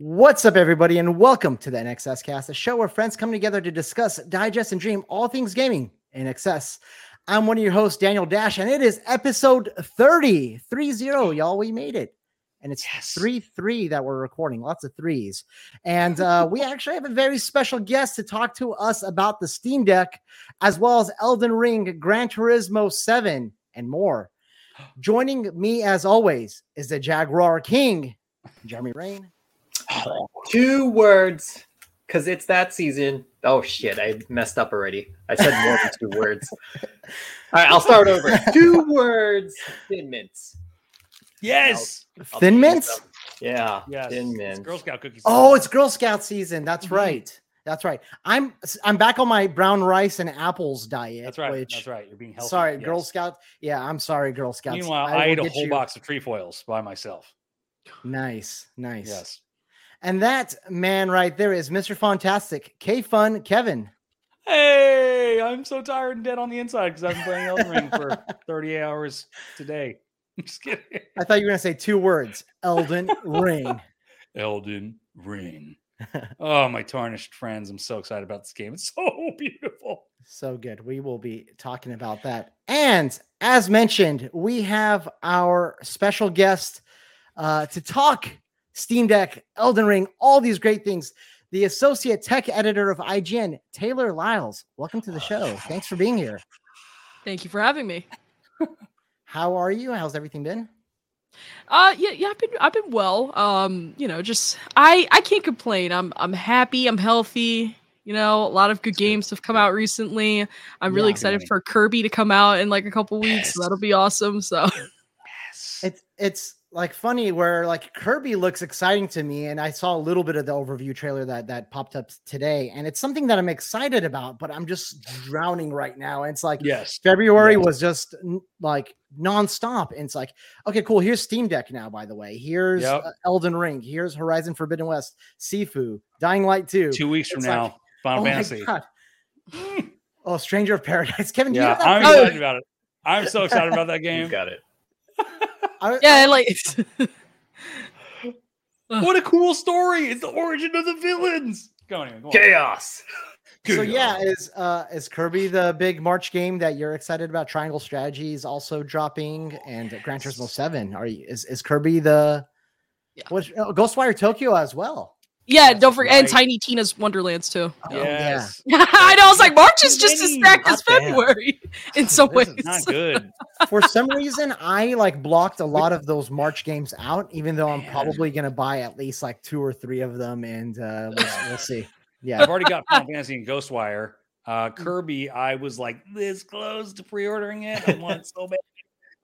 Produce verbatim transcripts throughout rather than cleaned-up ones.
What's up, everybody, and welcome to the N X S Cast, a show where friends come together to discuss, digest, and dream all things gaming in excess. I'm one of your hosts, Daniel Dash, and it is episode thirty, three zero, y'all. We made it, and it's yes. three three that we're recording. Lots of threes, and uh, we actually have a very special guest to talk to us about the Steam Deck, as well as Elden Ring, Gran Turismo seven, and more. Joining me, as always, is the Jaguar King, Jeremy Rain. Two words, because it's that season. Oh, shit, I messed up already. I said more than two words. All right, I'll start over. Two words, Thin Mints. Yes. I'll, Thin I'll Mints? Yeah, yes. Thin Mints. It's Girl Scout cookies. Oh, it's Girl Scout season. That's mm-hmm. right. That's right. I'm I'm back on my brown rice and apples diet. That's right. Which, that's right. You're being healthy. Sorry, yes. Girl Scout. Yeah, I'm sorry, Girl Scouts. Meanwhile, I, I ate a whole you. box of trefoils by myself. Nice, nice. Yes. And that man right there is Mister Fantastic, K-Fun Kevin. Hey, I'm so tired and dead on the inside because I've been playing Elden Ring for thirty-eight hours today. I'm just kidding. I thought you were going to say two words, Elden Ring. Elden Ring. Oh, my tarnished friends. I'm so excited about this game. It's so beautiful. So good. We will be talking about that. And as mentioned, we have our special guest uh, to talk Steam Deck, Elden Ring, all these great things. The associate tech editor of I G N, Taylor Lyles. Welcome to the show. Thanks for being here. Thank you for having me. How are you? How's everything been? Uh, yeah, yeah, I've been, I've been well. Um, you know, just I, I can't complain. I'm, I'm happy. I'm healthy. You know, a lot of good games have come out recently. I'm really yeah, excited for Kirby to come out in like a couple weeks. Yes. So that'll be awesome. So, yes. it's, it's. Like funny where like Kirby looks exciting to me, and I saw a little bit of the overview trailer that that popped up today, and it's something that I'm excited about, but I'm just drowning right now. And it's like yes, February yes. was just like nonstop, and it's like okay, cool. Here's Steam Deck now, by the way. Here's yep. uh, Elden Ring. Here's Horizon Forbidden West. Sifu, Dying Light two. Two weeks from it's now, like, Final oh Fantasy. My God. Oh, Stranger of Paradise. Kevin, yeah, do you have that I'm code? Excited about it. I'm so excited about that game. You got it. I, yeah, I, like what a cool story! It's the origin of the villains. Go on, go on. Chaos. Good so on. yeah, is uh, is Kirby the big March game that you're excited about? Triangle Strategy is also dropping, and yes. Gran Turismo seven. Are you? Is, is Kirby the? Yeah. What, oh, Ghostwire Tokyo as well. Yeah, That's don't forget right. and Tiny Tina's Wonderlands too. Oh, yes. Yeah, I know. I was like, March is just as stacked as February in some ways. This is not good. For some reason, I like blocked a lot of those March games out, even though I'm probably gonna buy at least like two or three of them, and uh, we'll, we'll see. Yeah, I've already got Final Fantasy and Ghostwire. Uh, Kirby, I was like this close to pre-ordering it. I want it so bad.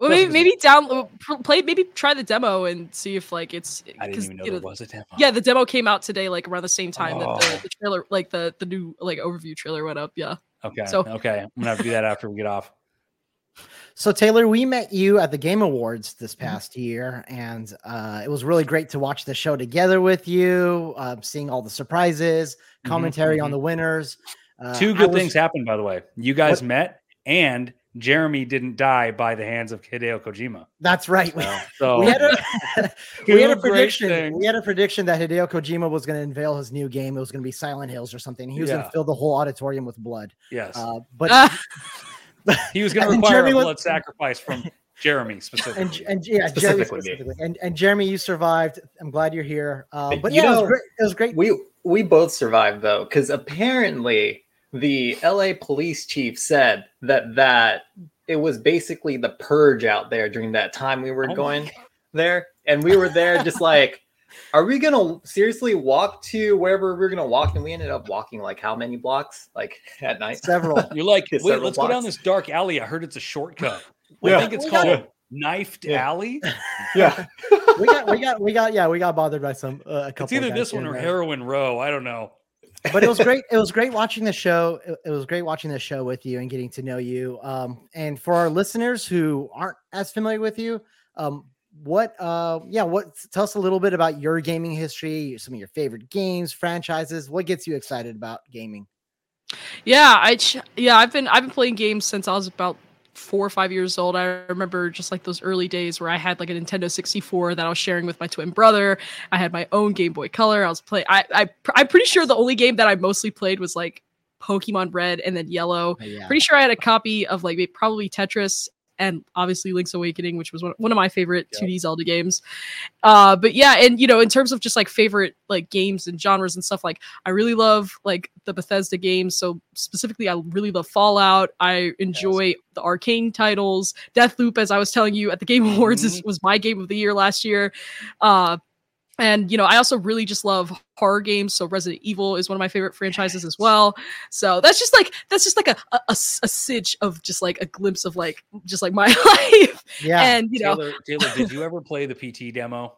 Well, maybe, maybe down play, maybe try the demo and see if like it's. I didn't even know, you know there was a demo. Yeah, the demo came out today, like around the same time oh. that the, the trailer, like the the new like overview trailer went up. Yeah. Okay. So okay, I'm gonna have to do that after we get off. So Taylor, we met you at the Game Awards this past mm-hmm. year, and uh, it was really great to watch the show together with you, uh, seeing all the surprises, commentary mm-hmm. on the winners. Uh, Two good was, things happened, by the way. You guys what, met and. Jeremy didn't die by the hands of Hideo Kojima. That's right. So, so. we had a, we had a prediction. Things. We had a prediction that Hideo Kojima was going to unveil his new game. It was going to be Silent Hills or something. He was yeah. going to fill the whole auditorium with blood. Yes, uh, but he was going to require a blood was, sacrifice from Jeremy specifically. And, and yeah, specifically. Jeremy specifically. And, and Jeremy, you survived. I'm glad you're here. Uh, but, but yeah, know, it, was great. it was great. We we both survived though, because apparently. The L A police chief said that that it was basically the purge out there during that time we were oh going there. And we were there just like, are we going to seriously walk to wherever we are going to walk? And we ended up walking like how many blocks? Like at night? Several. You're like, wait, let's blocks. go down this dark alley. I heard it's a shortcut. yeah. I think it's we called it. Knifed yeah. Alley. Yeah. we got, we got, we got, yeah, we got bothered by some, uh, a couple it's either this one or right? Heroin Row. I don't know. But it was great. It was great watching the show. It was great watching the show with you and getting to know you. Um, and for our listeners who aren't as familiar with you, um, what, uh, yeah, what? Tell us a little bit about your gaming history, some of your favorite games, franchises. What gets you excited about gaming? Yeah, I, yeah, I've been, I've been playing games since I was about four or five years old. I remember just like those early days where I had like a Nintendo sixty-four that I was sharing with my twin brother. I had my own Game Boy Color. I was play. I, I I'm pretty sure the only game that I mostly played was like Pokemon Red and then Yellow. Oh, yeah. Pretty sure I had a copy of like probably Tetris and obviously Link's Awakening, which was one, one of my favorite yep. two D Zelda games. Uh, but yeah, and you know, in terms of just like favorite like games and genres and stuff, like I really love like the Bethesda games. So specifically, I really love Fallout. I enjoy yes. the Arcane titles. Deathloop, as I was telling you at the Game Awards, mm-hmm. is, was my game of the year last year. Uh, And, you know, I also really just love horror games. So Resident Evil is one of my favorite franchises yes. as well. So that's just like, that's just like a, a, a sitch of just like a glimpse of like, just like my life. Yeah. And, you Taylor, know, Taylor, did you ever play the P T demo?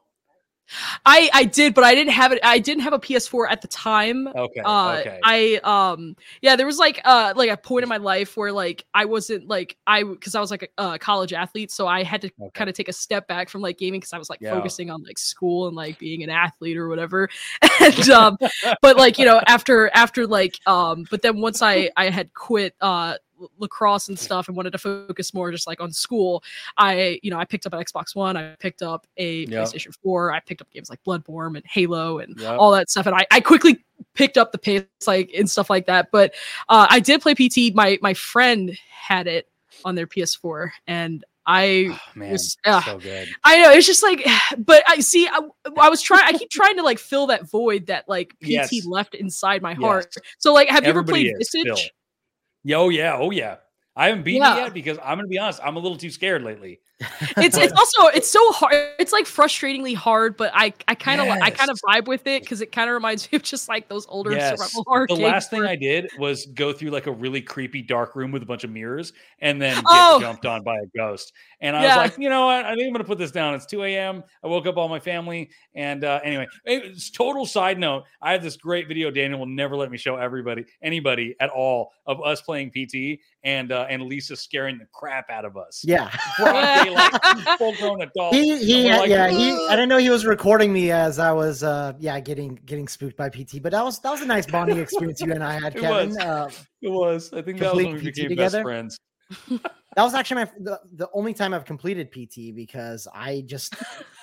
I, I did, but I didn't have it. I didn't have a P S four at the time. Okay. Uh, okay. I, um, yeah, there was like, uh, like a point in my life where like, I wasn't like, I, cause I was like a, a college athlete. So I had to okay. kind of take a step back from like gaming cause I was like yeah. focusing on like school and like being an athlete or whatever. And, um, but like, you know, after, after like, um, but then once I, I had quit, uh, lacrosse and stuff and wanted to focus more just like on school, I you know I picked up an Xbox One, I picked up a yep. PlayStation four, I picked up games like Bloodborne and Halo and yep. all that stuff, and I, I quickly picked up the pace like and stuff like that. But uh I did play P T. my my friend had it on their P S four and I oh, man, was uh, so good. I know, it's just like, but I see, I, I was trying, I keep trying to like fill that void that like P T yes. left inside my yes. heart. So like, have Everybody you ever played Visage? Oh yeah, oh yeah. I haven't beaten yeah. it yet because I'm gonna be honest, I'm a little too scared lately. It's it's also it's so hard. It's like frustratingly hard, but I I kind of yes. I kind of vibe with it because it kind of reminds me of just like those older yes. survival horror. The last thing where... I did was go through like a really creepy dark room with a bunch of mirrors and then get oh. jumped on by a ghost. And I yeah. was like, you know what? I think I'm gonna put this down. It's two a.m. I woke up all my family, and uh, anyway, it's total side note. I have this great video. Daniel will never let me show everybody anybody at all of us playing P T and uh, and Lisa scaring the crap out of us. Yeah. Like, full grown adult. He, he like, yeah, he, I didn't know he was recording me as I was, uh, yeah, getting getting spooked by P T. But that was that was a nice bonding experience you and I had, Kevin. It was. Uh, it was. I think that was when we P T became together. Best friends. That was actually my the, the only time I've completed P T because I just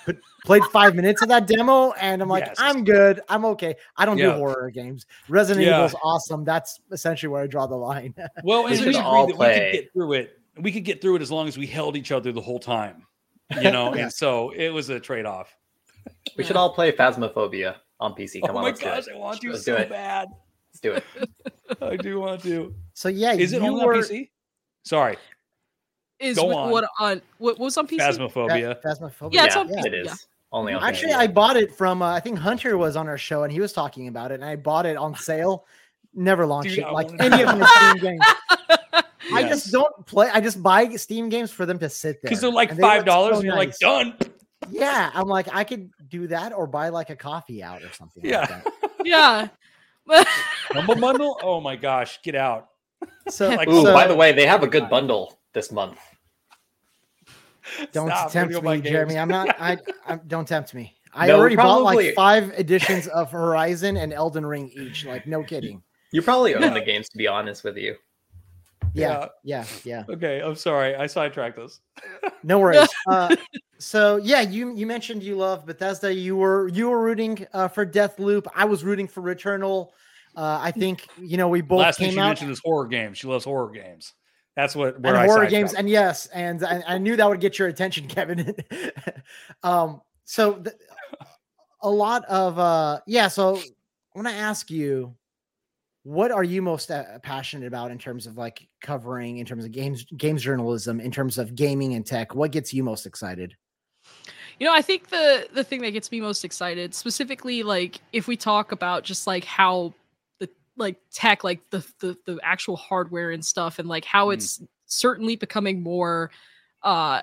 put, played five minutes of that demo and I'm like, yes. I'm good, I'm okay. I don't yeah. do horror games. Resident yeah. Evil is awesome. That's essentially where I draw the line. Well, and we should all that play. We could get through it. We could get through it as long as we held each other the whole time, you know? And so it was a trade-off. We should all play Phasmophobia on P C. Come oh on, my gosh, I want to let's so bad. Let's do it. I do want to. So yeah, is it only were... on P C? Sorry. Is Go on. What on what was on P C? Phasmophobia. Phasmophobia. Yeah, it's on yeah, P C. It is. Yeah. Only on Actually, P C. I bought it from uh, I think Hunter was on our show and he was talking about it, and I bought it on sale. Never launched Dude, it like any of the Steam games. Yes. I just don't play. I just buy Steam games for them to sit there because they're like five dollars, so and you're nice. Like done. Yeah, I'm like I could do that or buy like a coffee out or something. Yeah, like that. yeah. Humble bundle. Oh my gosh, get out! So, like, ooh, so, by the way, they have a good bundle this month. Don't Stop, tempt me, Jeremy. I'm not. I, I don't tempt me. I no, already probably. bought like five editions of Horizon and Elden Ring each. Like, no kidding. You probably own the games, to be honest with you. Yeah, yeah, yeah, yeah. Okay, I'm sorry. I sidetracked us. No worries. Uh, so yeah, you you mentioned you love Bethesda. You were you were rooting uh, for Deathloop. I was rooting for Returnal. Uh, I think you know we both Last came thing she out. Mentioned is horror games. She loves horror games. That's what where and I horror games. And yes, and I, I knew that would get your attention, Kevin. um, so the, a lot of uh, yeah. So I want to ask you. What are you most uh, passionate about in terms of like covering, in terms of games, games journalism, in terms of gaming and tech? What gets you most excited? You know, I think the the thing that gets me most excited, specifically, like if we talk about just like how the like tech, like the the, the actual hardware and stuff, and like how mm. it's certainly becoming more uh,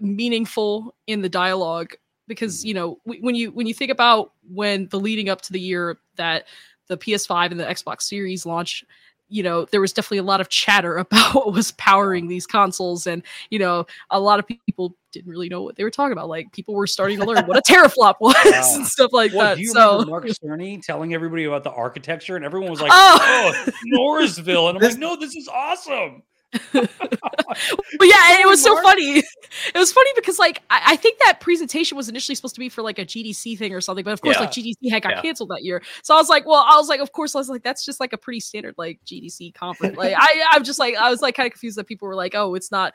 meaningful in the dialogue, because you know w- when you when you think about when the leading up to the year that the P S five and the Xbox Series launch, you know, there was definitely a lot of chatter about what was powering these consoles. And, you know, a lot of people didn't really know what they were talking about. Like, people were starting to learn what a teraflop was wow. and stuff like well, that. Do you so. remember Mark Cerny telling everybody about the architecture? And everyone was like, oh, oh Norrisville. And I'm this, like, no, this is awesome. But yeah, and it was so funny. It was funny because like I, I think that presentation was initially supposed to be for like a G D C thing or something, but of course yeah. like G D C had got yeah. canceled that year. So I was like, well, I was like, of course, I was like, that's just like a pretty standard like G D C conference. Like I, I'm just like, I was like kind of confused that people were like, oh, it's not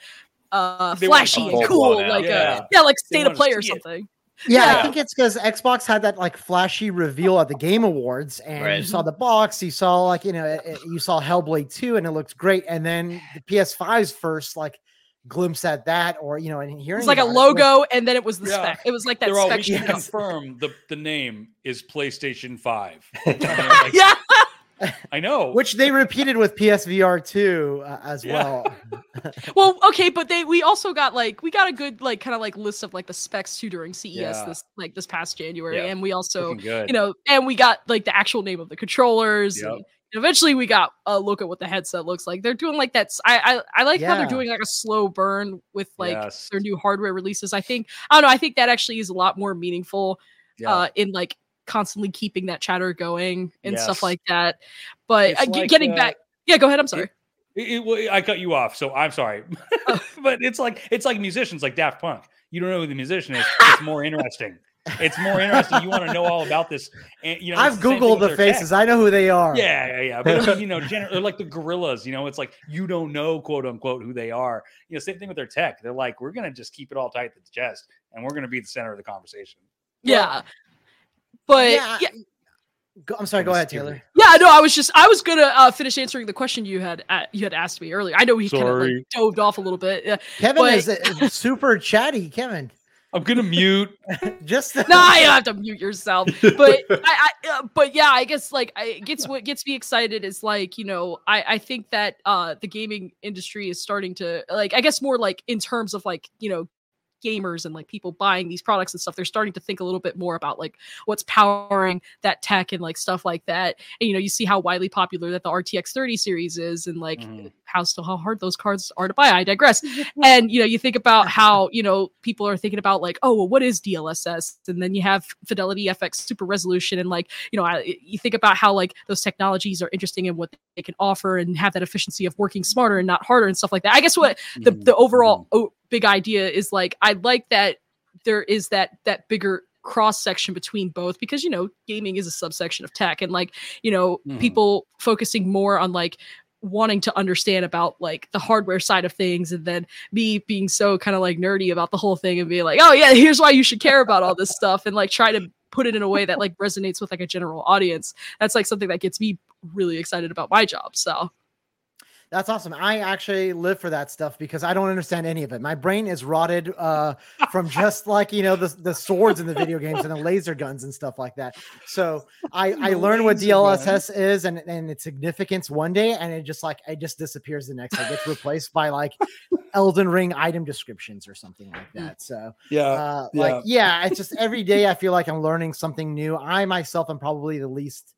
uh flashy and cool, like yeah. A, yeah, like state of play or something. It. Yeah, yeah, I think it's because Xbox had that like flashy reveal at the Game Awards, and right. you saw the box, you saw like you know, it, it, you saw Hellblade two, and it looked great, and then the P S five's first like glimpse at that, or you know, and hearing it's like a logo, it, and then it was the yeah. spec. It was like that. They're spec all, we should confirm the the name is PlayStation five. Like, yeah, I know, which they repeated with P S V R two uh, as yeah. well. Well, okay, but they we also got like we got a good like kind of like list of like the specs too during C E S yeah. this like this past January, yeah. and we also you know and we got like the actual name of the controllers. Yep. And eventually, we got a look at what the headset looks like. They're doing like that. I I, I like yeah. how they're doing like a slow burn with like yes. their new hardware releases. I think I don't know. I think that actually is a lot more meaningful yeah. uh, in like. Constantly keeping that chatter going and yes. stuff like that, but uh, like, getting uh, back, yeah, go ahead. I'm sorry, it, it, I cut you off, so I'm sorry. But it's like it's like musicians, like Daft Punk. You don't know who the musician is. It's more interesting. It's more interesting. You want to know all about this. And, you know, I've googled the faces. Tech. I know who they are. Yeah, yeah, yeah. But you know, generally, like the gorillas. You know, it's like you don't know, quote unquote, who they are. You know, same thing with their tech. They're like, we're gonna just keep it all tight at the chest, and we're gonna be the center of the conversation. Yeah. Well, But yeah, yeah. Go, I'm sorry. Go ahead, Taylor. Yeah, no, I was just I was gonna uh, finish answering the question you had uh, you had asked me earlier. I know he kind of like, dove off a little bit. Yeah, Kevin but... is a, super chatty. Kevin, I'm gonna mute. Just the... no, you don't have to mute yourself. But I, I uh, but yeah, I guess like I, it gets what gets me excited is like you know I I think that uh, the gaming industry is starting to like I guess more like in terms of like you know. Gamers and like people buying these products and stuff, they're starting to think a little bit more about like what's powering that tech and like stuff like that. And you know, you see how widely popular that the R T X thirty series is, and like mm. how still how hard those cards are to buy. I digress. And you know, you think about how you know people are thinking about like, oh well, what is D L S S? And then you have Fidelity F X Super Resolution, and like you know, I, you think about how like those technologies are interesting and what they can offer and have that efficiency of working smarter and not harder and stuff like that. I guess what the the overall. O- big idea is like I like that there is that that bigger cross section between both, because you know gaming is a subsection of tech, and like you know mm. people focusing more on like wanting to understand about like the hardware side of things, and then me being so kind of like nerdy about the whole thing and being like, oh yeah, here's why you should care about all this stuff, and like try to put it in a way that like resonates with like a general audience. That's like something that gets me really excited about my job. So that's awesome. I actually live for that stuff because I don't understand any of it. My brain is rotted uh, from just like, you know, the, the swords in the video games and the laser guns and stuff like that. So I, I learn what D L S S is and, and its significance one day. And it just like, it just disappears the next day. It gets replaced by like Elden Ring item descriptions or something like that. So yeah, uh, yeah. like, yeah, it's just every day I feel like I'm learning something new. I myself am probably the least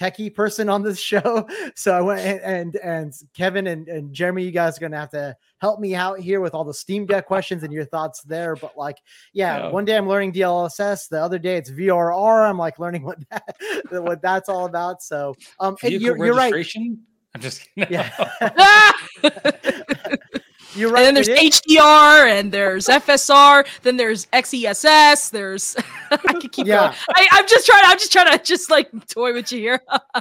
techie person on this show, so I went and and, and Kevin and, and Jeremy, you guys are gonna have to help me out here with all the Steam Deck questions and your thoughts there. But like, yeah, yeah. one day I'm learning D L S S, the other day it's V R R. I'm like learning what that, what that's all about. So um, and you're, you're right. I'm just kidding. No. Yeah. You're right. And then there's H D R and there's F S R, then there's X E S S, there's I can keep yeah. going. I, I'm just trying I'm just trying to just like toy with you here. I,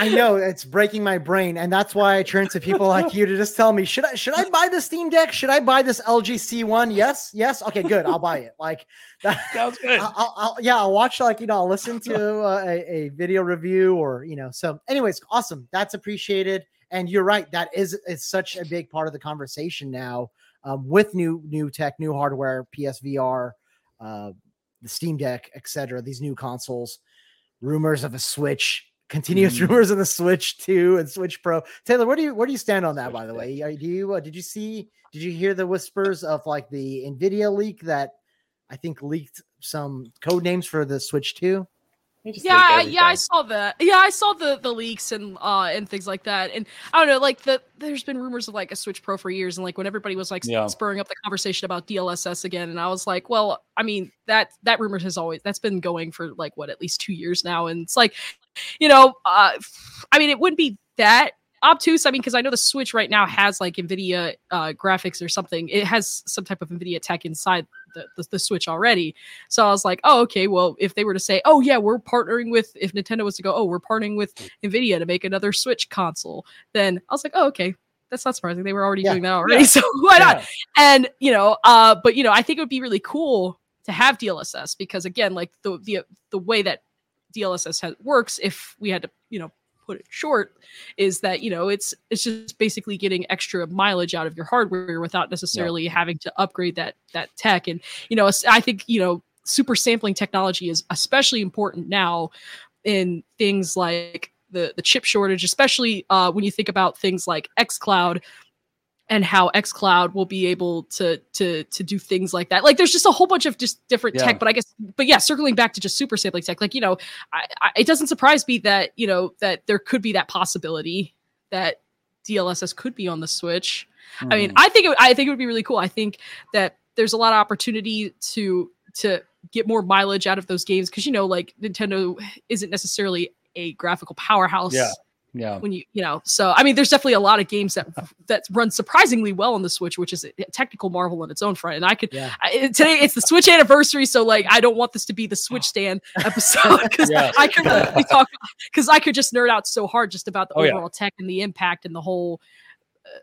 I know it's breaking my brain, and that's why I turn to people like you to just tell me, should I should I buy the Steam Deck? Should I buy this L G C one? Yes, yes, okay, good. I'll buy it. Like that sounds good. I'll, I'll, I'll, yeah, I'll watch like you know, I'll listen to uh, a, a video review or you know. So, anyways, awesome. That's appreciated. And you're right. That is is such a big part of the conversation now um, with new new tech, new hardware, P S V R, uh, the Steam Deck, et cetera. These new consoles, rumors of a Switch, continuous mm. rumors of the Switch two and Switch Pro. Taylor, where do you where do you stand on that? Switch by the way, Are, do you uh, did you see did you hear the whispers of like the NVIDIA leak that I think leaked some code names for the Switch two? Yeah, I, yeah, I saw that. Yeah, I saw the, the leaks and uh and things like that. And I don't know, like the there's been rumors of like a Switch Pro for years, and like when everybody was like yeah. spurring up the conversation about D L S S again, and I was like, well, I mean that that rumor has always that's been going for like what at least two years now, and it's like, you know, uh, I mean it wouldn't be that obtuse, I mean, because I know the Switch right now has like NVIDIA uh, graphics or something. It has some type of NVIDIA tech inside the, the, the Switch already. So I was like, oh, okay, well, if they were to say, oh, yeah, we're partnering with, if Nintendo was to go, oh, we're partnering with NVIDIA to make another Switch console, then I was like, oh, okay. That's not surprising. They were already yeah. doing that already, yeah. so why yeah. not? And, you know, uh, but, you know, I think it would be really cool to have D L S S because, again, like the the, the way that D L S S has, works, if we had to, you know, put it short, is that, you know, it's it's just basically getting extra mileage out of your hardware without necessarily yeah. having to upgrade that that tech. And, you know, I think, you know, super sampling technology is especially important now in things like The, the chip shortage, especially uh, when you think about things like xCloud and how xCloud will be able to to to do things like that. Like, there's just a whole bunch of just different yeah. tech. But I guess, but yeah, circling back to just super sampling tech, like, you know, I, I, it doesn't surprise me that, you know, that there could be that possibility that D L S S could be on the Switch. Mm. I mean, I think it, I think it would be really cool. I think that there's a lot of opportunity to to get more mileage out of those games because, you know, like Nintendo isn't necessarily a graphical powerhouse. Yeah. Yeah. When you, you know, so, I mean, there's definitely a lot of games that, that run surprisingly well on the Switch, which is a technical marvel on its own front. And I could, yeah. I, today it's the Switch anniversary. So like, I don't want this to be the Switch stand episode because yeah. I could, uh, we talk, cause I could just nerd out so hard just about the oh, overall yeah. tech and the impact and the whole uh,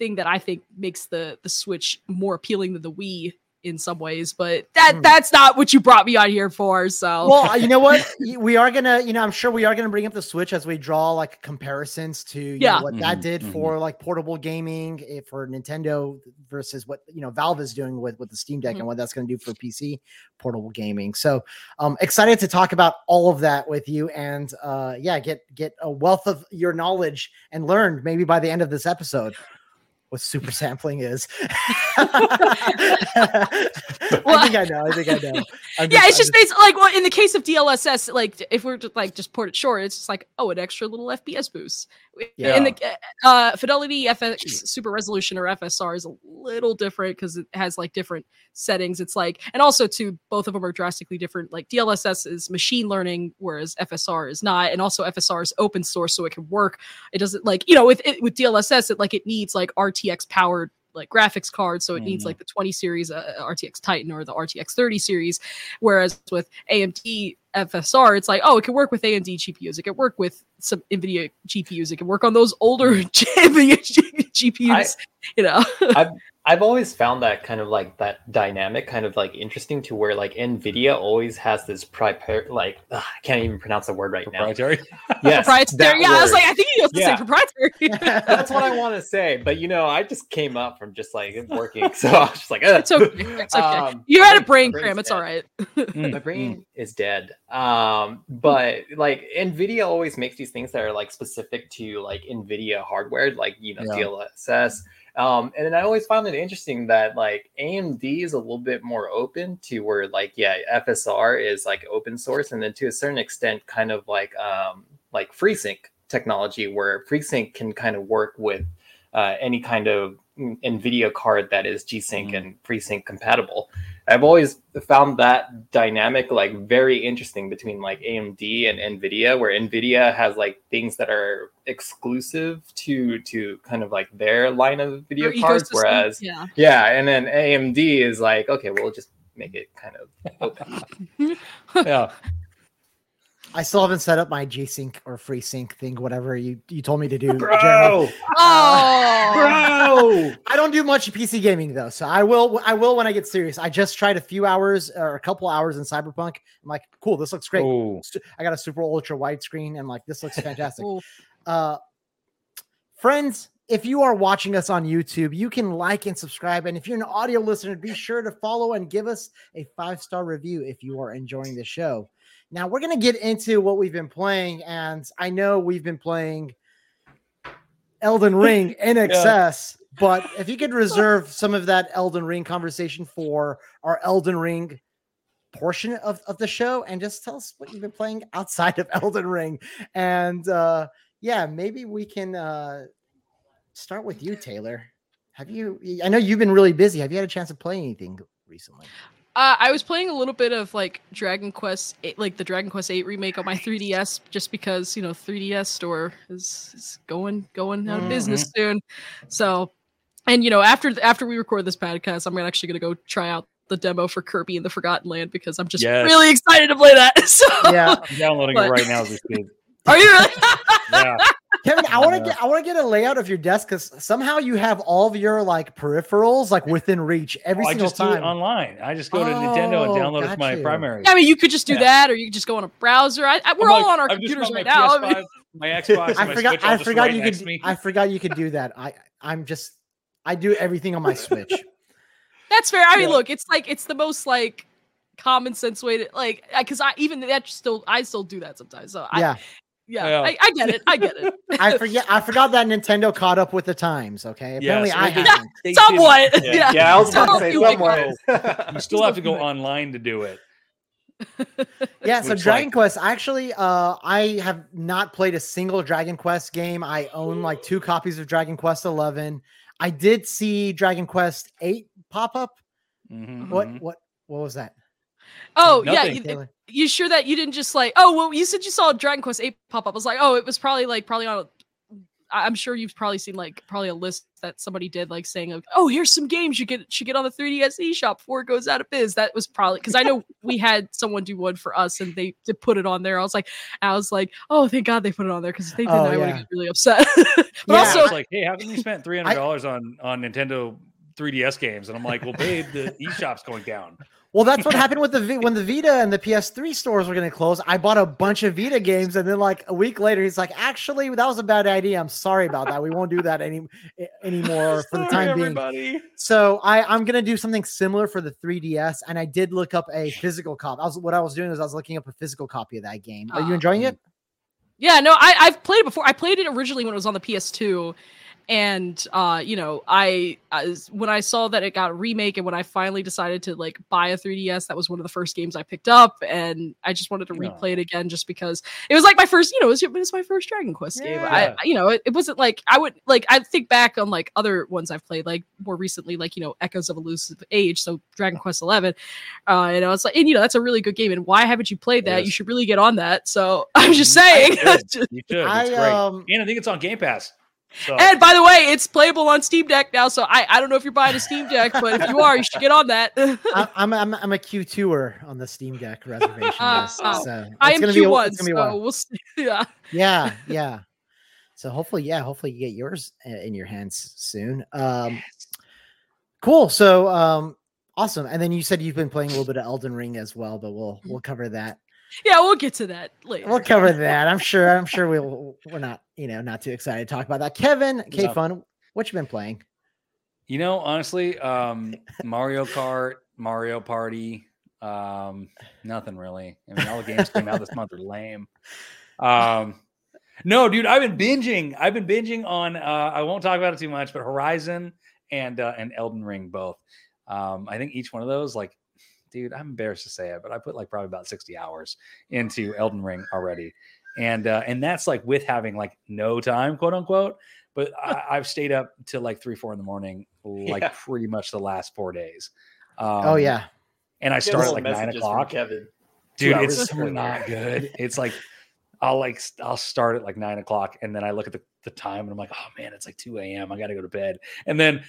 thing that I think makes the, the Switch more appealing than the Wii in some ways, but that mm. that's not what you brought me on here for. So, well, you know what, we are gonna, you know, I'm sure we are gonna bring up the Switch as we draw like comparisons to you yeah. know, what mm-hmm. that did mm-hmm. for like portable gaming for Nintendo versus what, you know, Valve is doing with with the Steam Deck mm-hmm. and what that's gonna do for P C portable gaming. So, um, excited to talk about all of that with you, and uh, yeah, get get a wealth of your knowledge and learn maybe by the end of this episode what super sampling is. well, I think I know. I think I know. I'm yeah, just, it's I'm just basically like, well, in the case of D L S S, like if we're just like just port it short, it's just like, oh, an extra little F P S boost. Yeah. And the uh, Fidelity F X Super Resolution or F S R is a little different because it has like different settings. It's like, and also too, both of them are drastically different. Like D L S S is machine learning, whereas F S R is not, and also F S R is open source, so it can work. It doesn't like, you know, with it, with D L S S, it like it needs like R T. R T X powered like graphics cards, so it mm-hmm. needs like the twenty series uh, R T X Titan or the R T X thirty series, whereas with A M D F S R it's like, oh, it can work with A M D G P Us, it can work with some NVIDIA G P Us, it can work on those older G P Us. I, you know I've, I've always found that kind of like that dynamic kind of like interesting to where like NVIDIA always has this proprietary like ugh, I can't even pronounce the word right now. Proprietary? Yes, proprietary. Yeah, word. I was like, I think you have to yeah. say proprietary. That's what I want to say, but you know, I just came up from just like working, so I was just like, ugh. It's okay. It's okay. Um, you had a brain cram. It's all right. My brain is dead. Um, but like NVIDIA always makes these things that are like specific to like NVIDIA hardware, like you know yeah. D L S S. Um, and then I always found it interesting that like A M D is a little bit more open to where like, yeah, F S R is like open source. And then to a certain extent, kind of like, um, like FreeSync technology, where FreeSync can kind of work with uh, any kind of NVIDIA card that is G-Sync mm-hmm. and FreeSync compatible. I've always found that dynamic like very interesting between like A M D and NVIDIA, where NVIDIA has like things that are exclusive to to kind of like their line of video Their cards, ecosystem. Whereas yeah. yeah, and then A M D is like, okay, we'll just make it kind of open. yeah. I still haven't set up my G-Sync or FreeSync thing, whatever you, you told me to do, bro. Jeremy. Oh, bro! I don't do much P C gaming though, so I will. I will when I get serious. I just tried a few hours or a couple hours in Cyberpunk. I'm like, cool, this looks great. Ooh. I got a super ultra wide screen, and like this looks fantastic. uh, friends, if you are watching us on YouTube, you can like and subscribe. And if you're an audio listener, be sure to follow and give us a five-star review if you are enjoying the show. Now, we're going to get into what we've been playing, and I know we've been playing Elden Ring in excess, yeah. but if you could reserve some of that Elden Ring conversation for our Elden Ring portion of, of the show, and just tell us what you've been playing outside of Elden Ring. And, uh, yeah, maybe we can... Uh, start with you, Taylor. Have you, I know you've been really busy. Have you had a chance to play anything recently? Uh, I was playing a little bit of like Dragon Quest, eight, like the Dragon Quest eight remake on my three D S, just because you know three D S store is, is going going out of mm-hmm. business soon. So, and you know after after we record this podcast, I'm actually gonna go try out the demo for Kirby and the Forgotten Land because I'm just yes. really excited to play that. So yeah, I'm downloading but... it right now as we speak. Are you really? Yeah. Kevin, I want to get I want to get a layout of your desk because somehow you have all of your like peripherals like within reach every oh, single time. I just do it online. I just go to oh, Nintendo and download it to my you. primary. Yeah, I mean, you could just do yeah. that, or you could just go on a browser. I, I, we're like, all on our I'm computers right now. P S five, I mean, my Xbox. I forgot. Switch, I forgot you could. Me. I forgot you could do that. I I'm just I do everything on my Switch. That's fair. I mean, yeah. look, it's like it's the most like common sense way to like because I even that still I still do that sometimes. So yeah. I, Yeah, yeah. I, I get it. I get it. I forget. I forgot that Nintendo caught up with the times. Okay, apparently yeah, so I haven't. Yeah, somewhat. Yeah, yeah. yeah I was about to say somewhat. You still have to go online to do it. Yeah. So Which Dragon like... Quest. Actually, uh, I have not played a single Dragon Quest game. I own like two copies of Dragon Quest eleven. I did see Dragon Quest eight pop up. Mm-hmm. What? What? What was that? Oh Nothing. yeah. You, You sure that you didn't just like, oh, well, you said you saw Dragon Quest eight pop up. I was like, oh, it was probably like, probably on, a, I'm sure you've probably seen like probably a list that somebody did like saying, like, oh, here's some games you get, should get on the three D S eShop before it goes out of biz. That was probably, because I know we had someone do one for us and they, they put it on there. I was like, I was like, oh, thank God they put it on there because if they didn't, oh, yeah. I would have got really upset. But yeah, also, I was like, hey, haven't you spent three hundred dollars I, on, on Nintendo three D S games? And I'm like, well, babe, the eShop's going down. Well, that's what happened with the v- when the Vita and the P S three stores were going to close. I bought a bunch of Vita games, and then like a week later, he's like, "Actually, that was a bad idea. I'm sorry about that. We won't do that any anymore for sorry, the time everybody. being." So I, I'm going to do something similar for the three D S, and I did look up a physical copy. I was what I was doing is I was looking up a physical copy of that game. Are you enjoying it? Yeah, no, I, I've played it before. I played it originally when it was on the P S two. And, uh, you know, I, I was, when I saw that it got a remake and when I finally decided to like buy a three D S, that was one of the first games I picked up. And I just wanted to yeah. replay it again just because it was like my first, you know, it was, it was my first Dragon Quest yeah. game. I, you know, it, it wasn't like I would like I think back on like other ones I've played, like more recently, like, you know, Echoes of Elusive Age. So Dragon Quest eleven. Uh, and I was like, and, you know, that's a really good game. And why haven't you played that? Yes. You should really get on that. So I'm just saying. You should. You should. I, it's great. Um, and I think it's on Game Pass. So. And by the way, it's playable on Steam Deck now. So I, I don't know if you're buying a Steam Deck, but if you are, you should get on that. I, I'm I'm I'm a Q two er on the Steam Deck reservation uh, list. Oh. So I am Q one. So wild. We'll see. Yeah. Yeah. Yeah. So hopefully, yeah, hopefully you get yours in your hands soon. Um, cool. So um, awesome. And then you said you've been playing a little bit of Elden Ring as well, but we'll we'll cover that. Yeah, we'll get to that later. We'll cover that. I'm sure. I'm sure we'll. We're not, you know, not too excited to talk about that. Kevin, K Fun, what you been playing? You know, honestly, um, Mario Kart, Mario Party, um, nothing really. I mean, all the games came out this month are lame. Um, no, dude, I've been binging. I've been binging on. Uh, I won't talk about it too much, but Horizon and uh, and Elden Ring both. Um, I think each one of those like. Dude, I'm embarrassed to say it, but I put like probably about sixty hours into Elden Ring already. And uh, and that's like with having like no time, quote unquote. But I, I've stayed up till like three, four in the morning, like yeah. pretty much the last four days. Um, oh, yeah. And I start at like nine o'clock. Kevin. Dude, it's so not good. It's like I'll like I'll start at like nine o'clock and then I look at the, the time and I'm like, oh, man, it's like two a.m. I got to go to bed. And then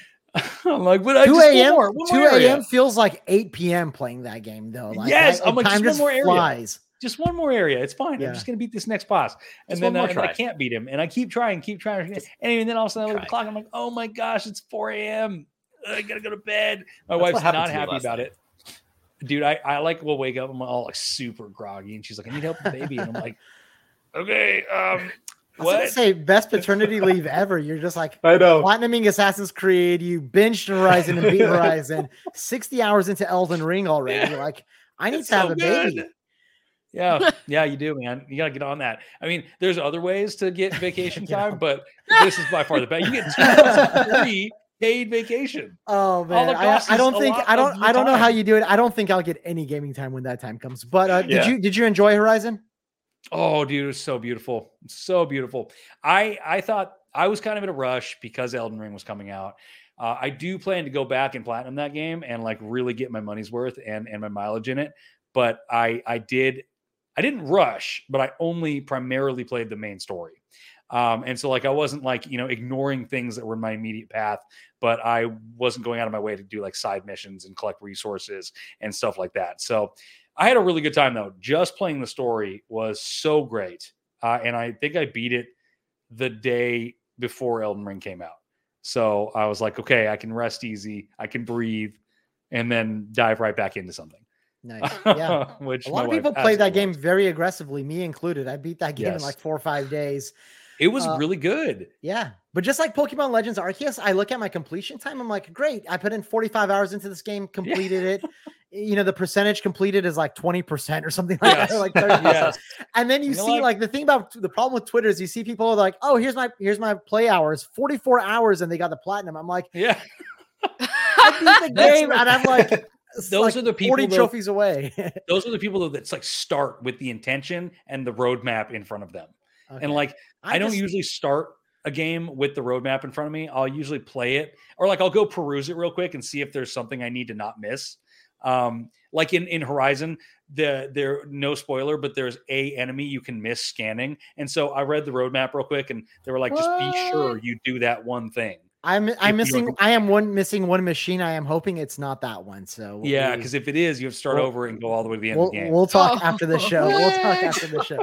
I'm like, but I two a.m. feels like eight p.m. playing that game though. Like, yes, like, I'm like just one just more flies. area, just one more area. It's fine. Yeah. I'm just gonna beat this next boss, and just then uh, and I can't beat him, and I keep trying, keep trying, just and then all of a sudden I look at the clock. I'm like, oh my gosh, it's four a.m. I gotta go to bed. My That's wife's not happy about night. it, dude. I I like will wake up. I'm all like super groggy, and she's like, I need help with the baby, and I'm like, okay. um I was going to say, best paternity leave ever. You're just like, I know. Platinuming Assassin's Creed. You binged Horizon and beat Horizon. sixty hours into Elden Ring already. Yeah. You're like, I need it's to so have a good. baby. Yeah, yeah, you do, man. You got to get on that. I mean, there's other ways to get vacation yeah. time, but this is by far the best. You get two free paid vacation. Oh, man. I, I don't think, I don't, I don't know time. how you do it. I don't think I'll get any gaming time when that time comes. But uh, did yeah. you, did you enjoy Horizon? Oh, dude, it's so beautiful. So beautiful. I, I thought I was kind of in a rush because Elden Ring was coming out, Uh, I do plan to go back and platinum that game and like really get my money's worth and and my mileage in it. But I I did I didn't rush, but I only primarily played the main story. Um, and so like I wasn't like, you know, ignoring things that were in my immediate path, but I wasn't going out of my way to do like side missions and collect resources and stuff like that. So I had a really good time though. Just playing the story was so great. Uh, and I think I beat it the day before Elden Ring came out. So I was like, okay, I can rest easy. I can breathe and then dive right back into something. Nice. Yeah. Which a lot of people play that game very aggressively, me included. I beat that game yes. in like four or five days. It was uh, really good. Yeah. But just like Pokemon Legends Arceus, I look at my completion time. I'm like, great. I put in forty-five hours into this game, completed yeah. it. You know, the percentage completed is like twenty percent or something like yes. that. Or like thirty percent. Yes. And then you You're see like, like the thing about the problem with Twitter is you see people are like, oh, here's my, here's my play hours, forty-four hours. And they got the platinum. I'm like, yeah, I beat the game. And I'm like, those like are the people forty that, trophies away. Those are the people that's like start with the intention and the roadmap in front of them. Okay. And like, I, I don't just, usually start a game with the roadmap in front of me. I'll usually play it or like, I'll go peruse it real quick and see if there's something I need to not miss. Um, like in, in Horizon, the, there, no spoiler, but there's a enemy you can miss scanning. And so I read the roadmap real quick and they were like, what? Just be sure you do that one thing. I'm, I'm missing, I am one missing one machine. I am hoping it's not that one. So we'll yeah. be, cause if it is, you have to start we'll, over and go all the way to the end we'll, of the game. We'll talk oh, after the show. We'll talk after the show.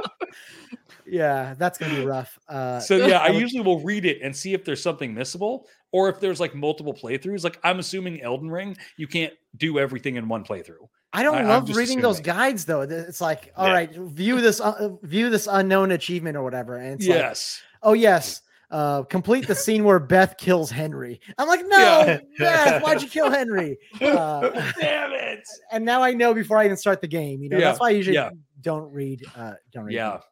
Yeah, that's going to be rough. Uh, so yeah, I usually will read it and see if there's something missable or if there's like multiple playthroughs. Like I'm assuming Elden Ring, you can't do everything in one playthrough. I don't I, love reading assuming. those guides though. It's like, all yeah. right, view this, uh, view this unknown achievement or whatever. And it's yes. like, oh yes. Uh, complete the scene where Beth kills Henry. I'm like, no, yeah. Beth, why'd you kill Henry? Uh, Damn it. And now I know before I even start the game, you know, yeah. that's why I usually yeah. don't read, uh, don't read. Yeah. Games.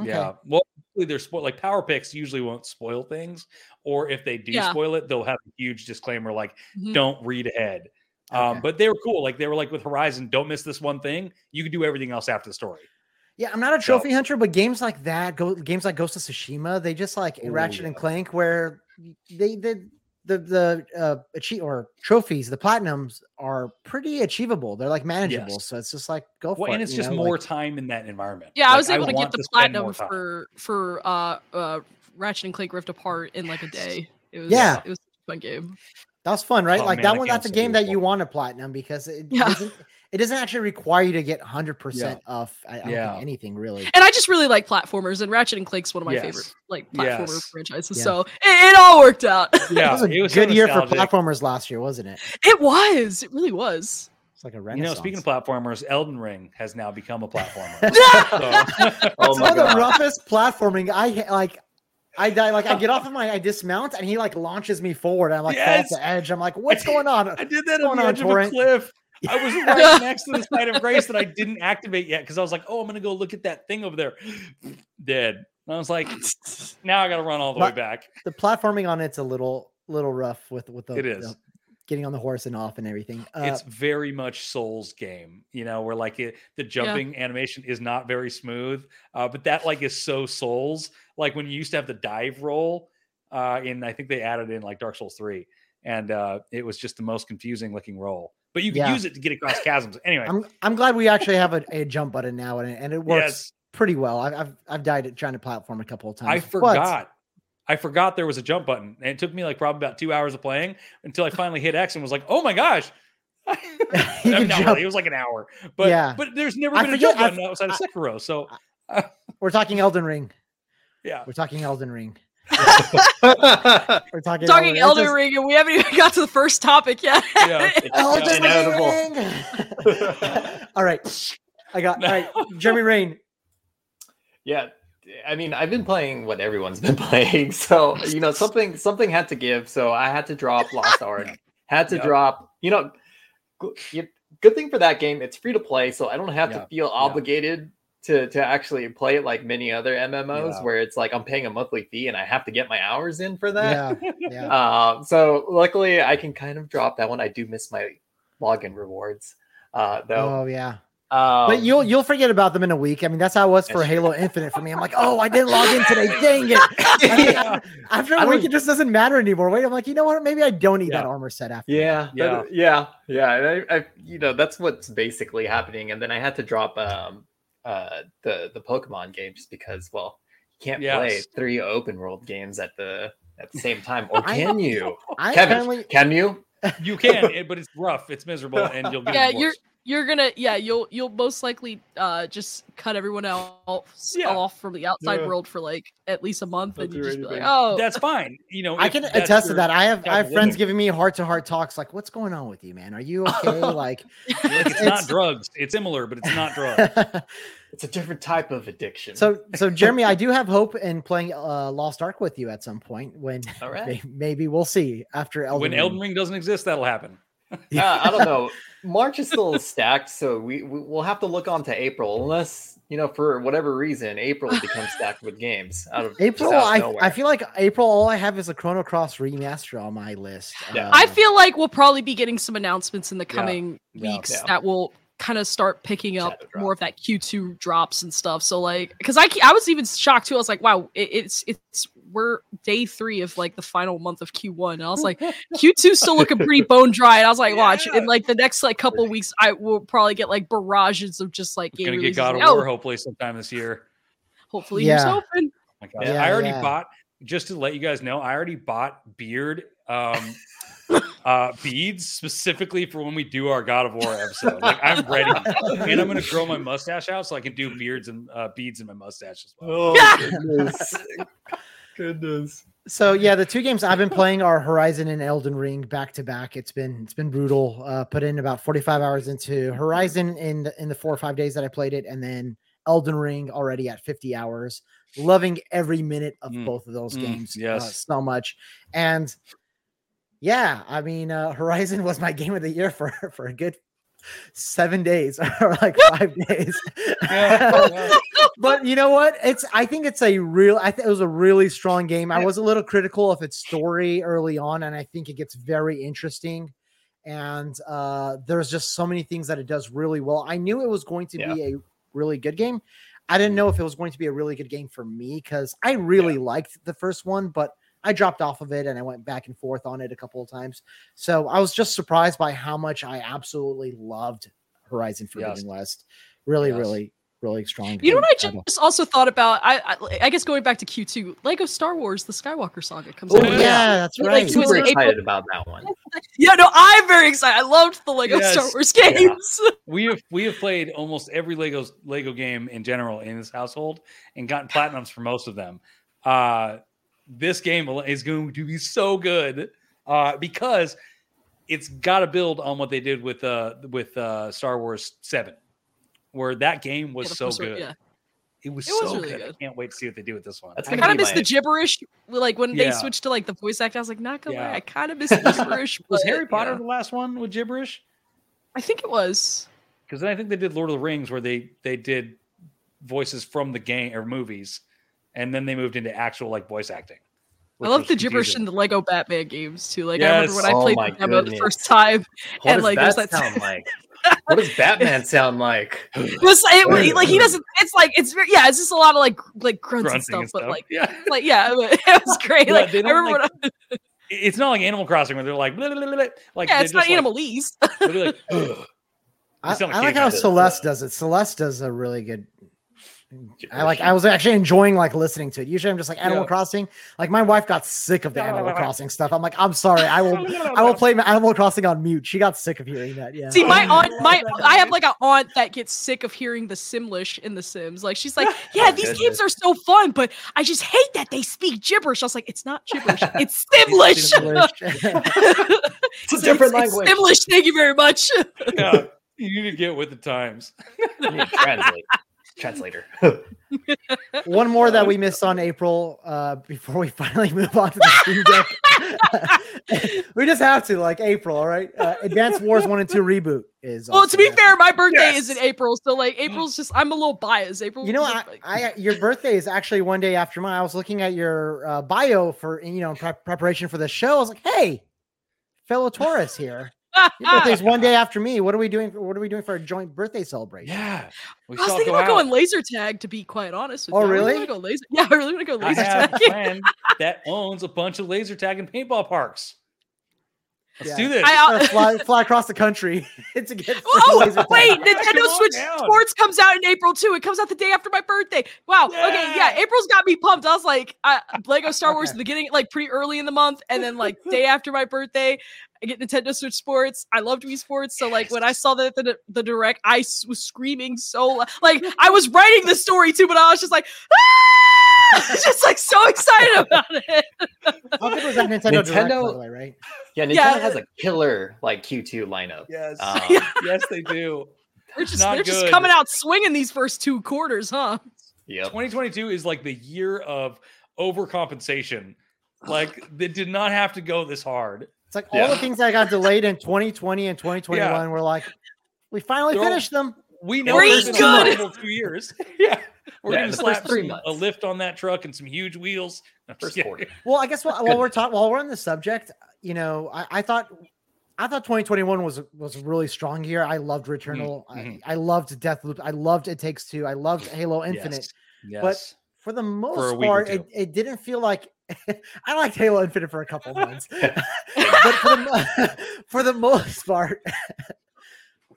Okay. Yeah, well, they're spoiled. Like power picks usually won't spoil things, or if they do yeah. spoil it, they'll have a huge disclaimer like mm-hmm. "Don't read ahead." Okay. Um, but they were cool. Like they were like with Horizon, don't miss this one thing. You can do everything else after the story. Yeah, I'm not a trophy so. hunter, but games like that, go games like Ghost of Tsushima, they just like Ooh, Ratchet yeah. and Clank, where they did the the uh, achieve or trophies, the platinums are pretty achievable. They're like manageable, yes. so it's just like go for well, it. And it's just know? more like, time in that environment. Yeah, like, I was able I to get the to platinum for for uh, uh, Ratchet and Clank Rift Apart in like a day. It was yeah, it was a fun game. That was fun, right? Oh, like man, that, that one. That's a game that you want to platinum because it yeah. doesn't it doesn't actually require you to get one hundred percent yeah. off I, I yeah. don't think anything really. And I just really like platformers, and Ratchet and Clank's one of my yes. favorite like platformer yes. franchises. Yeah. So it, it all worked out. Yeah, it was a it was good so year for platformers last year, wasn't it? It was. It really was. It's like a renaissance. You know, speaking of platformers, Elden Ring has now become a platformer. It's oh one of the roughest platforming I like. I die like I get off of my I dismount and he like launches me forward. I'm like yes. fall off the edge. I'm like, what's going on? I did that on the edge torrent? of a cliff. I was right next to the side of Grace that I didn't activate yet because I was like, oh, I'm gonna go look at that thing over there. Dead. And I was like, now I gotta run all the but way back. The platforming on it's a little little rough with with the, it is. the getting on the horse and off and everything. Uh, it's very much Souls game, you know, where like it, the jumping yeah. animation is not very smooth, uh, but that like is so Souls. Like when you used to have the dive roll, uh, in I think they added in like Dark Souls three, and uh, it was just the most confusing looking roll. But you can yeah. use it to get across chasms. Anyway, I'm I'm glad we actually have a, a jump button now, and and it works yes. pretty well. I've, I've I've died at trying to platform a couple of times. I forgot. But- I forgot there was a jump button, and it took me like probably about two hours of playing until I finally hit X and was like, "Oh my gosh!" I mean, not really. It was like an hour, but yeah. but there's never been I a jump button I, outside I, of Sekiro. So I, we're talking Elden Ring. Yeah, we're talking Elden Ring. we're talking, talking Elden just... Ring, and we haven't even got to the first topic yet. Yeah, Elden Ring. All right, I got no. all right. Jeremy Rain. Yeah. I mean, I've been playing what everyone's been playing, so you know something something had to give. So I had to drop Lost Ark, had to yep. drop. You know, good thing for that game, it's free to play, so I don't have yep. to feel obligated yep. to to actually play it like many other M M Os yeah. where it's like I'm paying a monthly fee and I have to get my hours in for that. Yeah. Yeah. Uh, so luckily, I can kind of drop that one. I do miss my login rewards uh, though. Oh yeah. Um, but you'll you'll forget about them in a week. I mean, that's how it was for Halo Infinite for me. I'm like, oh, I didn't log in today. Dang it. I mean, yeah. After a week, it just doesn't matter anymore. Wait, I'm like, you know what? Maybe I don't need yeah. that armor set after. Yeah. Yeah. That, yeah. Yeah. And I, I, you know, that's what's basically happening. And then I had to drop um, uh, the, the Pokemon game just because, well, you can't yes. play three open world games at the at the same time. Or can I, you? I Kevin, apparently... can you? You can, but it's rough. It's miserable. And you'll be yeah, you're You're gonna, yeah, you'll you'll most likely uh, just cut everyone else yeah. off from the outside yeah. world for like at least a month, that's and you just be like, oh, that's fine. You know, I can attest to that. I have I have friends giving me heart to heart talks like, "What's going on with you, man? Are you okay?" Like, it's, it's not drugs. It's similar, but it's not drugs. It's a different type of addiction. So, so Jeremy, I do have hope in playing uh, Lost Ark with you at some point. When all right, maybe we'll see after Elden when Ring. Elden Ring doesn't exist, that'll happen. Yeah, uh, I don't know. March is still stacked, so we, we we'll have to look on to April, unless you know for whatever reason April becomes stacked with games. Out of April, out of I I feel like April. All I have is a Chrono Cross remaster on my list. Yeah. Um, I feel like we'll probably be getting some announcements in the coming yeah, weeks yeah. that will kind of start picking up more of that Q two drops and stuff. So like, because I I was even shocked too. I was like, wow, it, it's it's. We're day three of like the final month of Q one, and I was like, Q two still looking pretty bone dry. And I was like, watch yeah. in like the next like couple of weeks, I will probably get like barrages of just like game. Gonna get God of War hopefully sometime this year. Hopefully, yeah. you're open. Oh my God. Yeah, I already yeah. bought. Just to let you guys know, I already bought beard um, uh, beads specifically for when we do our God of War episode. Like, I'm ready, and I'm going to grow my mustache out so I can do beards and uh, beads in my mustache as well. Oh goodness. Goodness. So yeah, the two games I've been playing are Horizon and Elden Ring back to back. It's been it's been brutal. Uh, put in about forty-five hours into Horizon in the, in the four or five days that I played it, and then Elden Ring already at fifty hours. Loving every minute of mm. both of those mm. games. Yes, uh, so much. And yeah, I mean, uh, Horizon was my game of the year for for a good seven days or like five days. Yeah, yeah. But you know what? It's I think it's a real. I think it was a really strong game. I was a little critical of its story early on, and I think it gets very interesting. And uh, there's just so many things that it does really well. I knew it was going to yeah. be a really good game. I didn't know if it was going to be a really good game for me because I really yeah. liked the first one, but I dropped off of it and I went back and forth on it a couple of times. So I was just surprised by how much I absolutely loved Horizon Forbidden yes. West. Really, yes. really. really strong. You know what I just level. also thought about? I, I I guess going back to Q two, Lego Star Wars, the Skywalker Saga comes out. Oh, yeah, yeah, that's right. Like, super excited April. about that one. Yeah, no, I'm very excited. I loved the Lego yes. Star Wars games. Yeah. We have we have played almost every Lego Lego game in general in this household and gotten platinums for most of them. Uh, this game is going to be so good uh, because it's got to build on what they did with uh, with uh, Star Wars seven. Where that game was so good. Yeah. It was it so was really good. good. I can't wait to see what they do with this one. That's I kind of miss my... the gibberish. Like when yeah. they switched to like the voice acting, I was like, not gonna yeah. lie, I kind of miss the gibberish. Was Harry Potter yeah. the last one with gibberish? I think it was. Because then I think they did Lord of the Rings where they, they did voices from the game or movies. And then they moved into actual like voice acting. I love the gibberish in the Lego Batman games too. Like yes. I remember when I played oh the demo the first time. What and does like that there's that sound like? What does Batman sound like? Just, it, like he doesn't. It's like it's yeah. It's just a lot of like like grunts Grunting and stuff. And stuff. But like yeah, like yeah, it was great. Yeah, like I remember like, when I, it's not like Animal Crossing where they're like blah, blah, blah, blah. Like yeah, it's not Animalese. Like, like, I, I like how Celeste does it. Celeste does a really good. I like. I was actually enjoying like listening to it. Usually, I'm just like Animal yeah. Crossing. Like my wife got sick of the Animal no, no, no. Crossing stuff. I'm like, I'm sorry. I will. No, no, no. I will play Animal Crossing on mute. She got sick of hearing that. Yeah. See, my aunt. My I have like an aunt that gets sick of hearing the Simlish in The Sims. Like she's like, yeah, oh, these goodness. games are so fun, but I just hate that they speak gibberish. I was like, it's not gibberish. It's Simlish. It's, it's a different it's, language. It's Simlish. Thank you very much. Yeah, you need to get with the times. Translate. Translator. One more that we missed on April uh, before we finally move on to the Steam Deck. We just have to, like, April, all right? Uh, Advanced Wars one and two Reboot is Well, to be happening. fair, my birthday yes. is in April, so, like, April's just, I'm a little biased. April. You know, I, like... I, your birthday is actually one day after mine. I was looking at your uh, bio for, you know, pre- preparation for the show. I was like, hey, fellow Taurus here. Your birthday's one day after me. What are we doing? What are we doing for a joint birthday celebration? Yeah, we I was thinking go about out. going laser tag. To be quite honest with oh, you, oh really? I go laser. Yeah, I really want to go laser tag. I have a friend that owns a bunch of laser tag and paintball parks. Let's yeah. do this. I, uh, fly, fly across the country to get. Oh wait, Nintendo Switch down. Sports comes out in April too. It comes out the day after my birthday. Wow. Yeah. Okay. Yeah. April's got me pumped. I was like, uh, Lego Star Wars in the beginning, like pretty early in the month, and then like day after my birthday, I get Nintendo Switch Sports. I loved Wii Sports. So like when I saw the the, the direct, I was screaming so loud. Like I was writing the story too, but I was just like, ah! Just like so excited about it. How good was that Nintendo, Nintendo Direct, by the way, right? Yeah, Nintendo yeah. has a killer like Q two lineup. Yes, um, yes, they do. They're just Not they're good. just coming out swinging these first two quarters, huh? Yeah. twenty twenty-two is like the year of overcompensation. Like they did not have to go this hard. It's like yeah. all the things that got delayed in twenty twenty and twenty twenty-one yeah. were like, we finally They're finished all, them. We know we're good. Two years. yeah. We're yeah, going to slap some, a lift on that truck and some huge wheels. No, first quarter. Well, I guess while, while we're talking, while we're on the subject, you know, I, I thought, I thought twenty twenty-one was, was a really strong year. I loved Returnal. Mm-hmm. I, I loved Deathloop. I loved It Takes Two. I loved Halo Infinite, yes. Yes. But for the most for part, it, it didn't feel like, I liked Halo Infinite for a couple of months, but for the, for the most part,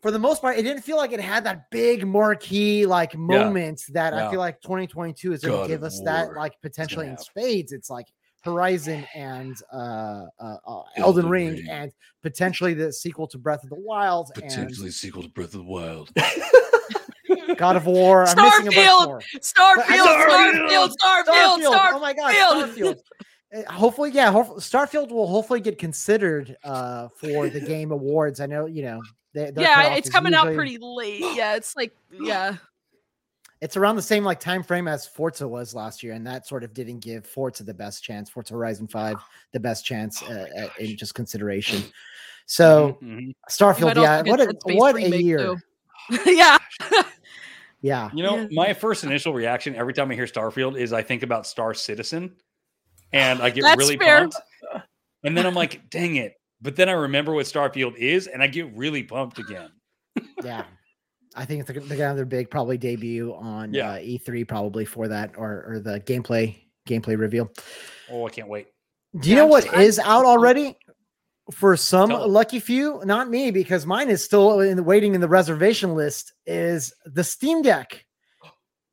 for the most part, it didn't feel like it had that big marquee like moment yeah. that yeah. I feel like twenty twenty-two is going to give us Lord. that like potentially yeah. in spades. It's like Horizon and uh, uh, uh, Elden Ring, Ring and potentially the sequel to Breath of the Wild, potentially and... sequel to Breath of the Wild. God of War. Starfield, I'm missing a bunch more. Starfield, Starfield, Starfield, Starfield, Starfield, Starfield. Oh my God, Starfield. Hopefully, yeah. Hopefully, Starfield will hopefully get considered uh, for the Game Awards. I know, you know. They, yeah, it's coming usually... out pretty late. Yeah, it's like, yeah. It's around the same like time frame as Forza was last year, and that sort of didn't give Forza the best chance. Forza Horizon five, the best chance uh, oh in just consideration. So, mm-hmm. Starfield, yeah. What a what a year. yeah. Yeah. You know, yeah. my first initial reaction every time I hear Starfield is I think about Star Citizen and I get That's really fair. pumped. And then I'm like, dang it. But then I remember what Starfield is and I get really pumped again. yeah. I think it's going to have their big probably debut on yeah. uh, E three probably for that or, or the gameplay gameplay reveal. Oh, I can't wait. Do you yeah, know I'm what just, is I'm, out already? For some Tell lucky few, not me, because mine is still in the, waiting in the reservation list, is the Steam Deck.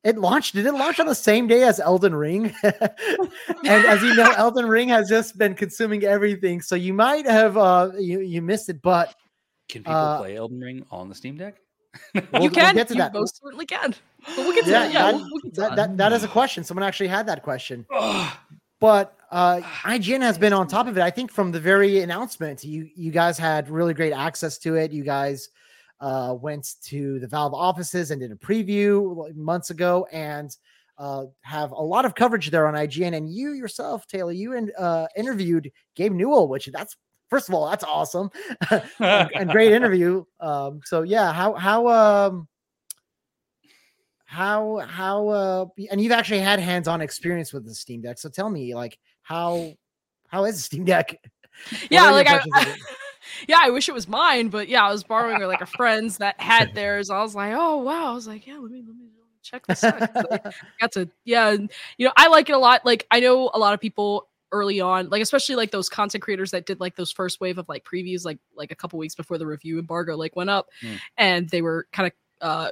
It launched. Did it launch on the same day as Elden Ring? And as you know, Elden Ring has just been consuming everything. So you might have uh, you, you missed it, but... Can people uh, play Elden Ring on the Steam Deck? We'll, you can. We'll get to you that. most certainly can. But we'll get to yeah, that. Yeah, that, we'll, we'll that, that. That is a question. Someone actually had that question. But... Uh, I G N has been on top of it. I think from the very announcement, you you guys had really great access to it. You guys uh, went to the Valve offices and did a preview months ago and uh, have a lot of coverage there on I G N. And you yourself, Taylor, you in, uh, interviewed Gabe Newell, which that's, first of all, that's awesome. and, and great interview. Um, so yeah, how, how, um, how, how, uh, and you've actually had hands-on experience with the Steam Deck. So tell me, like, How how is Steam Deck? Yeah, like I, I yeah, I wish it was mine, but yeah, I was borrowing like a friend's that had theirs. I was like, oh wow, I was like, yeah, let me let me check this out. Like, I got to yeah, and, you know, I like it a lot. Like I know a lot of people early on, like especially like those content creators that did like those first wave of like previews, like like a couple weeks before the review embargo like went up, mm. and they were kind of uh,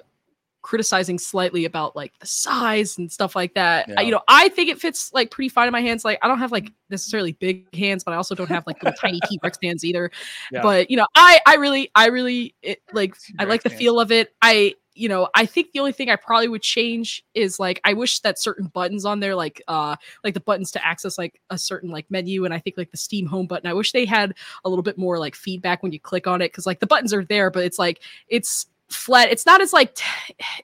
criticizing slightly about like the size and stuff like that. Yeah. I, you know, I think it fits like pretty fine in my hands. Like I don't have like necessarily big hands, but I also don't have like little tiny T-Rex hands either. Yeah. But you know, I, I really, I really it, like, T-Rex I like the hands. feel of it. I, you know, I think the only thing I probably would change is like, I wish that certain buttons on there, like, uh, like the buttons to access like a certain like menu. And I think like the Steam Home button, I wish they had a little bit more like feedback when you click on it. Cause like the buttons are there, but it's like, it's, flat it's not as like t-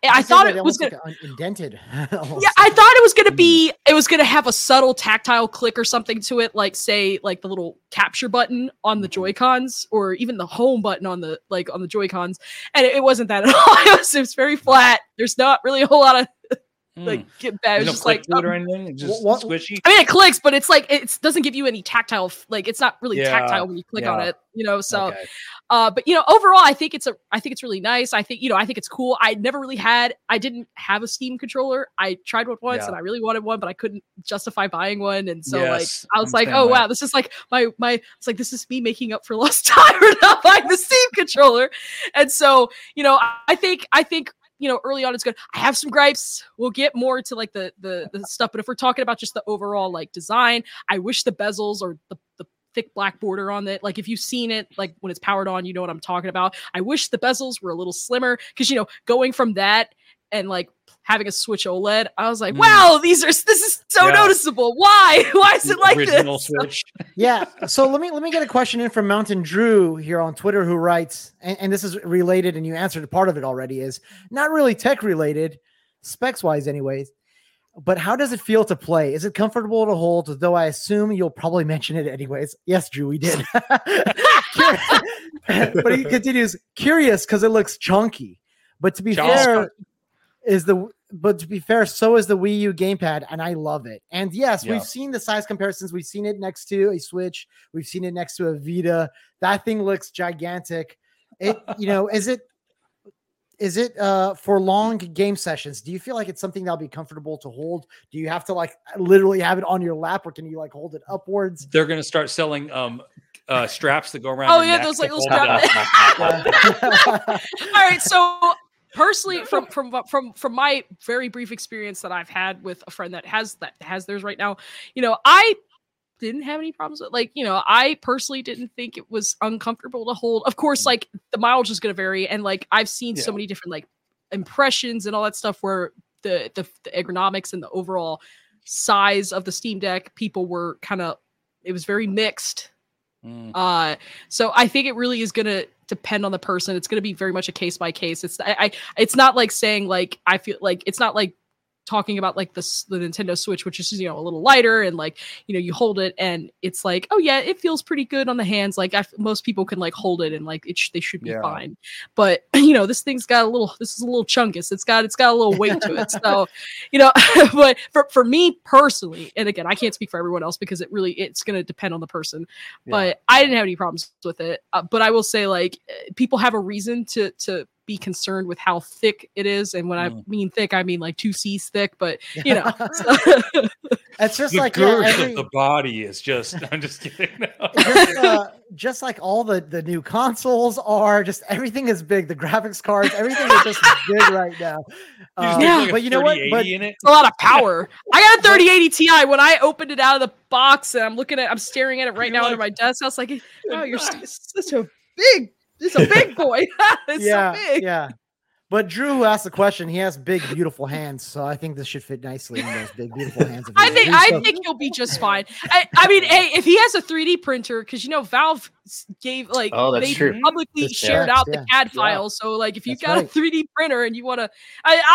I thought it was gonna like indented yeah I thought it was gonna be it was gonna have a subtle tactile click or something to it, like say like the little capture button on the Joy-Cons or even the home button on the like on the Joy-Cons, and it, it wasn't that at all. It was, it was very flat. There's not really a whole lot of Like, get back. It's no just click like or anything. It's just what? squishy. I mean, it clicks, but it's like it doesn't give you any tactile. Like, it's not really yeah. tactile when you click yeah. on it, you know. So, okay. uh, but you know, overall, I think it's a. I think it's really nice. I think you know. I think it's cool. I never really had. I didn't have a Steam controller. I tried one once, yeah. and I really wanted one, but I couldn't justify buying one. And so, yes, like, I was like, oh wow, this is like my my. It's like this is me making up for lost time for not buying the Steam controller. And so, you know, I, I think I think. you know, early on it's good. I have some gripes. We'll get more to like the, the the stuff, but if we're talking about just the overall like design, I wish the bezels or the, the thick black border on it, like if you've seen it, like when it's powered on, you know what I'm talking about. I wish the bezels were a little slimmer because, you know, going from that and like having a Switch OLED, I was like, mm. wow, these are, this is so yeah. noticeable. Why? Why is it like Original this? Switch. yeah. So let me, let me get a question in from Mountain Drew here on Twitter, who writes, and, and this is related and you answered part of it already, is not really tech related specs wise anyways, but how does it feel to play? Is it comfortable to hold? Though I assume you'll probably mention it anyways. Yes, Drew, we did. But he continues, curious because it looks chunky, but to be John's fair, chunky. Is the but to be fair, so is the Wii U gamepad, and I love it. And yes, yeah. we've seen the size comparisons. We've seen it next to a Switch. We've seen it next to a Vita. That thing looks gigantic. It, you know, is it is it uh, for long game sessions? Do you feel like it's something that'll be comfortable to hold? Do you have to like literally have it on your lap, or can you like hold it upwards? They're gonna start selling. Um... Uh, straps that go around. Oh yeah, those like little straps. All right, so personally, from from from from my very brief experience that I've had with a friend that has that has theirs right now, you know, I didn't have any problems with like you know, I personally didn't think it was uncomfortable to hold. Of course, like the mileage is going to vary, and like I've seen yeah. so many different like impressions and all that stuff where the the, the ergonomics and the overall size of the Steam Deck, people were kind of it was very mixed. Uh, so I think it really is going to depend on the person. It's going to be very much a case by case. It's I, I it's not like saying like I feel like it's not like talking about like this the Nintendo Switch, which is you know a little lighter and like you know you hold it and it's like oh yeah it feels pretty good on the hands. Like I, most people can like hold it and like it sh- they should be yeah. fine. But you know this thing's got a little this is a little chungus. It's got it's got a little weight to it. So you know, but for for me personally, and again I can't speak for everyone else because it really it's going to depend on the person. Yeah. But I didn't have any problems with it. Uh, but I will say like people have a reason to to. be concerned with how thick it is, and when mm. I mean thick, I mean like two C's thick. But you know, so. It's just the like girth yeah, every... of the body is just. I'm just kidding. No. Just, uh, just like all the the new consoles are, just everything is big. The graphics cards, everything is just big right now. Um, yeah, like but you know what? But in it? It's a lot of power. I got a thirty eighty Ti when I opened it out of the box, and I'm looking at, I'm staring at it right You're now like, under my desk. I was like, oh, you're such a big. It's a big boy. It's yeah, so big. Yeah. But Drew, who asked the question, he has big, beautiful hands. So I think this should fit nicely in those big, beautiful hands. Of I think I so- think you'll be just fine. I, I mean, hey, if he has a three D printer, because you know Valve gave like oh, they true. publicly that's shared correct. out yeah. the C A D yeah. file. So like, if you've that's got right. a three D printer and you want to,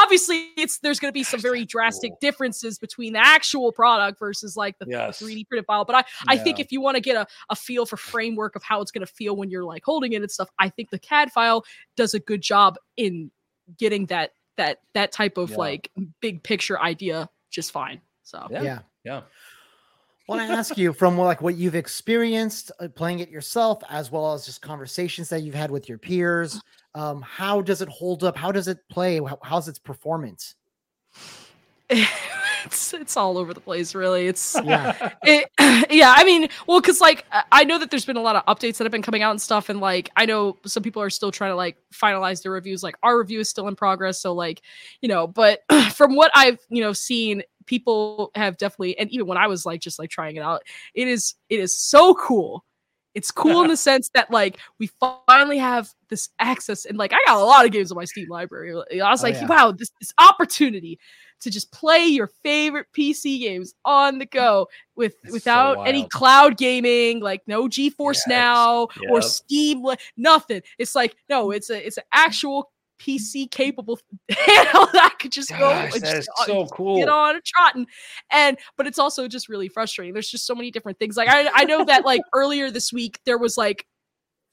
obviously, it's there's going to be some very drastic cool. differences between the actual product versus like the, yes. the three D printed file. But I, yeah. I think if you want to get a, a feel for framework of how it's going to feel when you're like holding it and stuff, I think the C A D file does a good job in getting that that that type of yeah. like big picture idea just fine. So yeah yeah, yeah. Well, I ask you from like what you've experienced playing it yourself, as well as just conversations that you've had with your peers, um how does it hold up? How does it play? How's its performance? It's it's all over the place, really. It's yeah, it, yeah. I mean, well, because like I know that there's been a lot of updates that have been coming out and stuff, and like I know some people are still trying to like finalize their reviews. Like our review is still in progress, so like you know. But from what I've you know seen, people have definitely, and even when I was like just like trying it out, it is it is so cool. It's cool in the sense that like we finally have this access, and like I got a lot of games in my Steam library. I was oh, like, yeah. wow, this, this opportunity to just play your favorite P C games on the go with it's without so any cloud gaming, like no GeForce yes. Now yep. or Steam, nothing. It's like no, it's a it's an actual P C capable handle that I could just go Gosh, and that just, is so cool. get on a trotting. And but it's also just really frustrating. There's just so many different things. Like I, I know that like earlier this week there was like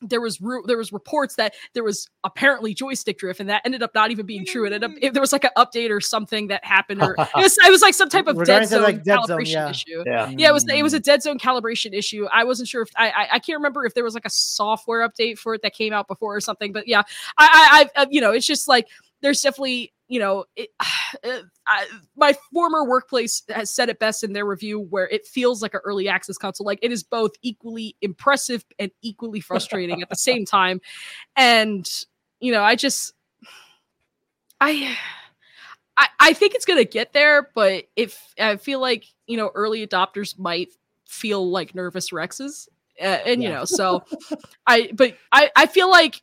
there was re- there was reports that there was apparently joystick drift, and that ended up not even being true. It ended up it, there was like an update or something that happened, or it was, it was like some type of dead zone like dead calibration zone, yeah. issue. Yeah. yeah, it was it was a dead zone calibration issue. I wasn't sure if I, I I can't remember if there was like a software update for it that came out before or something. But yeah, I I, I you know it's just like there's definitely. You know, it, it, I, my former workplace has said it best in their review, where it feels like an early access console. Like it is both equally impressive and equally frustrating at the same time. And, you know, I just, I, I, I think it's going to get there, but if I feel like, you know, early adopters might feel like nervous Rexes uh, and, yeah. you know, so I, but I, I feel like,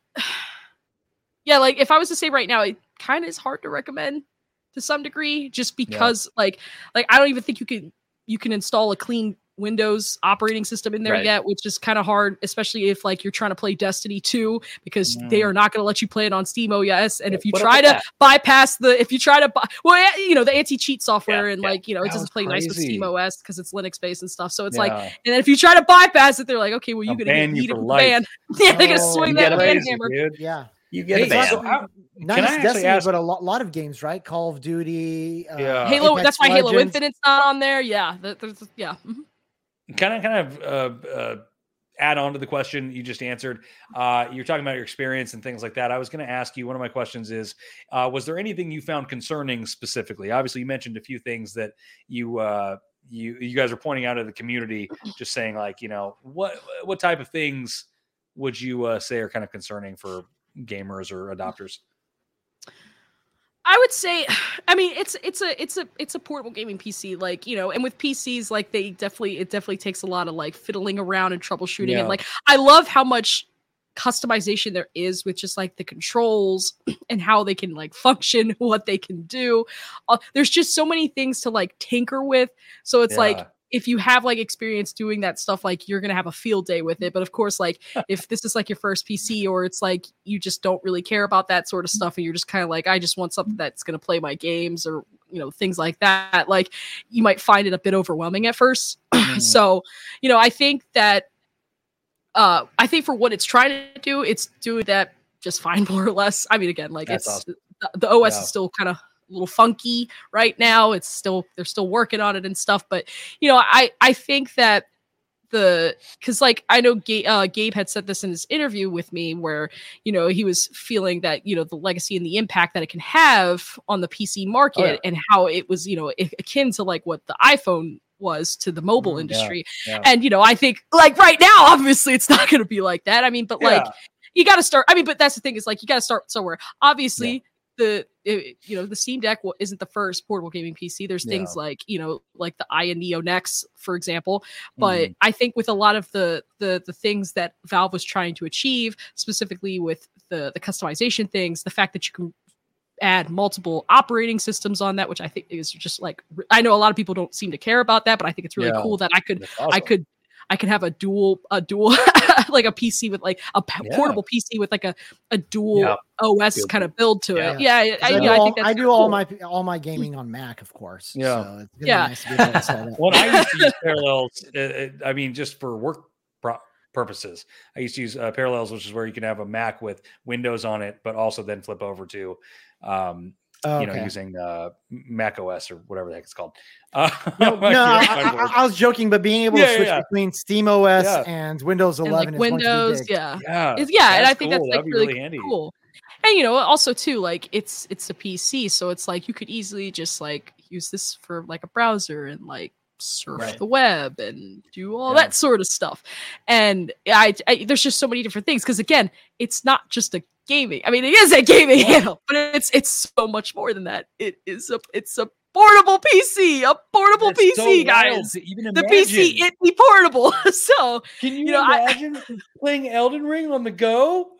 yeah, like if I was to say right now, it, kind of is hard to recommend to some degree, just because yeah. like like I don't even think you can you can install a clean Windows operating system in there right. yet, which is kind of hard, especially if like you're trying to play Destiny two, because mm. they are not going to let you play it on Steam O S. And yeah, if you try to that? bypass the if you try to buy, well, you know, the anti-cheat software yeah, and yeah. like, you know, that it doesn't play crazy. Nice with Steam O S because it's Linux based and stuff. So it's yeah. like, and then if you try to bypass it, they're like, okay, well, you're going to need a ban. Yeah, they're going to swing that ban hammer. Dude. Yeah. You get it. Hey, so not just Destiny, ask? But a lot, lot of games, right? Call of Duty, uh, yeah. Halo. Apex that's why Legends. Halo Infinite's not on there. Yeah, there's, yeah. Mm-hmm. Kind of, kind of uh, uh, add on to the question you just answered. Uh, you're talking about your experience and things like that. I was going to ask you. One of my questions is: uh, was there anything you found concerning specifically? Obviously, you mentioned a few things that you. Uh, You you guys are pointing out to the community, just saying like, you know, what what type of things would you uh, say are kind of concerning for gamers or adopters? I would say, I mean, it's it's a it's a it's a portable gaming P C, like, you know, and with P Cs, like they definitely it definitely takes a lot of like fiddling around and troubleshooting, yeah. and like I love how much customization there is with just like the controls and how they can like function, what they can do. Uh, there's just so many things to like tinker with, so it's yeah. like if you have like experience doing that stuff, like you're going to have a field day with it. But of course, like if this is like your first P C, or it's like, you just don't really care about that sort of stuff, and you're just kind of like, I just want something that's going to play my games, or, you know, things like that. Like you might find it a bit overwhelming at first. Mm-hmm. So, you know, I think that, uh, I think for what it's trying to do, it's doing that just fine, more or less. I mean, again, like that's it's, awesome. the, the O S yeah. is still kind of a little funky right now. It's still, they're still working on it and stuff. But, you know, I, I think that the, cause like, I know Gabe, uh, Gabe had said this in his interview with me, where, you know, he was feeling that, you know, the legacy and the impact that it can have on the P C market, oh, yeah. and how it was, you know, akin to like what the iPhone was to the mobile mm, industry. Yeah, yeah. And, you know, I think like right now, obviously it's not going to be like that. I mean, but yeah. like, you got to start, I mean, but that's the thing is like, you got to start somewhere. Obviously, yeah. The it, you know the Steam Deck isn't the first portable gaming P C. There's yeah. things like, you know, like the Aya Neo Nex, for example. But mm-hmm. I think with a lot of the the the things that Valve was trying to achieve, specifically with the the customization things, the fact that you can add multiple operating systems on that, which I think is just like, I know a lot of people don't seem to care about that, but I think it's really yeah. cool that I could awesome. I could. I can have a dual, a dual, like a P C with like a p- yeah. portable P C with like a, a dual yeah. O S kind of build to yeah. it. Yeah, I, I, I, do, I, all, think that's I do cool. all my all my gaming on Mac, of course. Yeah, so it's really yeah. nice to be able to sell that. Well, I used to use Parallels. Uh, I mean, just for work pro- purposes, I used to use uh, Parallels, which is where you can have a Mac with Windows on it, but also then flip over to. Um, Oh, you know, okay. using uh, Mac O S or whatever the heck it's called. Uh, no, no I, I, I was joking, but being able yeah, to switch yeah. between Steam O S yeah. and Windows eleven, and like Windows, is yeah, yeah, it's, yeah, that's and I think cool. that's like really, really handy. Cool. And you know, also too, like it's it's a P C, so it's like you could easily just like use this for like a browser and like surf right. the web and do all yeah. that sort of stuff. And I, I there's just so many different things, because again, it's not just a gaming. I mean, it is a gaming handle, but it's it's so much more than that. It is a it's a portable P C, a portable That's P C, so guys. Even the P C, it be portable. So can you, you know, imagine I, playing Elden Ring on the go?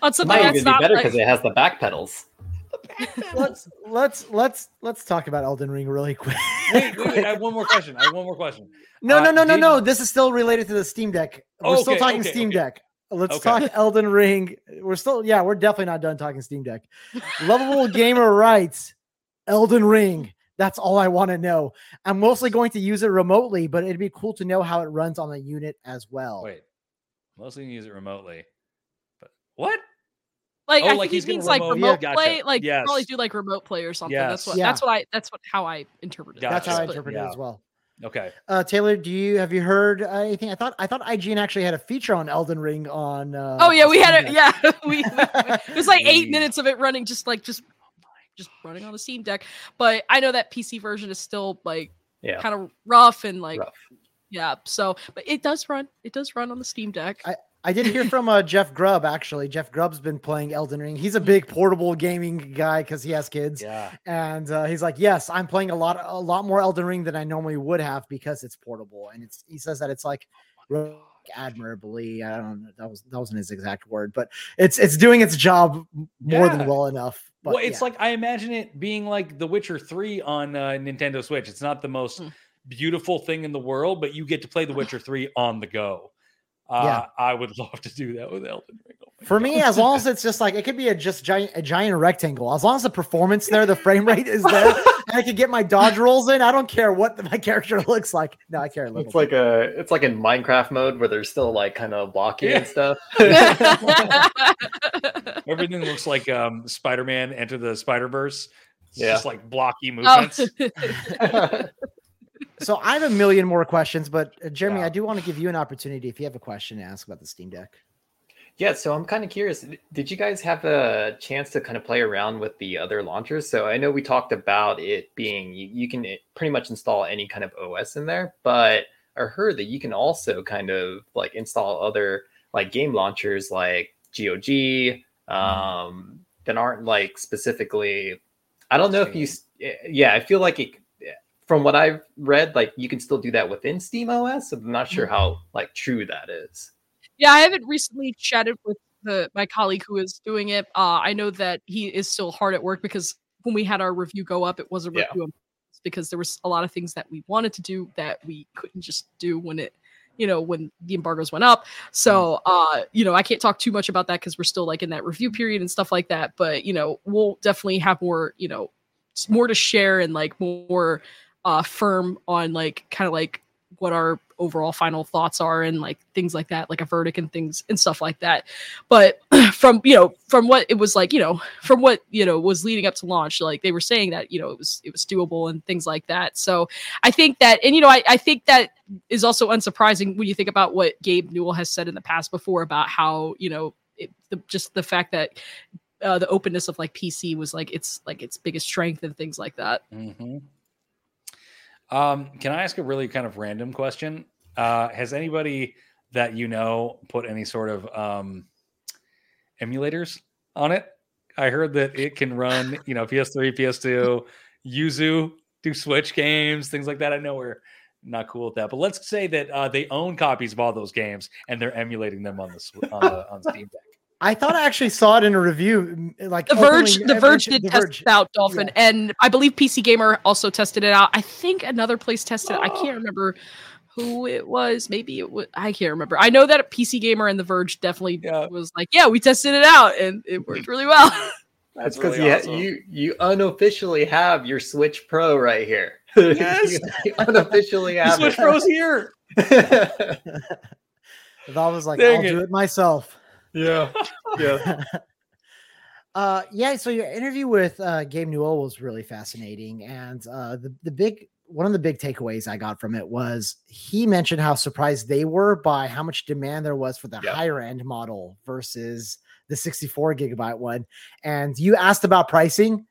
On something might even be better because like, it has the back pedals. let's let's let's let's talk about Elden Ring really quick. wait, wait, wait, I have one more question. I have one more question. No, uh, no, no, no, no. This is still related to the Steam Deck. We're oh, okay, still talking okay, Steam okay. Deck. Let's okay. talk Elden Ring. We're still, yeah, we're definitely not done talking Steam Deck. Lovable Gamer writes, Elden Ring. That's all I want to know. I'm mostly going to use it remotely, but it'd be cool to know how it runs on a unit as well. Wait, mostly use it remotely. But what? Like, oh, I think like he means remote, like remote yeah, play, gotcha. like yes. probably do like remote play or something. Yes. That's what yeah. that's what I that's what how I interpret it. Gotcha. That's how I interpret yeah. it as well. Okay. Uh, Taylor, do you have you heard uh, anything? I thought I thought I G N actually had a feature on Elden Ring on. Uh, oh yeah, we had it. Yeah, we, we, we it was like eight minutes of it running, just like just just running on the Steam Deck. But I know that P C version is still like yeah. kind of rough and like rough. yeah. So, but it does run. It does run on the Steam Deck. I, I did hear from uh, Jeff Grubb, actually. Jeff Grubb's been playing Elden Ring. He's a big portable gaming guy because he has kids. Yeah. And uh, he's like, yes, I'm playing a lot a lot more Elden Ring than I normally would have because it's portable. And it's he says that it's like admirably. I don't know. That, was, that wasn't his exact word. But it's it's doing its job more yeah. than well enough. But, well, it's yeah. like I imagine it being like The Witcher three on uh, Nintendo Switch. It's not the most mm. beautiful thing in the world, but you get to play The Witcher three on the go. Uh, yeah. I would love to do that with Elden Ring. Oh For God. me, as long as it's just like it could be a just giant, a giant rectangle. As long as the performance there, the frame rate is there, and I can get my dodge rolls in. I don't care what the, my character looks like. No, I care a little. It's bit. like a, it's like in Minecraft mode where they're still like kind of blocky yeah. and stuff. Everything looks like um, Spider-Man Enter the Spider-Verse. It's yeah. just like blocky movements. Oh. So I have a million more questions, but uh, Jeremy, yeah. I do want to give you an opportunity if you have a question to ask about the Steam Deck. Yeah, so I'm kind of curious. Did you guys have a chance to kind of play around with the other launchers? So I know we talked about it being you, you can pretty much install any kind of O S in there, but I heard that you can also kind of like install other like game launchers like G O G um, that aren't like specifically. I don't know if you. Yeah, I feel like it. From what I've read, like you can still do that within SteamOS. So I'm not sure how like true that is. Yeah, I haven't recently chatted with the, my colleague who is doing it. Uh, I know that he is still hard at work because when we had our review go up, it was a review yeah. because there was a lot of things that we wanted to do that we couldn't just do when it, you know, when the embargoes went up. So, uh, you know, I can't talk too much about that because we're still like in that review period and stuff like that. But, you know, we'll definitely have more, you know, more to share and like more. Uh, firm on like kind of like what our overall final thoughts are and like things like that, like a verdict and things and stuff like that. But from, you know, from what it was like, you know, from what, you know, was leading up to launch, like they were saying that, you know, it was, it was doable and things like that. So I think that, and, you know, I, I think that is also unsurprising when you think about what Gabe Newell has said in the past before about how, you know, it, the, just the fact that uh, the openness of like P C was like, it's like its biggest strength and things like that. Mm-hmm. Um, can I ask a really kind of random question? Uh, has anybody that you know put any sort of um, emulators on it? I heard that it can run, you know, P S three, P S two, Yuzu, do Switch games, things like that. I know we're not cool with that, but let's say that uh, they own copies of all those games and they're emulating them on the on, the, on Steam Deck. I thought I actually saw it in a review. Like The Verge, openly, The Verge did the test Verge. it out, Dolphin, yeah. and I believe P C Gamer also tested it out. I think another place tested oh. it. I can't remember who it was. Maybe it was. I can't remember. I know that P C Gamer and The Verge definitely yeah. was like, "Yeah, we tested it out, and it worked really well." That's because really awesome. you you unofficially have your Switch Pro right here. Yes, you unofficially have Switch it. Pro's here. Valve was like, Dang "I'll it. do it myself." Yeah, yeah. uh, yeah, so your interview with uh, Gabe Newell was really fascinating. And uh, the, the big one of the big takeaways I got from it was he mentioned how surprised they were by how much demand there was for the yeah. higher end model versus the sixty-four gigabyte one. And you asked about pricing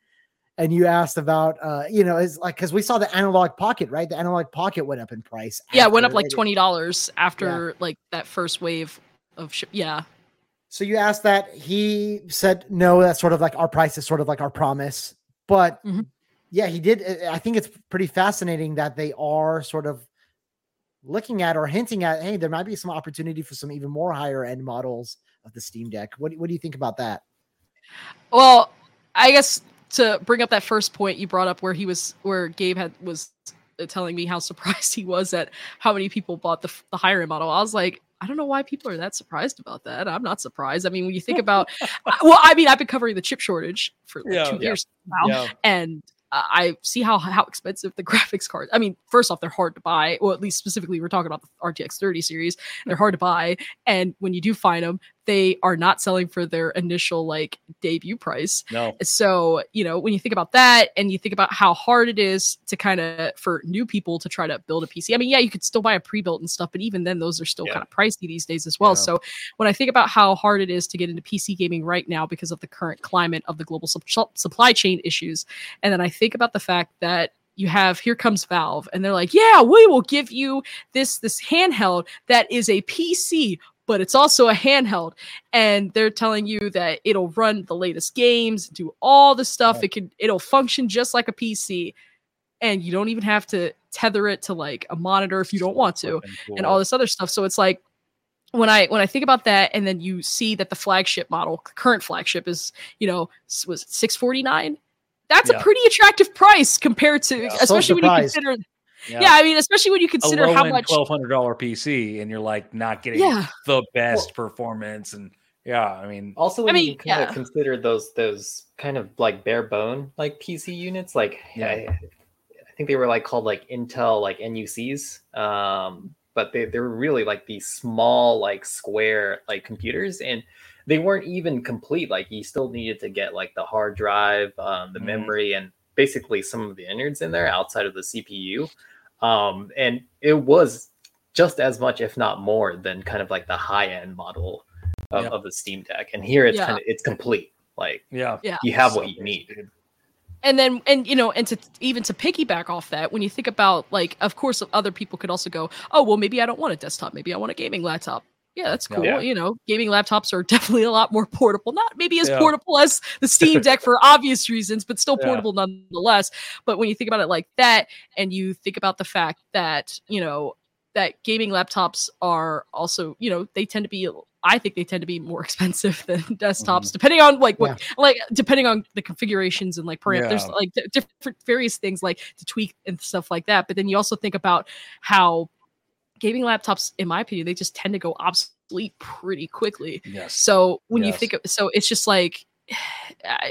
and you asked about, uh, you know, it's like because we saw the Analog Pocket, right? The Analog Pocket went up in price. Yeah, it went up like twenty dollars after yeah. like that first wave of ship. Yeah. So you asked that, he said, no, that's sort of like our price is sort of like our promise, but mm-hmm. yeah, he did. I think it's pretty fascinating that they are sort of looking at or hinting at, hey, there might be some opportunity for some even more higher end models of the Steam Deck. What, what do you think about that? Well, I guess to bring up that first point you brought up where he was, where Gabe had was telling me how surprised he was at how many people bought the, the higher end model. I was like, I don't know why people are that surprised about that. I'm not surprised. I mean, when you think about, well, I mean, I've been covering the chip shortage for like yeah, two yeah. years now, yeah. and uh, I see how how expensive the graphics cards. I mean, first off, they're hard to buy. Well, at least specifically, we're talking about the R T X thirty series. They're hard to buy, and when you do find them, they are not selling for their initial like debut price. No. So, you know, when you think about that and you think about how hard it is to kind of for new people to try to build a P C. I mean, yeah, you could still buy a pre-built and stuff, but even then those are still yeah. kind of pricey these days as well. Yeah. So when I think about how hard it is to get into P C gaming right now because of the current climate of the global su- supply chain issues. And then I think about the fact that you have, here comes Valve, and they're like, yeah, we will give you this, this handheld that is a P C, but it's also a handheld, and they're telling you that it'll run the latest games, do all the stuff. Right. It can, it'll function just like a P C, and you don't even have to tether it to like a monitor if you don't want to, cool. and all this other stuff. So it's like, when I when I think about that, and then you see that the flagship model, current flagship, is, you know, was six forty-nine. That's yeah. a pretty attractive price compared to, yeah, especially when you consider. Yeah. yeah, I mean, especially when you consider how much twelve hundred dollars P C, and you're like not getting yeah. the best well, performance, and yeah, I mean, also when I mean, you kind yeah. of consider those those kind of like bare bone like P C units, like yeah. I, I think they were like called like Intel like N U Cs, um, but they they were really like these small like square like computers, and they weren't even complete. Like you still needed to get like the hard drive, um, the mm-hmm. memory, and basically some of the innards in there outside of the C P U. Um, and it was just as much, if not more, than kind of like the high end model of, yeah. of the Steam Deck. And here it's yeah. kind of, it's complete. Like yeah. yeah. you have so what you need. Dude. And then, and you know, and to even to piggyback off that, when you think about like, of course, other people could also go, oh, well, maybe I don't want a desktop. Maybe I want a gaming laptop. Yeah, that's cool. Yeah. You know, gaming laptops are definitely a lot more portable. Not maybe as yeah. portable as the Steam Deck for obvious reasons, but still portable yeah. nonetheless. But when you think about it like that, and you think about the fact that, you know, that gaming laptops are also, you know, they tend to be, I think they tend to be more expensive than desktops, mm. depending on like what, yeah. like depending on the configurations and like parameters, yeah. like different various things like to tweak and stuff like that. But then you also think about how gaming laptops, in my opinion, they just tend to go obsolete pretty quickly. Yes. So when yes. you think of, so it's just like,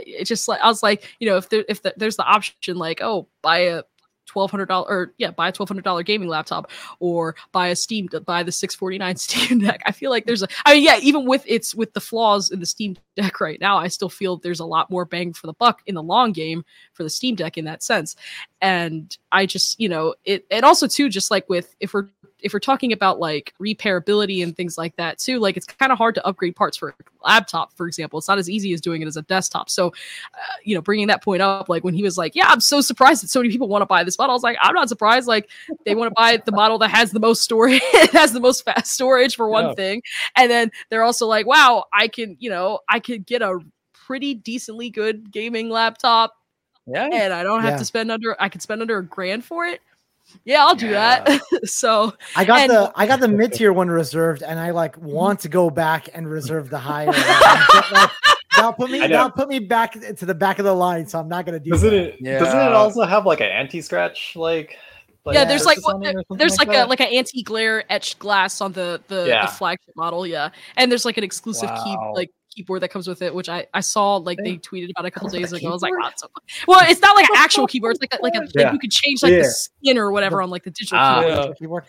it's just like, I was like, you know, if there, if the, there's the option, like, oh, buy a twelve hundred dollars or yeah, buy a twelve hundred dollars gaming laptop or buy a Steam, buy the six forty-nine Steam Deck. I feel like there's a, I mean, yeah, even with it's with the flaws in the Steam Deck right now, I still feel there's a lot more bang for the buck in the long game for the Steam Deck in that sense. And I just, you know, it, and also too, just like with, if we're, if we're talking about like repairability and things like that too, like it's kind of hard to upgrade parts for a laptop, for example. It's not as easy as doing it as a desktop. So, uh, you know, bringing that point up, like when he was like, yeah, I'm so surprised that so many people want to buy this model. I was like, I'm not surprised. Like they want to buy the model that has the most storage, has the most fast storage for one yeah. thing. And then they're also like, wow, I can, you know, I could get a pretty decently good gaming laptop yeah. and I don't have yeah. to spend under, I could spend under a grand for it. Yeah, I'll do yeah. that. So I got and- the I got the mid tier one reserved, and I like want to go back and reserve the higher. Now put me now put me back to the back of the line, so I'm not gonna do doesn't that. It. Yeah. Doesn't it also have like an anti-scratch like? Like yeah, there's like what, there's like, like a like an anti-glare etched glass on the the, yeah. the flagship model, yeah. And there's like an exclusive wow. key like keyboard that comes with it, which I, I saw like they tweeted about a couple days ago. I was like, oh, it's so cool. Well, it's not like an actual keyboard. It's like a, like, a, yeah. like you could change like yeah. the skin or whatever on like the digital uh, keyboard.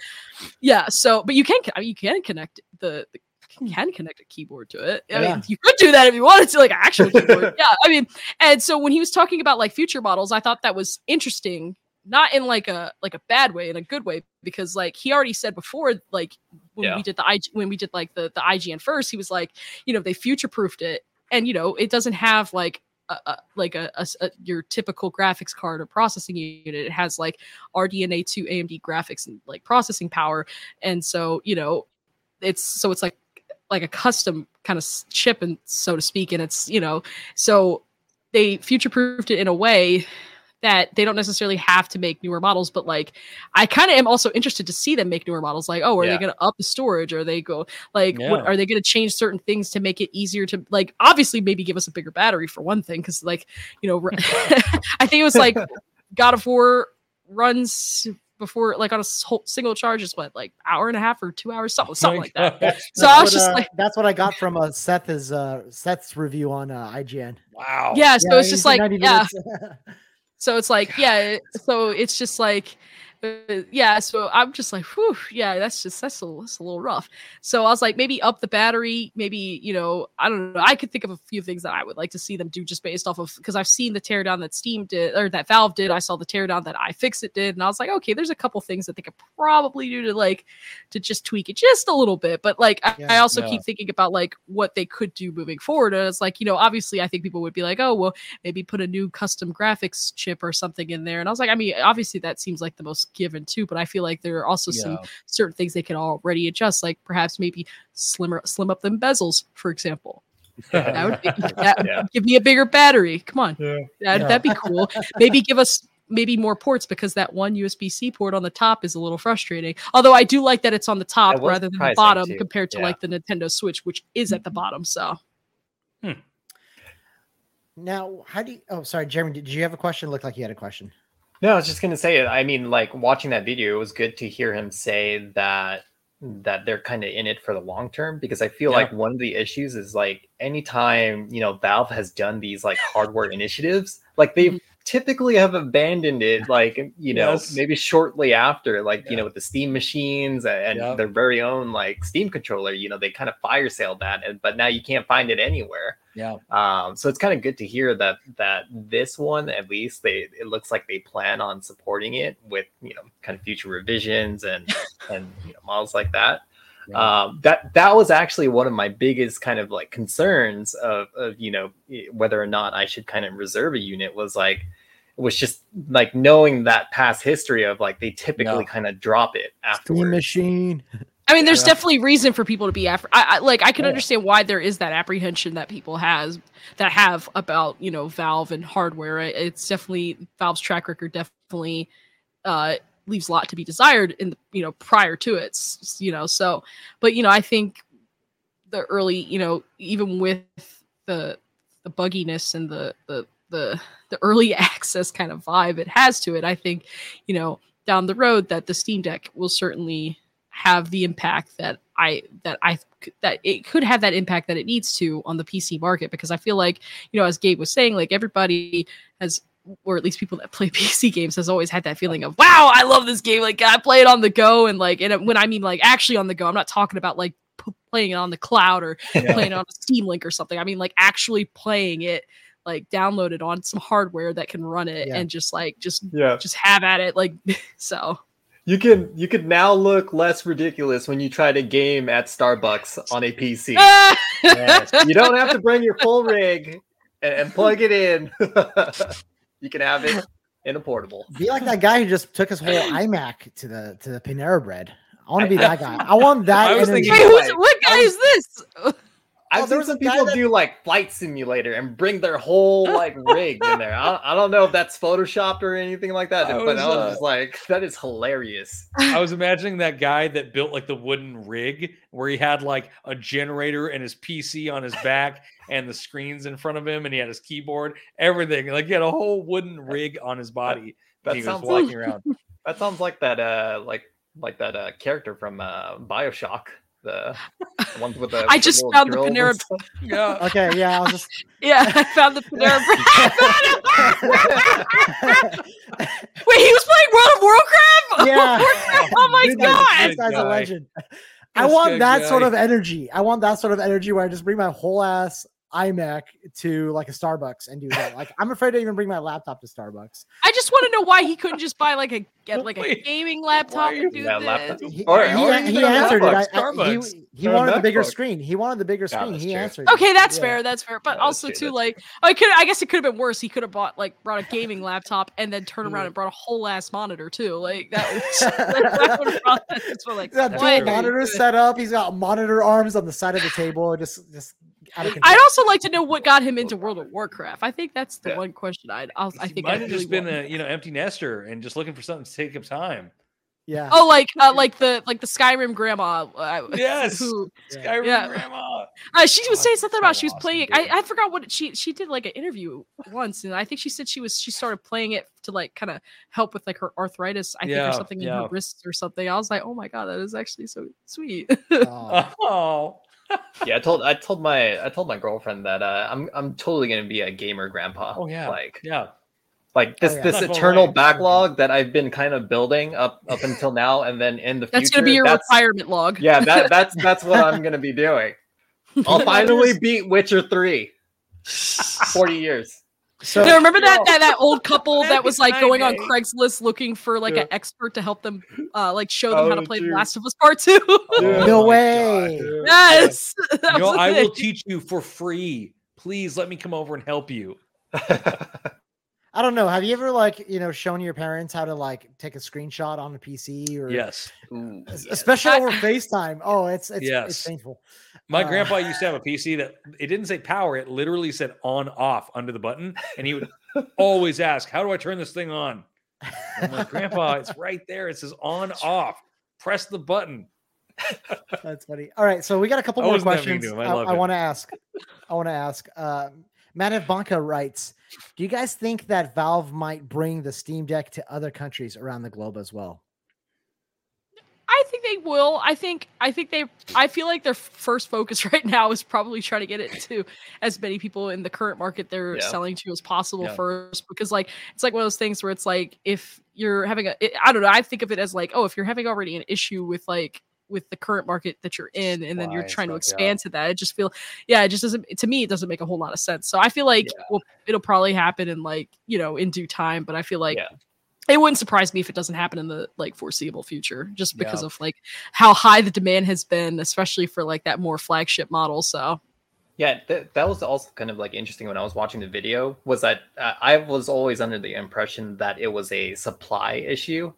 Yeah. So, but you can I mean, you can connect the, the you can connect a keyboard to it. I yeah. mean, you could do that if you wanted to, like an actual keyboard. yeah. I mean, and so when he was talking about like future models, I thought that was interesting. Not in like a like a bad way, in a good way, because like he already said before, like when yeah. we did the I G, when we did like the the I G N first, he was like, you know, they future proofed it, and you know it doesn't have like a, a like a, a, a your typical graphics card or processing unit. It has like R D N A two A M D graphics and like processing power, and so you know it's so it's like like a custom kind of chip, and so to speak, and it's you know so they future proofed it in a way that they don't necessarily have to make newer models, but like, I kind of am also interested to see them make newer models. Like, oh, are yeah. they going to up the storage? Are they go like, yeah. what, are they going to change certain things to make it easier to like, obviously maybe give us a bigger battery for one thing. Cause like, you know, I think it was like God of War runs before, like on a whole single charge is what, like hour and a half or two hours, something, something like that. So I was what, just uh, like, that's what I got from uh, Seth's, uh, Seth's review on uh, I G N. Wow. Yeah. So yeah, it's just like, yeah. So it's like, yeah, so it's just like, uh, yeah, so I'm just like, whew, yeah, that's just, that's a, that's a little rough. So I was like, maybe up the battery, maybe, you know, I don't know. I could think of a few things that I would like to see them do just based off of, because I've seen the teardown that Steam did, or that Valve did. I saw the teardown that iFixit did, and I was like, okay, there's a couple things that they could probably do to, like, to just tweak it just a little bit. But, like, I, yeah, I also yeah. keep thinking about, like, what they could do moving forward. And it's like, you know, obviously I think people would be like, oh, well, maybe put a new custom graphics chip or something in there. And I was like, I mean, obviously that seems like the most given too, but I feel like there are also yeah. some certain things they can already adjust, like perhaps maybe slimmer slim up the bezels, for example. That would be, that, yeah. give me a bigger battery, come on. yeah. That, yeah. That'd be cool. Maybe give us maybe more ports, because that one U S B C port on the top is a little frustrating, although I do like that it's on the top rather than the bottom too. Compared to yeah. like the Nintendo Switch, which is at the bottom. So hmm. now how do you oh sorry Jeremy, did you have a question? It looked like you had a question. No, I was just going to say, I mean, like, watching that video, it was good to hear him say that that they're kind of in it for the long term, because I feel yeah. like one of the issues is, like, anytime, you know, Valve has done these, like, hardware initiatives, like, they mm-hmm. typically have abandoned it, like, you know, yes. maybe shortly after, like, yeah. you know, with the Steam machines and yeah. their very own, like, Steam controller, you know, they kind of fire sale that, and but now you can't find it anywhere. Yeah. Um, so it's kind of good to hear that that this one, at least, they it looks like they plan on supporting it with, you know, kind of future revisions and and you know, models like that. Yeah. Um, that that was actually one of my biggest kind of like concerns of of you know, whether or not I should kind of reserve a unit, was like was just like knowing that past history of like they typically no. kind of drop it after the machine. I mean, there's yeah. definitely reason for people to be after. I, I like I can yeah. understand why there is that apprehension that people has that have about, you know, Valve and hardware. It's definitely Valve's track record definitely uh, leaves a lot to be desired in the, you know, prior to it, you know. So, but you know, I think the early, you know, even with the the bugginess and the the the, the early access kind of vibe it has to it, I think, you know, down the road that the Steam Deck will certainly have the impact that I that I that it could have that impact that it needs to on the P C market, because I feel like, you know, as Gabe was saying, like everybody has, or at least people that play P C games, has always had that feeling of, wow, I love this game, like I play it on the go, and like and when I mean like actually on the go, I'm not talking about like p- playing it on the cloud or yeah. playing it on a Steam Link or something. I mean like actually playing it, like downloaded on some hardware that can run it yeah. and just like just yeah. just have at it, like so. You can you can now look less ridiculous when you try to game at Starbucks on a P C. Yes. You don't have to bring your full rig and, and plug it in. You can have it in a portable. Be like that guy who just took his whole iMac to the to the Panera Bread. I want to be that guy. I want that. I was thinking, wait, who's, what guy is this? I've oh, seen some people that... do like Flight Simulator and bring their whole like rig in there. I, I don't know if that's photoshopped or anything like that, I but was, I was uh... just like, that is hilarious. I was imagining that guy that built like the wooden rig where he had like a generator and his P C on his back and the screens in front of him, and he had his keyboard, everything. Like he had a whole wooden rig on his body. That, that he sounds was walking like... around. That sounds like that uh like like that uh, character from uh, BioShock. The ones with the I just found the Panera. Yeah. Okay. Yeah. I was just. Yeah. I found the Panera. Wait, he was playing World of Warcraft. Yeah. Warcraft? Oh my god! This guy's a legend. I want that sort of energy. I want that sort of energy where I just bring my whole ass iMac to like a Starbucks and do that. Like I'm afraid to even bring my laptop to Starbucks. I just want to know why he couldn't just buy like a get like a gaming laptop and do that. Laptop? He, or, he, or he, he answered Starbucks, it. I, I, he he or wanted the bigger book. screen. He wanted the bigger yeah, screen. He true. answered. Okay, that's yeah. fair. That's fair. But that also too, like I could. I guess it could have been worse. He could have bought like brought a gaming laptop and then turned around and brought a whole ass monitor too. Like that. Was, that, that for, like, that dual monitor set up. He's got monitor arms on the side of the table. Just just. I'd also like to know what got him into World of Warcraft. I think that's the yeah. one question I'd, I'll, I think might I'd have really just been a, you know, empty nester and just looking for something to take up time. Yeah. Oh, like uh, like the like the Skyrim grandma. Uh, yes. Who, Skyrim yeah. grandma. Uh, she was saying something about she was playing. I, I forgot what she she did like an interview once, and I think she said she was she started playing it to like kind of help with like her arthritis, I yeah, think, or something yeah. in her wrists or something. I was like, oh my god, that is actually so sweet. Oh. oh. Yeah, I told I told my I told my girlfriend that uh, I'm I'm totally gonna be a gamer grandpa. Oh yeah, like yeah. Like this, oh, yeah. this eternal right. backlog that I've been kind of building up up until now, and then in the future, that's gonna be your retirement log. Yeah, that that's that's what I'm gonna be doing. I'll finally beat Witcher three. Forty years. So now, remember that, that that old couple that was like going on Craigslist looking for like yeah. an expert to help them, uh, like show them oh, how to play The Last of Us Part Two. Oh, no way. God, yes. You know, I thing. will teach you for free. Please let me come over and help you. I don't know. Have you ever like, you know, shown your parents how to like take a screenshot on a P C or yes, Ooh, especially yes. over FaceTime? Oh, it's it's, yes. it's painful. My uh, grandpa used to have a P C that it didn't say power; it literally said on off under the button, and he would always ask, "How do I turn this thing on?" I'm like, "Grandpa, it's right there. It says on off. Press the button." That's funny. All right, so we got a couple I more questions. I, I, I want to ask. I want to ask. Uh, Matt Bonka writes, do you guys think that Valve might bring the Steam Deck to other countries around the globe as well? I think they will. I think I think they I feel like their first focus right now is probably trying to get it to as many people in the current market they're yeah. selling to as possible yeah. first, because like it's like one of those things where it's like if you're having a it, I don't know, I think of it as like, oh, if you're having already an issue with like with the current market that you're in, and then you're trying to expand yeah. to that. It just feel, yeah, it just doesn't, to me, it doesn't make a whole lot of sense. So I feel like yeah. we'll, it'll probably happen in like, you know, in due time, but I feel like yeah. it wouldn't surprise me if it doesn't happen in the like foreseeable future, just because yeah. of like how high the demand has been, especially for like that more flagship model. So. Yeah, th- that was also kind of like interesting when I was watching the video, was that uh, I was always under the impression that it was a supply issue,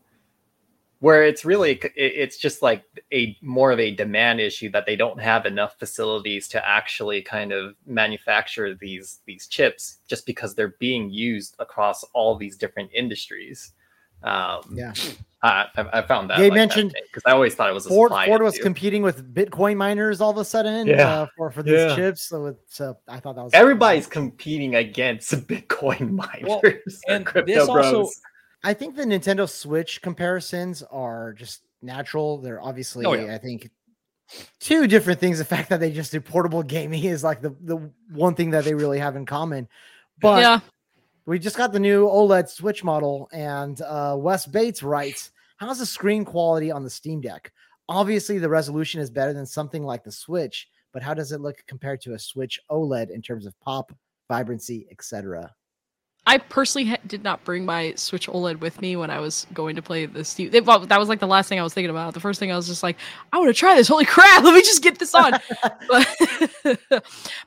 where it's really, it's just like a more of a demand issue that they don't have enough facilities to actually kind of manufacture these these chips, just because they're being used across all these different industries. Um, yeah, I, I found that. They like mentioned because I always thought it was a Ford. Ford was issue. competing with Bitcoin miners all of a sudden yeah. uh, for for these yeah. chips. So, it, so I thought that was everybody's funny. competing against Bitcoin miners well, and crypto this bros. Also- I think the Nintendo Switch comparisons are just natural. They're obviously, oh, yeah. I think, two different things. The fact that they just do portable gaming is like the, the one thing that they really have in common. But yeah. we just got the new OLED Switch model, and uh, Wes Bates writes, how's the screen quality on the Steam Deck? Obviously, the resolution is better than something like the Switch, but how does it look compared to a Switch OLED in terms of pop, vibrancy, et cetera? I personally ha- did not bring my Switch OLED with me when I was going to play the Steam. It, well, that was like the last thing I was thinking about. The first thing I was just like, I want to try this. Holy crap. Let me just get this on. but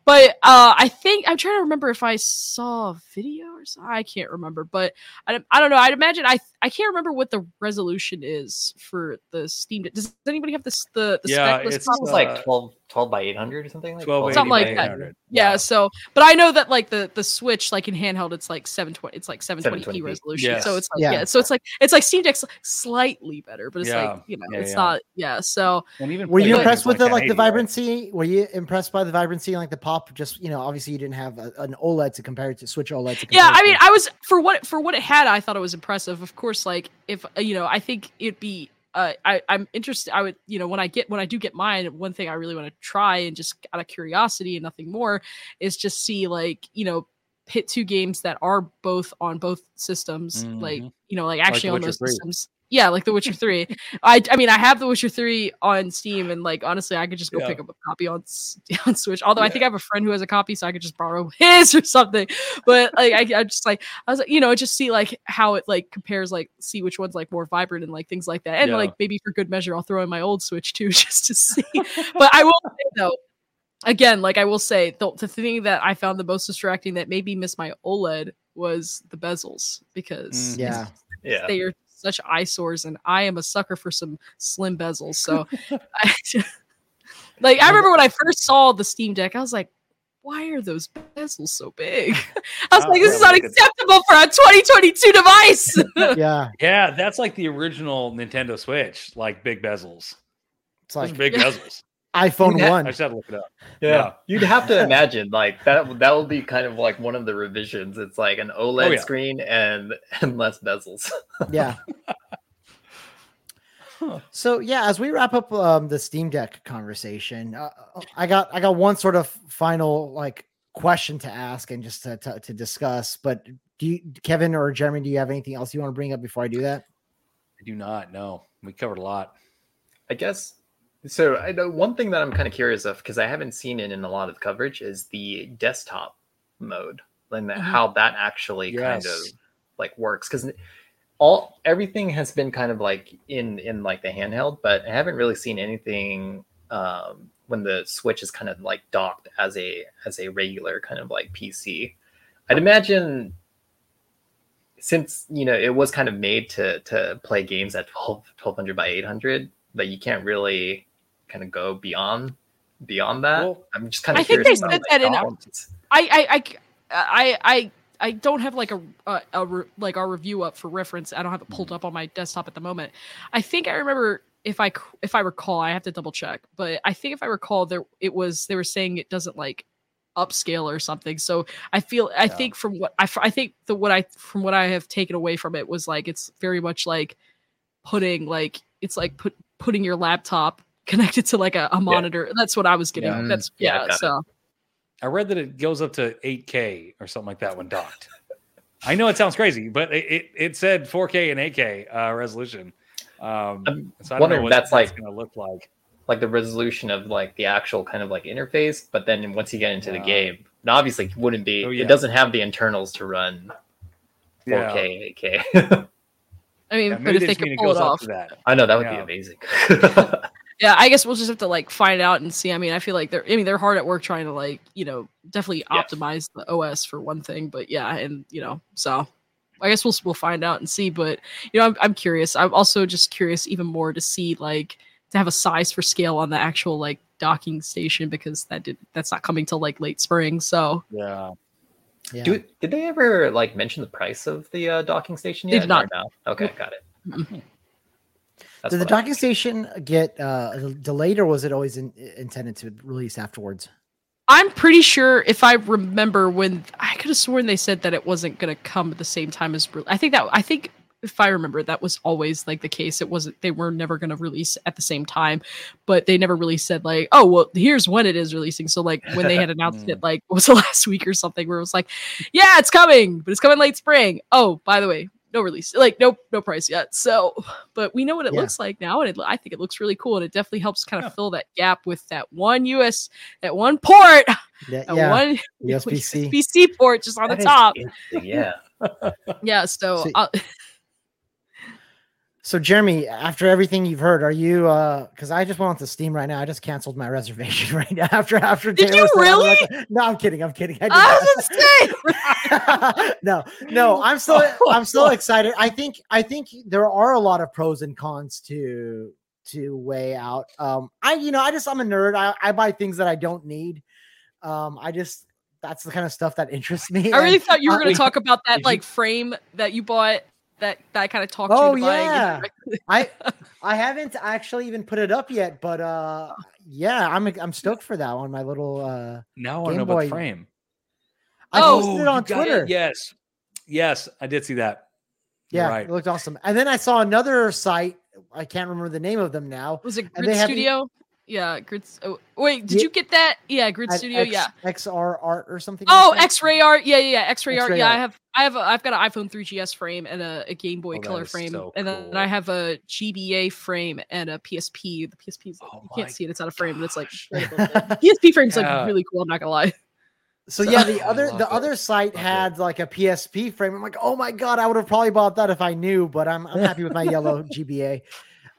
but uh, I think I'm trying to remember if I saw a video or something. I can't remember, but I, I don't know. I'd imagine I I can't remember what the resolution is for the Steam. Does anybody have this, the, the yeah, spec list? It's uh, like twelve, twelve by eight hundred or something like that. Something like that. Yeah, yeah. So, but I know that like the, the Switch, like in handheld, it's like seven twenty, it's like seven twenty p resolution. Yes. So it's like, yeah. yeah. So it's like, it's like Steam Deck's slightly better, but it's yeah. like, you know, yeah, it's yeah. not. Yeah. So even were you impressed with like the, like the vibrancy? Right? Were you impressed by the vibrancy and like the pop? Just, you know, obviously you didn't have a, an OLED to compare it to Switch OLED. To yeah. I mean, I was for what, for what it had, I thought it was impressive. Of course, like if, you know, I think it'd be, Uh, I, I'm interested. I would, you know, when I get, when I do get mine, one thing I really want to try, and just out of curiosity and nothing more, is just see like, you know, hit two games that are both on both systems, mm-hmm. like, you know, like actually like on those systems. Yeah, like The Witcher three. I, I mean, I have The Witcher three on Steam, and like honestly, I could just go yeah. pick up a copy on on Switch. Although yeah. I think I have a friend who has a copy, so I could just borrow his or something. But like, I, I just like I was, like, you know, just see like how it like compares, like see which one's like more vibrant and like things like that. And yeah. like maybe for good measure, I'll throw in my old Switch too, just to see. But I will say though, again, like I will say the, the thing that I found the most distracting that made me miss my OLED was the bezels, because mm, yeah, yeah, they are such eyesores, and I am a sucker for some slim bezels. So, I, like, I remember when I first saw the Steam Deck, I was like, why are those bezels so big? I was oh, like, this is unacceptable for a twenty twenty-two device. yeah. Yeah. That's like the original Nintendo Switch, like big bezels. It's like big bezels. iPhone have, one. I just had to look it up. Yeah. yeah. You'd have to imagine like that, that will be kind of like one of the revisions. It's like an OLED oh, yeah. screen and, and less bezels. yeah. Huh. So yeah, as we wrap up um, the Steam Deck conversation, uh, I got, I got one sort of final like question to ask and just to, to, to discuss, but Do you, Kevin or Jeremy, do you have anything else you want to bring up before I do that? I do not. No, we covered a lot. I guess. So I know one thing that I'm kind of curious of, because I haven't seen it in a lot of coverage, is the desktop mode and mm-hmm. how that actually yes. kind of like works. Because all everything has been kind of like in, in like the handheld, but I haven't really seen anything um, when the Switch is kind of like docked as a as a regular kind of like P C. I'd imagine, since you know it was kind of made to to play games at twelve hundred by eight hundred, that you can't really kind of go beyond beyond that. Well, I'm just kind of I think they said that in our, I I I I I don't have like a, a, a re, like our review up for reference. I don't have it pulled up on my desktop at the moment. I think I remember if I if I recall, I have to double check, but I think if I recall there it was they were saying it doesn't like upscale or something. So I feel I yeah. think from what I I think the what I from what I have taken away from it was like it's very much like putting like it's like put putting your laptop connected to like a, a monitor. Yeah. That's what I was getting. Yeah. That's yeah. yeah so I read that it goes up to eight K or something like that when docked. I know it sounds crazy, but it, it, it said four K and eight K uh, resolution. Um, I'm so I don't know what that's, that's like, going to look like. Like the resolution of like the actual kind of like interface. But then once you get into yeah. the game, and obviously it wouldn't be, oh, yeah. it doesn't have the internals to run four K, yeah. eight K. I mean, yeah, but if they, they can pull it, it off, that. I know that would yeah. be amazing. Yeah, I guess we'll just have to like find out and see. I mean, I feel like they're, I mean, they're hard at work trying to like, you know, definitely yes. optimize the O S for one thing, but yeah, and you know, so I guess we'll we'll find out and see. But you know, I'm I'm curious. I'm also just curious even more to see like to have a size for scale on the actual like docking station, because that did that's not coming till like late spring. So yeah. Yeah. Do, did they ever like mention the price of the uh, docking station yet? Did not. No? Okay, got it. Mm-hmm. Did the docking station get uh, delayed, or was it always in, intended to release afterwards? I'm pretty sure, if I remember, when I could have sworn they said that it wasn't going to come at the same time as. I think that I think if I remember, that was always like the case. It wasn't. They were never going to release at the same time, but they never really said like, "Oh, well, here's when it is releasing." So like when they had announced it, like it was the last week or something, where it was like, "Yeah, it's coming, but it's coming late spring." Oh, by the way, no release, like no no price yet. So, but we know what it yeah. looks like now, and it, I think it looks really cool, and it definitely helps kind of yeah. fill that gap with that one U S, that one port, that, that yeah. one U S B C U S B C port just on that the top. Yeah, yeah. So. so I'll, So, Jeremy, after everything you've heard, are you? Because uh, I just went on to Steam right now. I just canceled my reservation right now. After after. Did Taylor you really? Like, no, I'm kidding. I'm kidding. I, I was insane. no, no, I'm still I'm still excited. I think I think there are a lot of pros and cons to to weigh out. Um, I you know I just I'm a nerd. I, I buy things that I don't need. Um, I just that's the kind of stuff that interests me. I really and, thought you were going to uh, talk about that like frame that you bought. That that kind of talked oh, you to yeah. I I haven't actually even put it up yet, but uh, yeah, I'm I'm stoked for that one. My little uh, now I know about the frame. I oh, posted it on Twitter. It. Yes, yes, I did see that. You're yeah, right. It looked awesome. And then I saw another site. I can't remember the name of them now. Was it Grid Studio? The... Yeah, Grid. Oh, wait, did yeah. you get that? Yeah, Grid At Studio. X, yeah, X R Art or something. Oh, like X-Ray Art. Yeah, yeah, yeah. X-Ray, X-Ray Art. Art. Yeah, I have. I have a, I've got an iPhone three G S frame and a, a Game Boy oh, Color frame, so and then cool. I have a G B A frame and a P S P. The P S P's like, oh you can't see it; it's out of frame. That's like P S P frame's yeah. like really cool. I'm not gonna lie. So, so yeah, the other the it. other site love had it. Like a P S P frame. I'm like, oh my god, I would have probably bought that if I knew. But I'm I'm happy with my yellow G B A.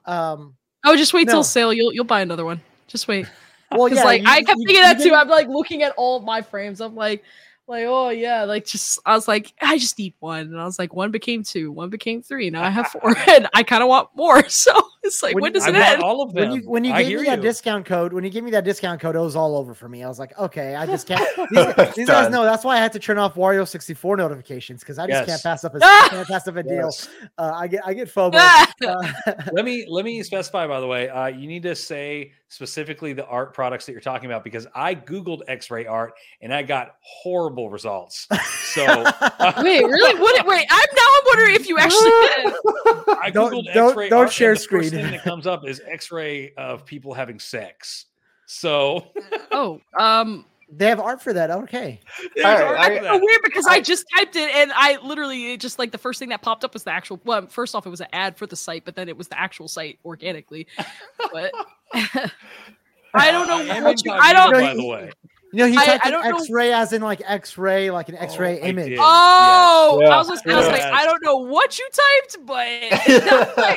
Um, oh, just wait no. till sale. You'll you'll buy another one. Just wait. Well, yeah, like you, I kept you, thinking you, that you too. Didn't... I'm like looking at all of my frames. I'm like. Like, oh, yeah, like just I was like, I just need one. And I was like, one became two, one became three. Now I have four and I kind of want more. So it's like, when, when does I it end? All of them. When you, when you gave me you. that discount code, when you gave me that discount code, it was all over for me. I was like, okay, I just can't. These, these guys know that's why I had to turn off Wario sixty-four notifications because I just yes. can't pass up a, can't pass up a deal. Uh, I get I get FOMO. uh, let me let me specify, by the way, uh, you need to say specifically the art products that you're talking about, because I Googled X-Ray Art and I got horrible results. So uh, wait, really? What? Wait, I'm now I'm wondering if you actually did. I don't, Googled don't, X-Ray don't Art share and the screen. First thing that comes up is X-ray of people having sex. So oh, um, They have art for that. Okay. Right, art I, for that. Weird because I, I just typed it and I literally it just like the first thing that popped up was the actual. Well, first off, it was an ad for the site, but then it was the actual site organically. But I don't know. I, what you, I don't. By the way, you know, he typed I, I an X-ray know. as in like X-ray, like an X-ray oh, image. Oh, yes. I was, just, yes. I was like, I don't know what you typed, but like, I,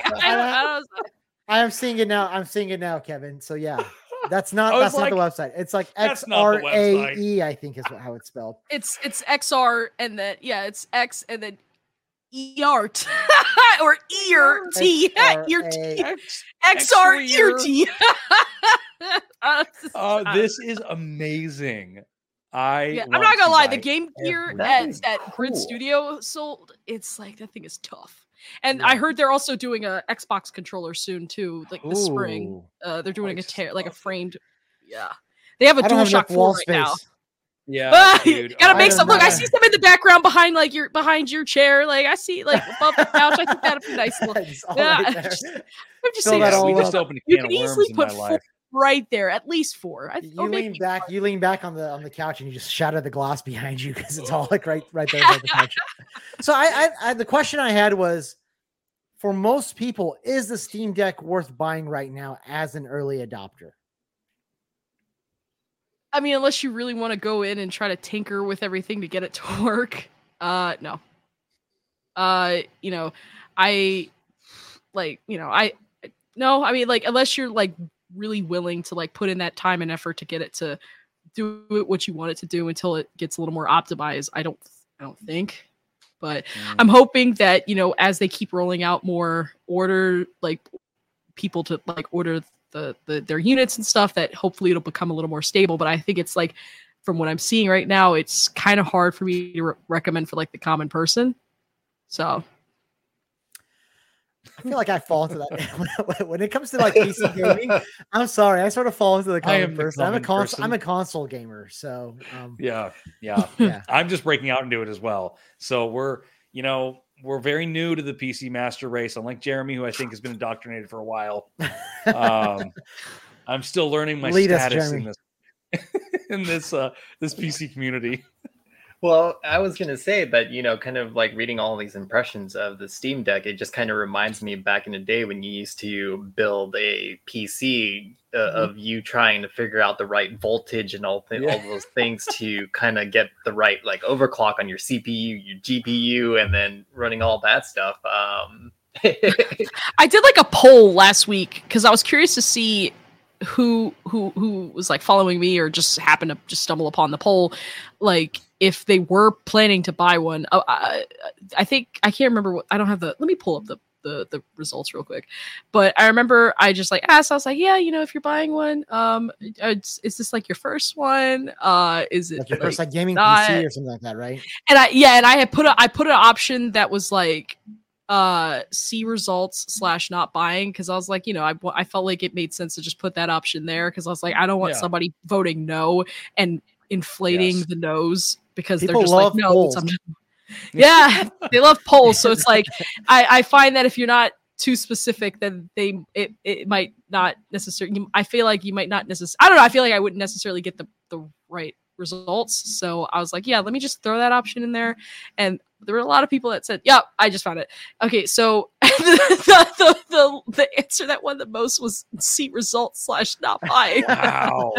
don't, I, was like, I am seeing it now. I'm seeing it now, Kevin. So yeah. That's not that's like, not the website. It's like X R A E, I think is what, how it's spelled. It's it's X R and then yeah, it's X and then E R T or ear T ear T X R ear T. Uh, this is amazing. I yeah, I'm not gonna lie, the Game Gear at at Grid Studio sold. It's like that thing is tough. And yeah. I heard they're also doing a Xbox controller soon too, like this Ooh, spring. Uh, they're doing nice a tear, like a framed. Yeah, they have a DualShock four right now. Yeah, but dude, gotta I make some know. Look. I see some in the background behind, like your behind your chair. Like I see, like above the couch. I think that'd be nice. Look, yeah, right just, I'm just saying. That we just opened a can you can of worms easily in put my life. Right there, at least four. I, you lean back, you lean back on the on the couch, and you just shatter the glass behind you because it's all like right, right there. By the couch. So I, I, I, the question I had was, for most people, is the Steam Deck worth buying right now as an early adopter? I mean, unless you really want to go in and try to tinker with everything to get it to work, uh, no. Uh, you know, I, like, you know, I, no, I mean, like, unless you're like. Really willing to like put in that time and effort to get it to do it what you want it to do until it gets a little more optimized. I don't, I don't think, but mm. I'm hoping that, you know, as they keep rolling out more order, like people to like order the, the, their units and stuff that hopefully it'll become a little more stable. But I think it's like, from what I'm seeing right now, it's kind of hard for me to re- recommend for like the common person. So I feel like I fall into that when it comes to like P C gaming. I'm sorry, I sort of fall into the common person. I'm a cons- person. I'm a console gamer, so um, yeah, yeah, yeah. I'm just breaking out into it as well. So we're, you know, we're very new to the P C master race. Unlike Jeremy, who I think has been indoctrinated for a while, um, I'm still learning my Lead status us, in this in this uh, this P C community. Well, I was going to say that, you know, kind of like reading all these impressions of the Steam Deck, it just kind of reminds me back in the day when you used to build a P C uh, mm-hmm. of you trying to figure out the right voltage and all, th- yeah. all those things to kind of get the right like overclock on your C P U, your G P U, and then running all that stuff. Um, I did like a poll last week because I was curious to see who who who was like following me or just happened to just stumble upon the poll, like. If they were planning to buy one, I, I, I think I can't remember what I don't have the. Let me pull up the, the the results real quick. But I remember I just like asked. I was like, yeah, you know, if you're buying one, um, is, is this like your first one? Uh, is it like your like, first like gaming not... P C or something like that, right? And I yeah, and I had put a, I put an option that was like, uh, see results slash not buying because I was like, you know, I I felt like it made sense to just put that option there because I was like, I don't want yeah. somebody voting no and inflating yes. the no's. Because people they're just like, no, it's yeah, they love polls. So it's like, I, I find that if you're not too specific, then they, it, it might not necessarily, I feel like you might not necessarily, I don't know. I feel like I wouldn't necessarily get the, the right results. So I was like, yeah, let me just throw that option in there. And there were a lot of people that said, yeah, I just found it. Okay. So the, the, the, the answer that won the most was see results slash not buying. Wow.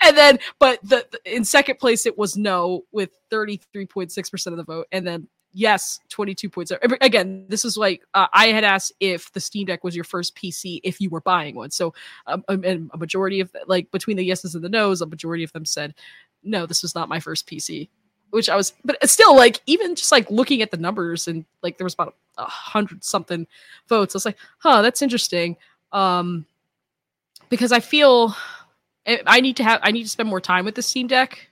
And then, but the, the in second place, it was no with thirty-three point six percent of the vote. And then yes, twenty-two point seven. Again, this is like, uh, I had asked if the Steam Deck was your first P C, if you were buying one. So um, and a majority of like between the yeses and the nos, a majority of them said, no, this was not my first P C. Which I was, but still, like, even just like looking at the numbers and like there was about a hundred something votes. I was like, huh, that's interesting. Um, because I feel I need to have, I need to spend more time with the Steam Deck,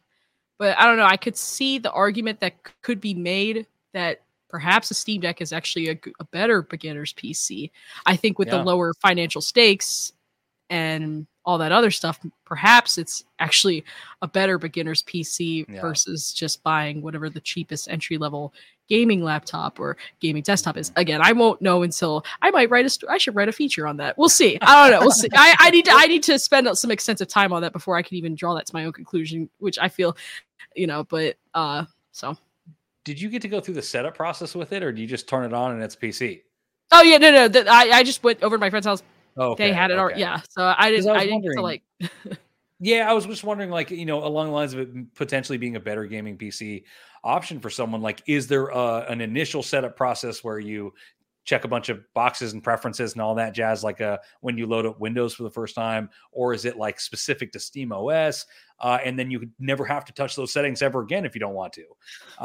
but I don't know. I could see the argument that could be made that perhaps a Steam Deck is actually a, a better beginner's P C. I think with yeah. the lower financial stakes and all that other stuff, perhaps it's actually a better beginner's P C yeah. versus just buying whatever the cheapest entry-level gaming laptop or gaming desktop is. Again, I won't know until I might write a st- I should write a feature on that. We'll see. I don't know. We'll see. I, I need to I need to spend some extensive time on that before I can even draw that to my own conclusion, which I feel, you know, but uh, so. Did you get to go through the setup process with it, or do you just turn it on and it's P C? Oh yeah, no, no. The, I, I just went over to my friend's house. Oh, okay, they had it okay. already. Yeah. So I didn't, I, I didn't get to like, yeah, I was just wondering, like, you know, along the lines of it potentially being a better gaming P C option for someone, like, is there uh, an initial setup process where you check a bunch of boxes and preferences and all that jazz, like uh, when you load up Windows for the first time, or is it like specific to Steam O S? Uh, and then you never have to touch those settings ever again if you don't want to,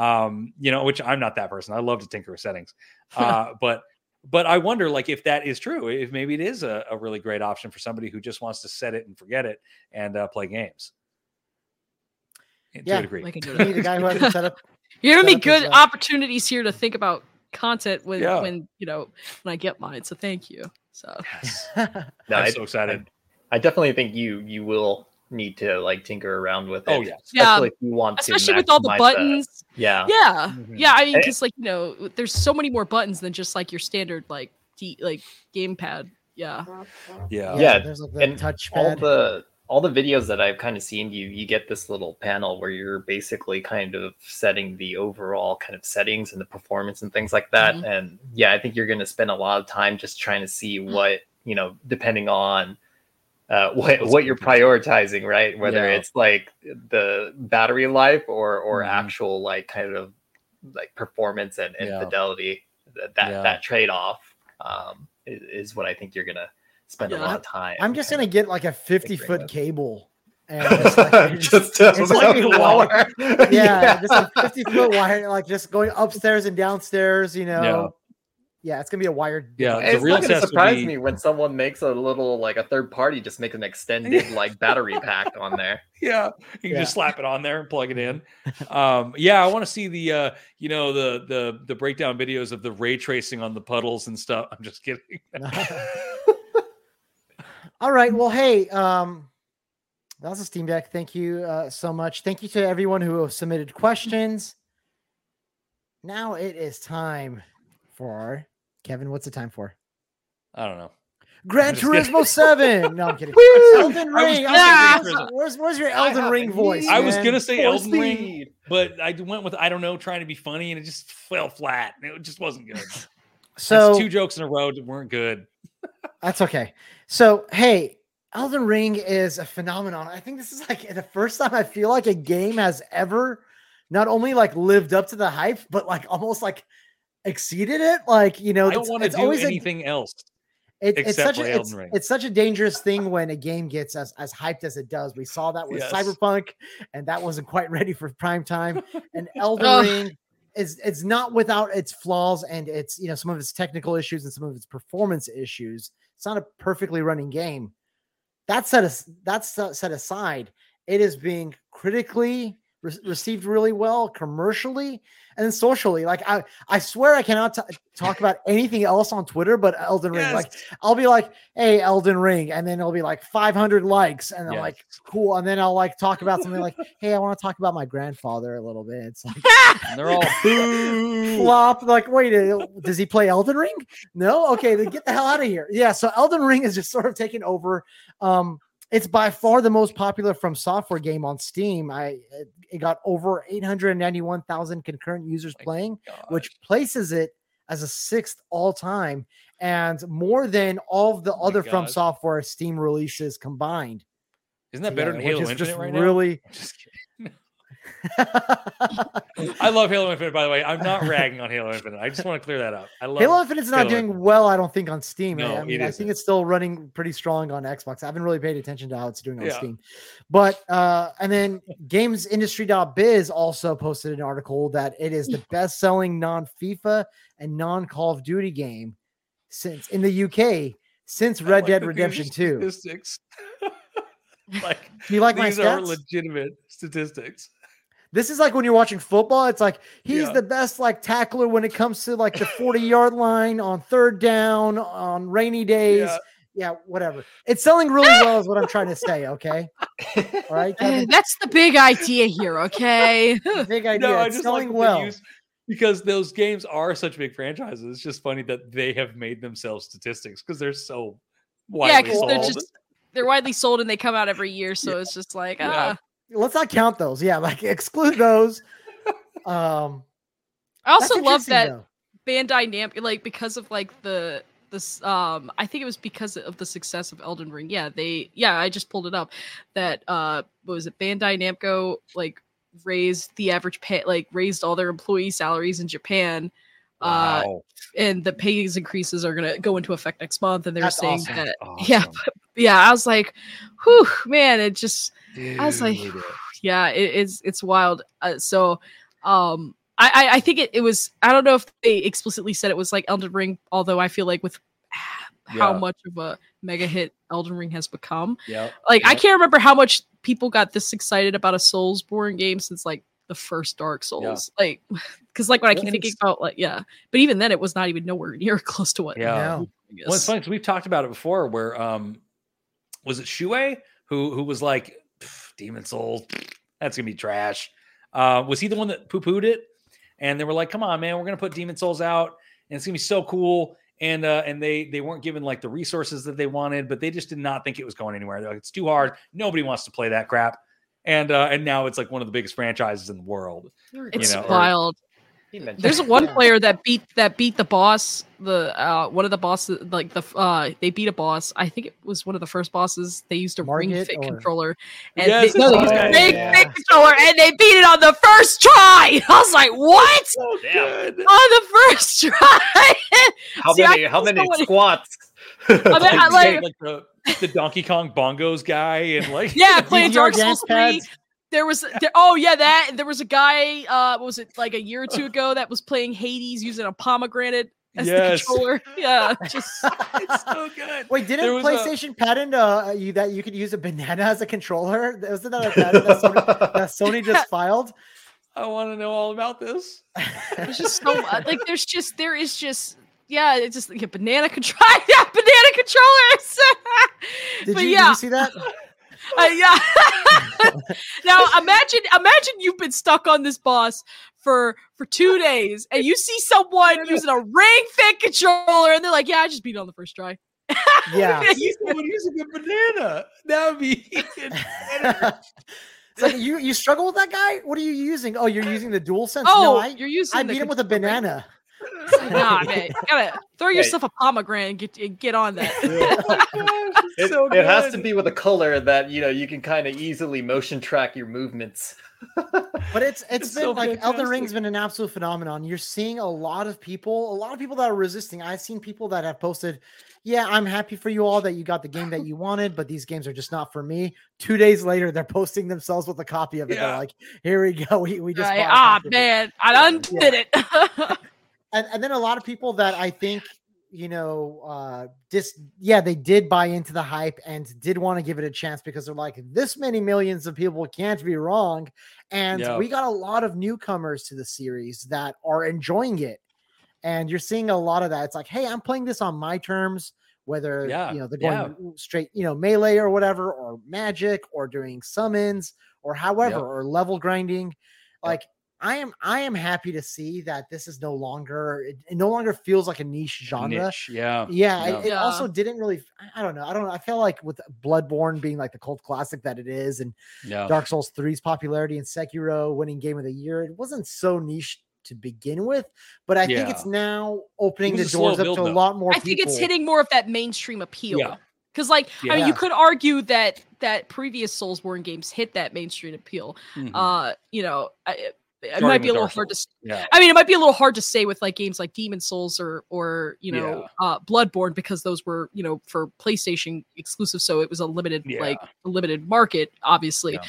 um, you know, which I'm not that person. I love to tinker with settings, uh, but But I wonder, like, if that is true, if maybe it is a, a really great option for somebody who just wants to set it and forget it and uh, play games. And yeah, to a degree. Like a the guy who has to set up, You're giving me good himself. opportunities here to think about content when, yeah. when you know, when I get mine. So thank you. So yes. no, I'm I, so excited. I, I definitely think you you will need to like tinker around with it. Oh yeah, especially yeah. if you want especially to, especially with all the buttons. That. Yeah, yeah, mm-hmm. yeah. I mean, because like you know, there's so many more buttons than just like your standard like D, like gamepad. Yeah, yeah, yeah. yeah. There's like the and touchpad. All the all the videos that I've kind of seen, you you get this little panel where you're basically kind of setting the overall kind of settings and the performance and things like that. Mm-hmm. And yeah, I think you're going to spend a lot of time just trying to see mm-hmm. what you know, depending on. Uh, what what you're prioritizing, right? Whether yeah. it's like the battery life or or mm-hmm. actual like kind of like performance and, and yeah. fidelity, that that, yeah. that trade off um, is, is what I think you're gonna spend yeah. a lot of time. I'm just gonna get like a fifty foot cable. And it's like, just it's, it's like wire. Yeah, yeah, just like fifty foot wire, like just going upstairs and downstairs, you know. Yeah. Yeah, it's gonna be a wired. Yeah, it's not gonna surprise me when someone makes a little like a third party just makes an extended like battery pack on there. Yeah, you can yeah. just slap it on there and plug it in. Um, yeah, I want to see the uh, you know the the the breakdown videos of the ray tracing on the puddles and stuff. I'm just kidding. All right, well, hey, um, that was a Steam Deck. Thank you uh, so much. Thank you to everyone who submitted questions. Now it is time for. Kevin, what's the time for? I don't know. Gran Turismo seven. No, I'm kidding. Elden Ring. Yeah. Where's, where's your Elden I, Ring voice? I man? was going to say Force Elden lead. Ring, but I went with, I don't know, trying to be funny, and it just fell flat. It just wasn't good. So that's two jokes in a row that weren't good. That's okay. So, hey, Elden Ring is a phenomenon. I think this is like the first time I feel like a game has ever not only like lived up to the hype, but like almost like exceeded it, like you know. I don't want to do anything a, else. It, it's such a it's, it's such a dangerous thing when a game gets as as hyped as it does. We saw that with yes. Cyberpunk, and that wasn't quite ready for prime time. And Elden oh. Ring is it's not without its flaws and its you know some of its technical issues and some of its performance issues. It's not a perfectly running game. That set as, that's set aside. It is being critically received really well commercially and socially. Like I, I swear I cannot t- talk about anything else on Twitter but Elden Ring. Yes. Like I'll be like, "Hey, Elden Ring," and then it'll be like five hundred likes, and I'm yes. like, "Cool." And then I'll like talk about something like, "Hey, I want to talk about my grandfather a little bit." It's like and they're all flop. Like, wait, does he play Elden Ring? No. Okay, then get the hell out of here. Yeah. So Elden Ring is just sort of taking over. Um, It's by far the most popular From Software game on Steam. I it got over eight hundred ninety-one thousand concurrent users oh playing, gosh. which places it as a sixth all time and more than all of the oh other From Software Steam releases combined. Isn't that together, better than Halo Infinite just right really... now? Just kidding. I love Halo Infinite, by the way. I'm not ragging on Halo Infinite. I just want to clear that up. I love Halo Infinite's not Halo doing Infinite. well, I don't think, on Steam. No, I mean, I think it's still running pretty strong on Xbox. I haven't really paid attention to how it's doing on yeah. Steam. But uh, and then gamesindustry dot biz also posted an article that it is the best-selling non-FIFA and non-Call of Duty game since in the U K since Red like Dead Redemption two. Like, do you like these my stats? Are legitimate statistics. This is like when you're watching football, it's like he's yeah. the best like tackler when it comes to like the forty yard line on third down on rainy days. Yeah. yeah, whatever. It's selling really well is what I'm trying to say, okay? All right, Kevin? That's the big idea here, okay? Big idea. No, it's I just selling like well. Use, because those games are such big franchises. It's just funny that they have made themselves statistics because they're so widely yeah, sold. They're, just, they're widely sold and they come out every year, so yeah. it's just like, ah. Yeah. Let's not count those. Yeah, like exclude those. Um, I also love that though. Bandai Namco, like because of like the... This, um, I think it was because of the success of Elden Ring. Yeah, they, yeah, I just pulled it up. That, uh, what was it? Bandai Namco like raised the average pay, like raised all their employee salaries in Japan. Uh, wow. And the pay increases are gonna go into effect next month. And they're saying awesome. that, awesome. yeah, yeah. I was like, whew, man, it just, Dude. I was like, yeah, it, it's it's wild. Uh, so, um. I, I think it, it was, I don't know if they explicitly said it was like Elden Ring, although I feel like with how yeah. much of a mega hit Elden Ring has become. Yeah. Like, yeah. I can't remember how much people got this excited about a Soulsborne game since like the first Dark Souls. Yeah. Like, because like when I keep thinking about, like, yeah. But even then, it was not even nowhere near close to what. Yeah. Well, it's funny because we've talked about it before where, um, was it Shuei who, who was like, Demon's Souls, that's going to be trash. Uh, was he the one that poo pooed it? And they were like, come on, man, we're going to put Demon's Souls out and it's going to be so cool. And, uh, and they, they weren't given like the resources that they wanted, but they just did not think it was going anywhere. They're like, it's too hard. Nobody wants to play that crap. And, uh, and now it's like one of the biggest franchises in the world. It's you know, wild. Or- There's one player that beat, that beat the boss, the, uh, one of the bosses, like the, uh, they beat a boss. I think it was one of the first bosses. They used a Market ring fit or... controller and yes, they, no, they used a ring yeah. fit controller and they beat it on the first try. I was like, what? So on the first try. How See, many, how many someone... squats? I mean, I like, like the, the Donkey Kong bongos guy and like, yeah, playing Dark Souls three. There was, there, oh yeah, that there was a guy. Uh, what was it like a year or two ago that was playing Hades using a pomegranate as yes. the controller? Yeah, just it's so good. Wait, didn't PlayStation a... patent uh you that you could use a banana as a controller? Wasn't that a patent that Sony, that Sony just yeah. filed? I want to know all about this. There's just so much. Like there's just there is just yeah, it's just like a banana control. Yeah, banana controllers. did, you, yeah. did you see that? Uh, yeah. Now imagine, imagine you've been stuck on this boss for for two days, and you see someone using a ring fit controller, and they're like, "Yeah, I just beat it on the first try." Yeah, you someone using a banana. That would be. It's like you you struggle with that guy. What are you using? Oh, you're using the DualSense. Oh, no, I, you're using. I beat him with a banana. Like, nah, man, you gotta throw yourself a pomegranate and get, and get on that. Yeah. It, so it has to be with a color that you know you can kind of easily motion track your movements. But it's it's, it's been so like fantastic. Elden Ring's been an absolute phenomenon. You're seeing a lot of people, a lot of people that are resisting. I've seen people that have posted, "Yeah, I'm happy for you all that you got the game that you wanted, but these games are just not for me." Two days later, they're posting themselves with a copy of it. Yeah. They're like, "Here we go, we we just right. ah man, I undid yeah. it." And, and then a lot of people that I think, you know, uh, just, yeah, they did buy into the hype and did want to give it a chance because they're like, this many millions of people can't be wrong. And yep. we got a lot of newcomers to the series that are enjoying it. And you're seeing a lot of that. It's like, hey, I'm playing this on my terms, whether, yeah. you know, they're going yeah. straight, you know, melee or whatever, or magic or doing summons or however, yep. or level grinding. Yep. Like, I am I am happy to see that this is no longer it, it no longer feels like a niche genre. Niche, yeah, yeah. No. It, it yeah. also didn't really. I don't know. I don't know. I feel like with Bloodborne being like the cult classic that it is, and yeah. Dark Souls three's popularity and Sekiro winning Game of the Year, it wasn't so niche to begin with. But I yeah. think it's now opening the doors up build, to though. a lot more. I people. think it's hitting more of that mainstream appeal. Yeah. Because, like, yeah. I mean, you could argue that that previous Soulsborne games hit that mainstream appeal. Mm-hmm. Uh, you know. I, It might be a little hard to say. Yeah. I mean, it might be a little hard to say with like games like Demon's Souls or or you know yeah. uh, Bloodborne because those were you know for PlayStation exclusive, so it was a limited yeah. like a limited market, obviously. Yeah.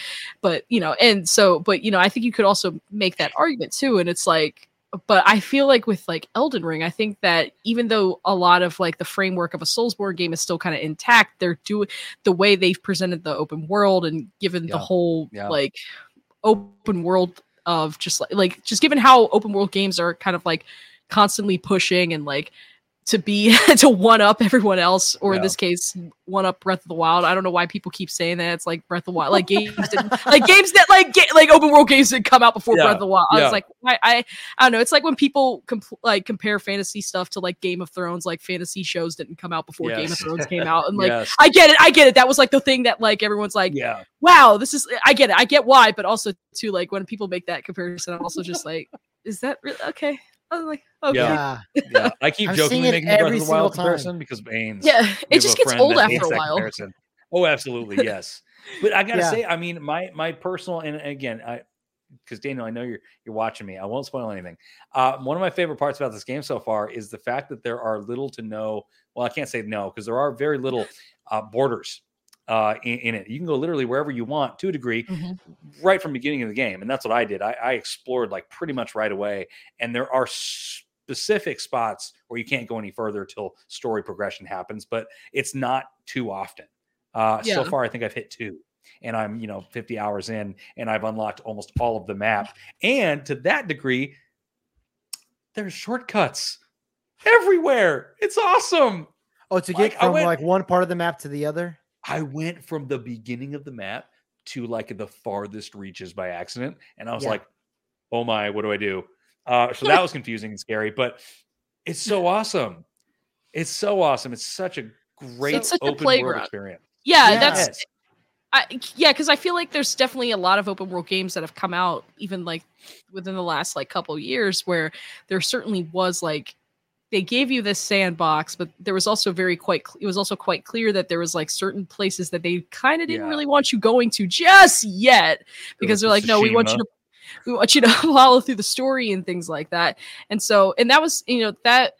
But you know, and so but you know, I think you could also make that argument too. And it's like, but I feel like with like Elden Ring, I think that even though a lot of like the framework of a Soulsborne game is still kind of intact, they're doing the way they've presented the open world and given yeah. the whole yeah. like open world. Of just like, like just given how open world games are kind of like constantly pushing and like to be to one up everyone else, or yeah. in this case, one up Breath of the Wild. I don't know why people keep saying that. It's like Breath of the Wild, like games, didn't, like games that like ga- like open world games that come out before yeah. Breath of the Wild. Yeah. I was like, I, I I don't know. It's like when people comp- like compare fantasy stuff to like Game of Thrones, like fantasy shows didn't come out before yes. Game of Thrones came out, and like yes. I get it, I get it. That was like the thing that like everyone's like, yeah. wow, this is. I get it, I get why, but also too like when people make that comparison, I'm also just like, is that really okay? I was like, okay. Yeah, yeah. I keep jokingly making the Breath of the Wild comparison because Baines. Yeah, it just gets old after a while. Comparison. Oh, absolutely, yes. But I gotta yeah. say, I mean, my my personal, and again, I because Daniel, I know you're you're watching me. I won't spoil anything. Uh, one of my favorite parts about this game so far is the fact that there are little to no. Well, I can't say no because there are very little uh, borders. Uh, in, in it, you can go literally wherever you want to a degree, mm-hmm. right from the beginning of the game, and that's what I did. I, I explored like pretty much right away, and there are specific spots where you can't go any further till story progression happens, but it's not too often. Uh, yeah. So far, I think I've hit two, and I'm you know fifty hours in, and I've unlocked almost all of the map. And to that degree, there's shortcuts everywhere. It's awesome. Oh, to get like, from went, like one part of the map to the other. I went from the beginning of the map to like the farthest reaches by accident. And I was yeah. like, oh my, what do I do? Uh, so that was confusing and scary, but it's so awesome. It's so awesome. It's such a great it's such open a world experience. Yeah, yes. that's I, yeah, because I feel like there's definitely a lot of open world games that have come out even like within the last like couple of years where there certainly was like they gave you this sandbox, but there was also very quite, it was also quite clear that there was like certain places that they kind of didn't yeah. really want you going to just yet because they're like, Tsushima. No, we want you to, we want you to follow through the story and things like that. And so, and that was, you know, that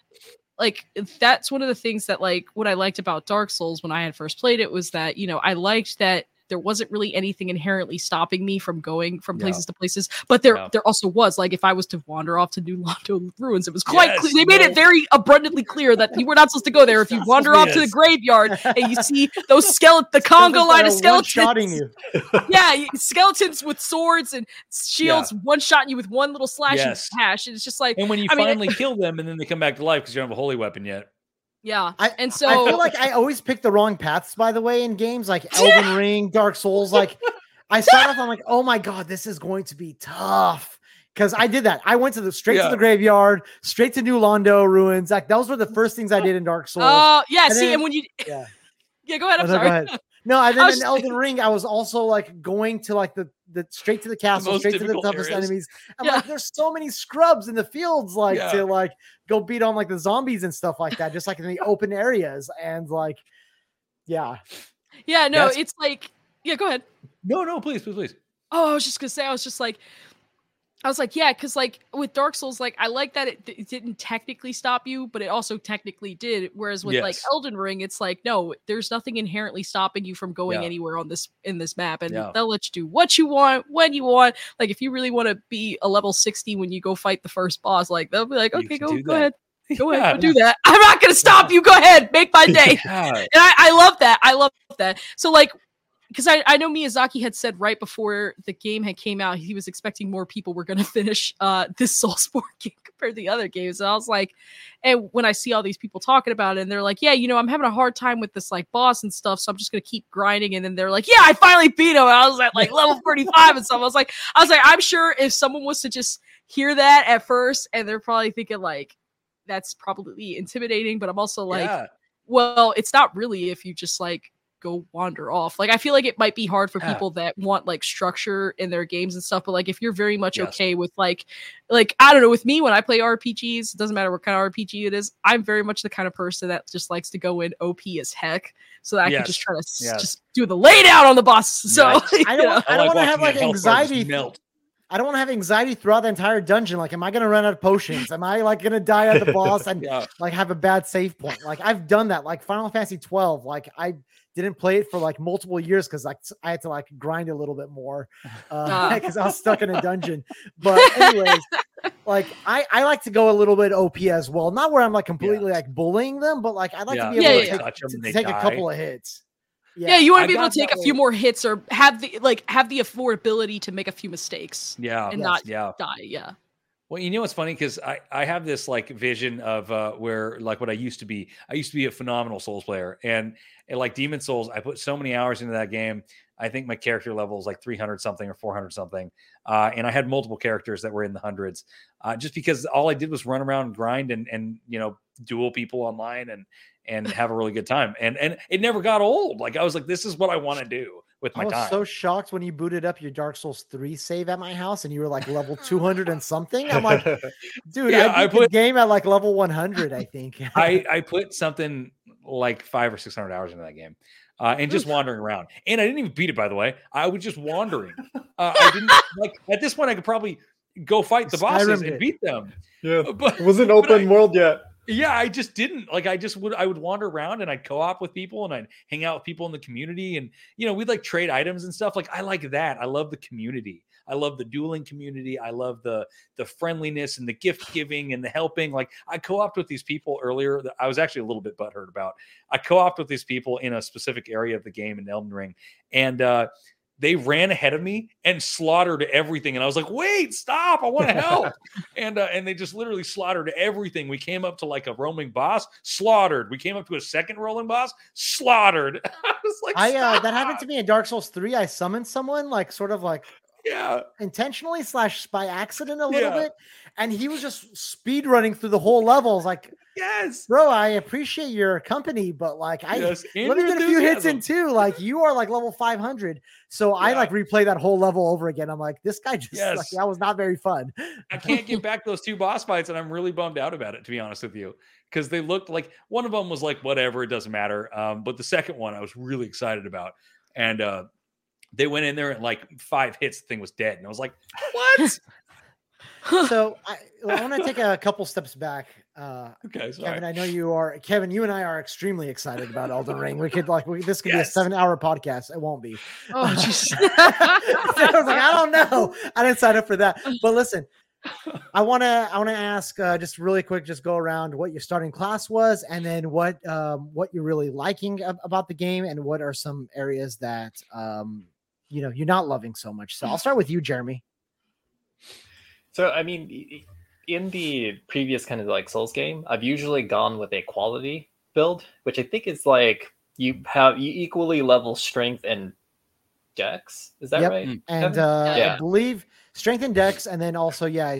like, that's one of the things that like, what I liked about Dark Souls when I had first played it was that, you know, I liked that there wasn't really anything inherently stopping me from going from places yeah. to places, but there yeah. there also was like if I was to wander off to New Londo ruins, it was quite yes, clear. They made no. it very abundantly clear that you were not supposed to go there. If you wander off to the graveyard and you see those skeleton, the Congo line of skeletons, you. yeah, skeletons with swords and shields, yeah. one shot you with one little slash yes. and hash, and it's just like. And when you I finally mean, kill them, and then they come back to life because you don't have a holy weapon yet. Yeah, I, and so I feel like I always pick the wrong paths, by the way, in games like Elden Ring, Dark Souls. Like, I start off, I'm like, oh my god, this is going to be tough because I did that. I went to the straight yeah. to the graveyard, straight to New Londo ruins. Like, those were the first things I did in Dark Souls. Oh uh, yeah, and see, then, and when you yeah, yeah, go ahead. I'm no, sorry. Go ahead. No, and then in Elden Ring, I was also like going to like the the straight to the castle, the straight to the toughest areas. Enemies. I'm yeah. like, there's so many scrubs in the fields, like yeah. to like go beat on like the zombies and stuff like that, just like in the open areas and like, yeah, yeah. No, That's... it's like, yeah. Go ahead. No, no, please, please, please. Oh, I was just gonna say, I was just like. I was like, yeah, because like with Dark Souls, like I like that it, it didn't technically stop you, but it also technically did. Whereas with yes. like Elden Ring, it's like, no, there's nothing inherently stopping you from going yeah. anywhere on this in this map, and yeah. they'll let you do what you want when you want. Like if you really want to be a level sixty when you go fight the first boss, like they'll be like, okay, go, go ahead. Go ahead, yeah. go do that. I'm not gonna stop yeah. you. Go ahead, make my day. yeah. And I, I love that. I love that. So like. Because I, I know Miyazaki had said right before the game had came out, he was expecting more people were going to finish uh, this Soulsborne game compared to the other games. And I was like, and when I see all these people talking about it, and they're like, yeah, you know, I'm having a hard time with this like boss and stuff, so I'm just going to keep grinding. And then they're like, yeah, I finally beat him. And I was at like level forty-five and stuff. I was like, I was like, I'm sure if someone was to just hear that at first, and they're probably thinking like, that's probably intimidating. But I'm also like, yeah. well, it's not really if you just like. Go wander off. Like I feel like it might be hard for yeah. people that want like structure in their games and stuff, but like if you're very much yes. okay with like like I don't know, with me when I play R P Gs, it doesn't matter what kind of R P G it is, I'm very much the kind of person that just likes to go in O P as heck so that I yes. can just try to yes. s- just do the lay down on the boss. So yes. I don't know. I don't want to have like anxiety melt. I don't want to have anxiety throughout the entire dungeon. Like, am I going to run out of potions? Am I like going to die at the boss and yeah. like have a bad save point? Like I've done that. Like Final Fantasy twelve. Like I didn't play it for like multiple years because like I had to like grind a little bit more because uh, uh. I was stuck in a dungeon. But anyways, like I, I like to go a little bit O P as well. Not where I'm like completely yeah. like bullying them, but like I'd like yeah. to be able yeah, to yeah, take, yeah. to take a couple of hits. Yeah, yeah, you want to be able to take a few more hits or have the like have the affordability to make a few mistakes. Yeah, and yes, not yeah. die. Yeah, Well, you know what's funny? Because I, I have this like vision of uh, where like what I used to be. I used to be a phenomenal Souls player. And, and like Demon's Souls, I put so many hours into that game. I think my character level is like three hundred something or four hundred something. Uh, and I had multiple characters that were in the hundreds uh, just because all I did was run around and grind and, and, you know, duel people online and, and have a really good time. And, and it never got old. Like I was like, this is what I want to do with my time. I was so shocked when you booted up your Dark Souls three save at my house and you were like level two hundred and something. I'm like, dude, yeah, I, I put the game at like level one hundred. I think I, I put something like five or six hundred hours into that game. Uh, and just wandering around. And I didn't even beat it, by the way. I was just wandering. Uh, I didn't like at this point, I could probably go fight the bosses and beat them. Yeah, but it wasn't open I, world yet. Yeah, I just didn't like. I just would. I would wander around and I'd co-op with people and I'd hang out with people in the community and you know we'd like trade items and stuff. Like I like that. I love the community. I love the dueling community. I love the the friendliness and the gift giving and the helping. Like I co-opted with these people earlier that I was actually a little bit butthurt about. I co-opted with these people in a specific area of the game in Elden Ring. And uh, they ran ahead of me and slaughtered everything. And I was like, wait, stop. I want to help. and uh, and they just literally slaughtered everything. We came up to like a roaming boss, slaughtered. We came up to a second rolling boss, slaughtered. I was like, I, uh, that happened to me in Dark Souls three. I summoned someone like sort of like, yeah, intentionally slash by accident a little yeah. bit, and he was just speed running through the whole level. I was like, yes, bro, I appreciate your company, but like, I yes. let me get a few hits in too. Like, you are like level five hundred, so yeah. I like replay that whole level over again. I'm like, this guy just yes. like, that was not very fun. I can't get back those two boss fights, and I'm really bummed out about it, to be honest with you, because they looked like one of them was like, whatever, it doesn't matter. Um, but the second one I was really excited about, and uh. They went in there and like five hits, the thing was dead. And I was like, what? So I, I want to take a couple steps back. Uh, okay, sorry. Kevin, I know you are, Kevin, you and I are extremely excited about Elden Ring. We could like, we, this could yes. be a seven hour podcast. It won't be. Oh, Jesus. So I was like, I don't know. I didn't sign up for that. But listen, I want to, I want to ask uh, just really quick, just go around what your starting class was and then what, um, what you're really liking ab- about the game and what are some areas that, um, you know, you're not loving so much. So I'll start with you, Jeremy. So, I mean, in the previous kind of like Souls game, I've usually gone with a quality build, which I think is like you have you equally level strength and dex. Is that yep. right? And uh, yeah. I believe strength and dex, and then also, yeah,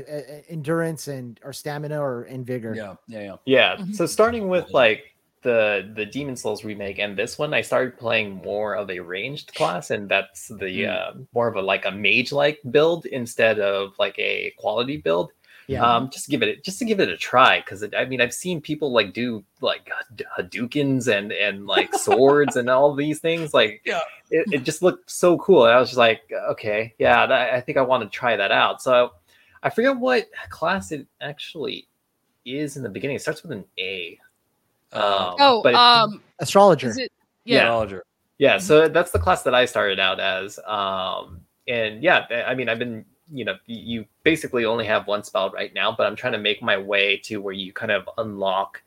endurance and or stamina or and vigor. Yeah, yeah, yeah. Yeah. Mm-hmm. So starting with like the the Demon Souls remake and this one, I started playing more of a ranged class, and that's the mm. uh, more of a like a mage like build instead of like a quality build. Yeah, um, just give it just to give it a try, because I mean I've seen people like do like Hadoukens and and like swords and all these things. Like yeah. it, it just looked so cool, and I was just like, okay, yeah, that, I think I want to try that out. So I forget what class it actually is in the beginning. It starts with an A. Um, oh, but um, astrologer. Is it, yeah. Astrologer. Yeah. So that's the class that I started out as. Um, and yeah, I mean, I've been, you know, you basically only have one spell right now, but I'm trying to make my way to where you kind of unlock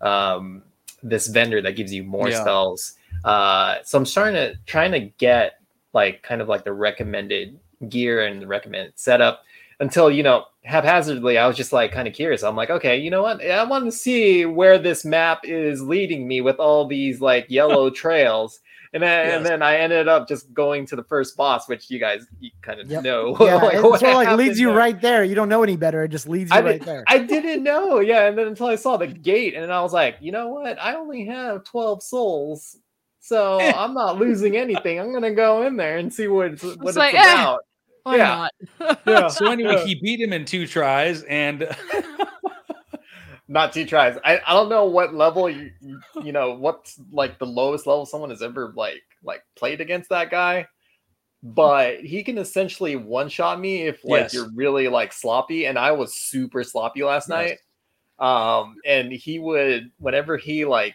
um, this vendor that gives you more yeah. spells. Uh, so I'm starting to trying to get like kind of like the recommended gear and the recommended setup. Until, you know, haphazardly, I was just like kind of curious. I'm like, okay, you know what? I want to see where this map is leading me with all these like yellow trails. And then, yes. and then I ended up just going to the first boss, which you guys you kind of yep. know. Yeah, like, it sort of like leads you there. right there. You don't know any better. It just leads you I right did, there. I didn't know. Yeah. And then until I saw the gate, and I was like, you know what? I only have twelve souls, so I'm not losing anything. I'm going to go in there and see what it's, what it's, it's like, about. Eh. Why yeah. not? yeah. So anyway, he beat him in two tries, and not two tries. I, I don't know what level you you know what's like the lowest level someone has ever like like played against that guy, but he can essentially one shot me if like yes. you're really like sloppy. And I was super sloppy last yes. night. Um, and he would whenever he like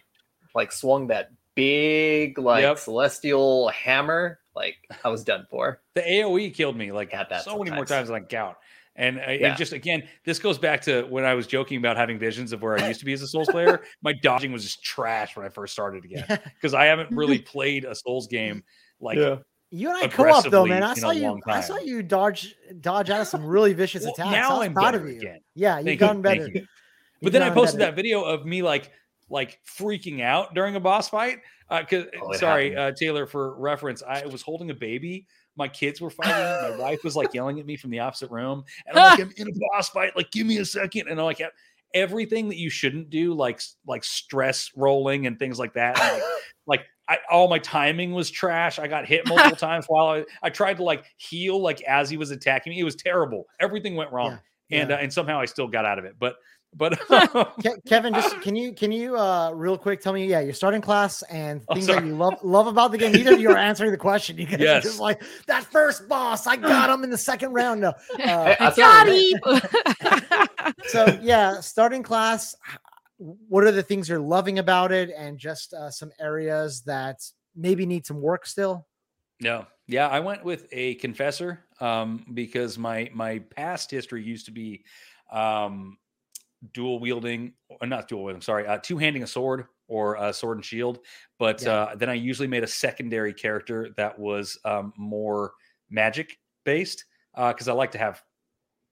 like swung that big like yep. celestial hammer. Like I was done for. The A O E killed me like that so sometimes. many more times than I count. And I, yeah. it just, again, this goes back to when I was joking about having visions of where I used to be as a Souls player. My dodging was just trash when I first started again, because I haven't really played a Souls game like yeah. You and I co-op though, man. I saw you. I saw you dodge dodge out of some really vicious well, attacks. Now I was I'm proud of you. Again. Yeah, you've thank gotten you, better. You. But then I posted better. that video of me like like freaking out during a boss fight. Uh, cause, oh, sorry, uh, Taylor, for reference, I was holding a baby. My kids were fighting. My wife was like yelling at me from the opposite room, and I'm like, I'm in a boss fight. Like, give me a second. And I'm like, everything that you shouldn't do, like like stress rolling and things like that. And, like, like I, all my timing was trash. I got hit multiple times while I, I tried to like heal like as he was attacking me. It was terrible. Everything went wrong, yeah, and yeah. Uh, and somehow I still got out of it. But but um, Ke- Kevin, just can you can you uh, real quick tell me? Yeah, you're starting class and things oh, that you love love about the game. Either you're answering the question. You guys yes. are just like that first boss. I got him in the second round. No, uh, I got him. So yeah, starting class. What are the things you're loving about it, and just uh, some areas that maybe need some work still? No. Yeah. I went with a confessor um, because my, my past history used to be um, dual wielding or not dual wielding, I'm sorry, uh, two handing a sword or a sword and shield. But yeah. uh, then I usually made a secondary character that was um, more magic based because uh, I like to have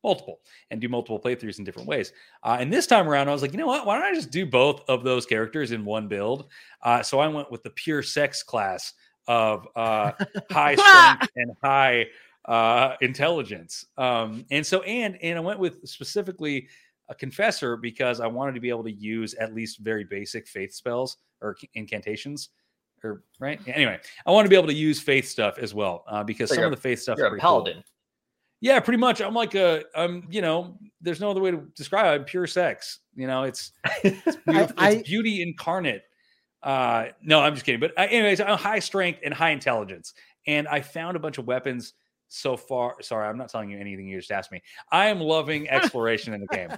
multiple and do multiple playthroughs in different ways. Uh, and this time around, I was like, you know what? Why don't I just do both of those characters in one build? Uh, so I went with the pure sex class of uh, high strength and high uh, intelligence. Um, and so, and, and I went with specifically a confessor because I wanted to be able to use at least very basic faith spells or incantations or right. Anyway, I want to be able to use faith stuff as well uh, because so some of the faith stuff. You're a paladin. Cool. Yeah, pretty much. I'm like a, um, you know, there's no other way to describe it. I'm pure sex. You know, it's it's, beauty, I, it's beauty incarnate. Uh, no, I'm just kidding. But I, anyways, I'm high strength and high intelligence, and I found a bunch of weapons so far. Sorry, I'm not telling you anything. You just asked me. I am loving exploration in the game.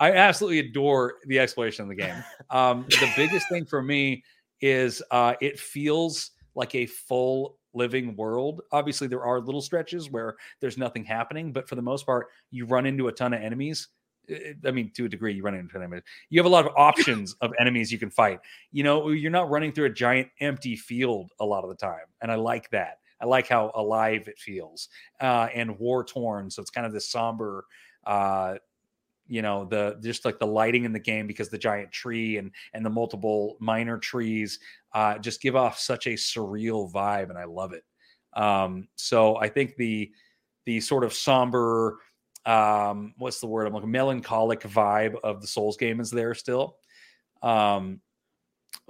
I absolutely adore the exploration in the game. Um, the biggest thing for me is uh, it feels like a full living world. Obviously there are little stretches where there's nothing happening, but for the most part you run into a ton of enemies. I mean, to a degree you run into enemies. You have a lot of options of enemies you can fight. You know, you're not running through a giant empty field a lot of the time, and I like that. I like how alive it feels uh and war torn. So it's kind of this somber uh you know, the just like the lighting in the game, because the giant tree and and the multiple minor trees uh, just give off such a surreal vibe, and I love it. Um, so I think the the sort of somber, um, what's the word? I'm like melancholic vibe of the Souls game is there still. Um,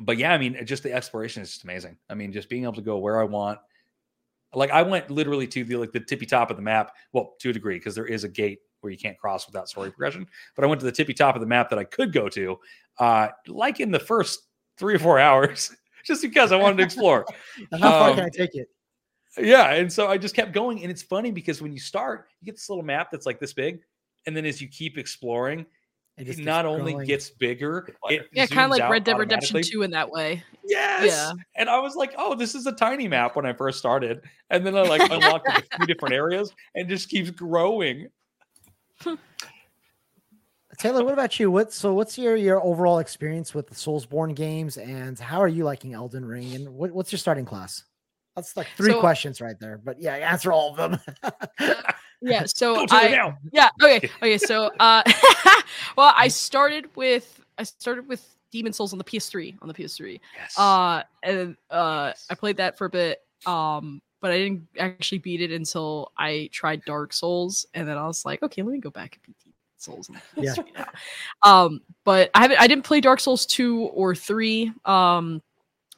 but yeah, I mean, just the exploration is just amazing. I mean, just being able to go where I want. Like I went literally to the like the tippy top of the map. Well, to a degree, because there is a gate where you can't cross without story progression. But I went to the tippy top of the map that I could go to, uh, like in the first three or four hours, just because I wanted to explore. How far um, can I take it? Yeah. And so I just kept going. And it's funny because when you start, you get this little map that's like this big. And then as you keep exploring, it, it not only growing. gets bigger. It yeah, kind of like Red Dead Redemption two in that way. Yes. Yeah. And I was like, oh, this is a tiny map when I first started. And then I like unlocked like a few different areas and just keeps growing. Taylor, what about you? What so? What's your, your overall experience with the Soulsborne games, and how are you liking Elden Ring? And what, what's your starting class? That's like three so, questions right there. But yeah, answer all of them. uh, yeah. So Go to I. It now. Yeah. Okay. Okay. So, uh, well, I started with I started with Demon's Souls on the P S three on the P S three. Yes. Uh, and uh, I played that for a bit. Um. But I didn't actually beat it until I tried Dark Souls, and then I was like, okay, let me go back and beat Demon's Souls. Yeah. Now. Um, but I haven't. I didn't play Dark Souls two or three. Um,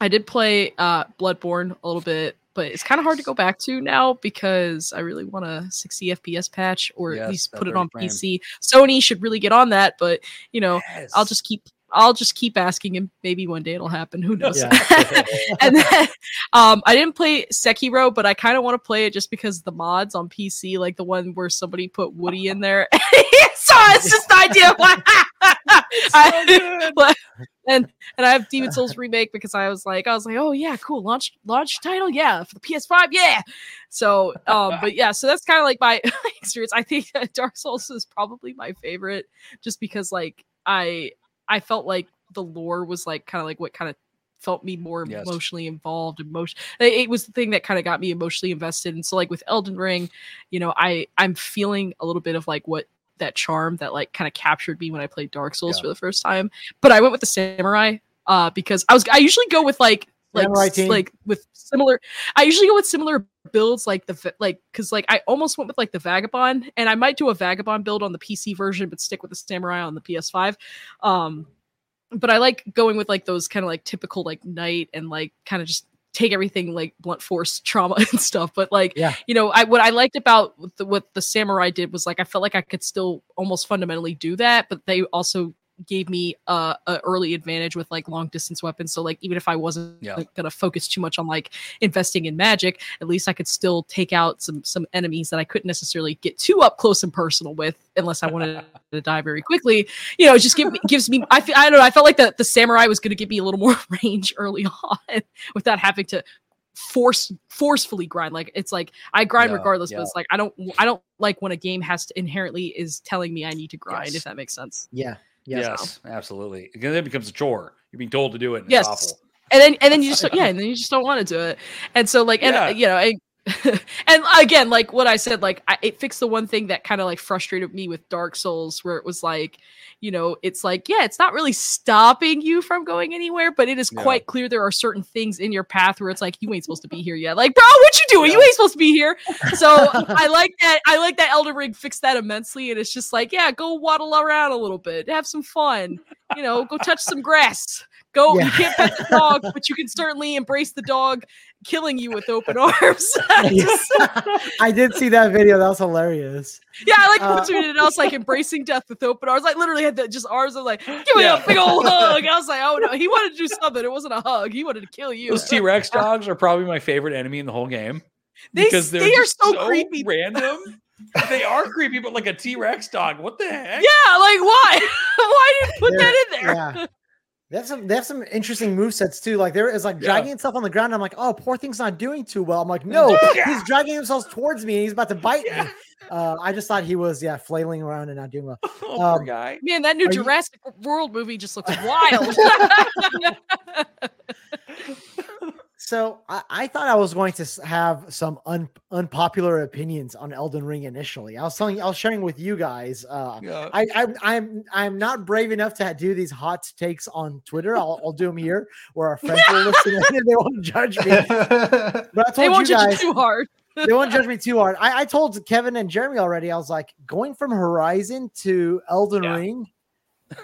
I did play uh, Bloodborne a little bit, but it's kind of hard to go back to now because I really want a sixty F P S patch, or yes, at least put it on framed. P C. Sony should really get on that, but you know, yes. I'll just keep. I'll just keep asking, and maybe one day it'll happen. Who knows? Yeah. And then, um, I didn't play Sekiro, but I kind of want to play it just because the mods on P C, like the one where somebody put Woody in there. So it's just the idea of like, so I, but, and and I have Demon's Souls remake because I was like I was like oh yeah cool launch launch title yeah for the P S five yeah so um but yeah so that's kind of like my experience. I think Dark Souls is probably my favorite just because like I. I felt like the lore was like kind of like what kind of felt me more yes. emotionally involved. Emotion, it was the thing that kind of got me emotionally invested. And so like with Elden Ring, you know, I I'm feeling a little bit of like what that charm that like kind of captured me when I played Dark Souls yeah. for the first time. But I went with the samurai uh, because I was I usually go with like. Like, like with similar, I usually go with similar builds, like the like because like I almost went with like the Vagabond, and I might do a Vagabond build on the P C version, but stick with the Samurai on the P S five. Um, but I like going with like those kind of like typical like knight and like kind of just take everything like blunt force trauma and stuff. But like yeah. you know, I what I liked about the, what the Samurai did was like I felt like I could still almost fundamentally do that, but they also gave me uh, a early advantage with like long distance weapons. So like, even if I wasn't yeah. like, going to focus too much on like investing in magic, at least I could still take out some, some enemies that I couldn't necessarily get too up close and personal with, unless I wanted to die very quickly. You know, it just give me, gives me, I, I don't know. I felt like the, the samurai was going to give me a little more range early on without having to force forcefully grind. Like it's like I grind yeah, regardless yeah. but it's like I don't, I don't like when a game has to inherently is telling me I need to grind, yes. if that makes sense. Yeah. Yes, yes, absolutely. Because then it becomes a chore. You're being told to do it. And yes. It's awful. And then, and then you just, yeah. And then you just don't want to do it. And so like, and yeah. you know, I, and again, like what I said, like I, it fixed the one thing that kind of like frustrated me with Dark Souls, where it was like, you know, it's like, yeah, it's not really stopping you from going anywhere, but it is yeah. quite clear there are certain things in your path where it's like, you ain't supposed to be here yet. Like, bro, what you doing? Yeah. You ain't supposed to be here. So I like that. I like that Elden Ring fixed that immensely. And it's just like, yeah, go waddle around a little bit, have some fun, you know, go touch some grass. Go, yeah. You can't pet the dog, but you can certainly embrace the dog killing you with open arms. Just, I did see that video. That was hilarious. Yeah, I like uh, tweeted it. I was like embracing death with open arms. I literally had the, just arms. I was like, give me yeah. a big old hug. I was like, oh no, he wanted to do something. It wasn't a hug. He wanted to kill you. Those T-Rex dogs are probably my favorite enemy in the whole game. They, because they're they are so, so creepy. Random. They are creepy, but like a T-Rex dog. What the heck? Yeah, like why? Why did you put they're, that in there? Yeah. That's some, they have some interesting movesets too. Like there is like dragging yeah. himself on the ground. And I'm like, oh, poor thing's not doing too well. I'm like, no, yeah. he's dragging himself towards me and he's about to bite yeah. me. Uh, I just thought he was, yeah, flailing around and not doing well. Oh, um, poor guy. Man, that new Jurassic you... World movie just looks wild. So I, I thought I was going to have some un, unpopular opinions on Elden Ring initially. I was telling, I was sharing with you guys. Uh, yeah. I, I, I'm I'm not brave enough to do these hot takes on Twitter. I'll, I'll do them here, where our friends will listen in and they won't judge me. But I told they won't you guys judge you too hard. They won't judge me too hard. I, I told Kevin and Jeremy already. I was like, going from Horizon to Elden yeah. Ring.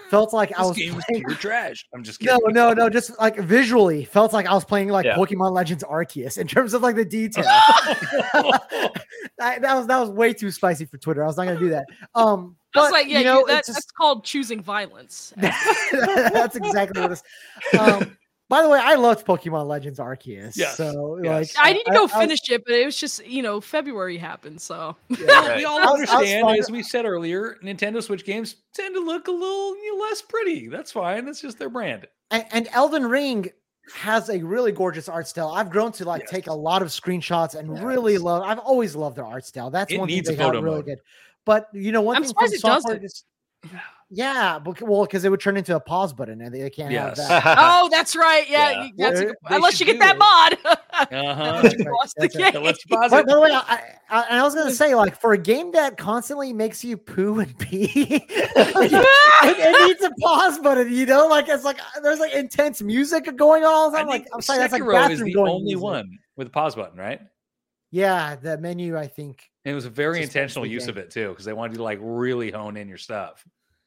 Felt like this I was game playing was trash. I'm just kidding. No, no, no. Just like visually, felt like I was playing like yeah. Pokemon Legends Arceus in terms of like the detail. that, that was that was way too spicy for Twitter. I was not gonna do that. Um, but, I was like, yeah, you know, you, that, just, that's called choosing violence. That's exactly what it's. Um, by the way, I loved Pokemon Legends Arceus. Yes. So yes. like, I didn't go I, finish I was, it, but it was just you know February happened, so yeah, right. we all I understand. Was, was as we said earlier, Nintendo Switch games tend to look a little you know, less pretty. That's fine. That's just their brand. And, and Elden Ring has a really gorgeous art style. I've grown to like yes. take a lot of screenshots and yes. really love. I've always loved their art style. That's it one thing they got really mode. Good. But you know, one I'm thing surprised from it does yeah, but, well, because it would turn into a pause button, and they can't yes. have that. Oh, that's right. Yeah, yeah. That's a, unless you get that mod. Uh-huh. That's that's right. Let's pause but, it. By the way, I, I, I was gonna say, like, for a game that constantly makes you poo and pee, it needs a pause button. You know, like it's like there's like intense music going on all the time. Like I'm sorry, Sekiro that's like bathroom is the going only music. One with a pause button, right? Yeah, the menu. I think and it was a very intentional use game. Of it too, because they wanted to like really hone in your stuff.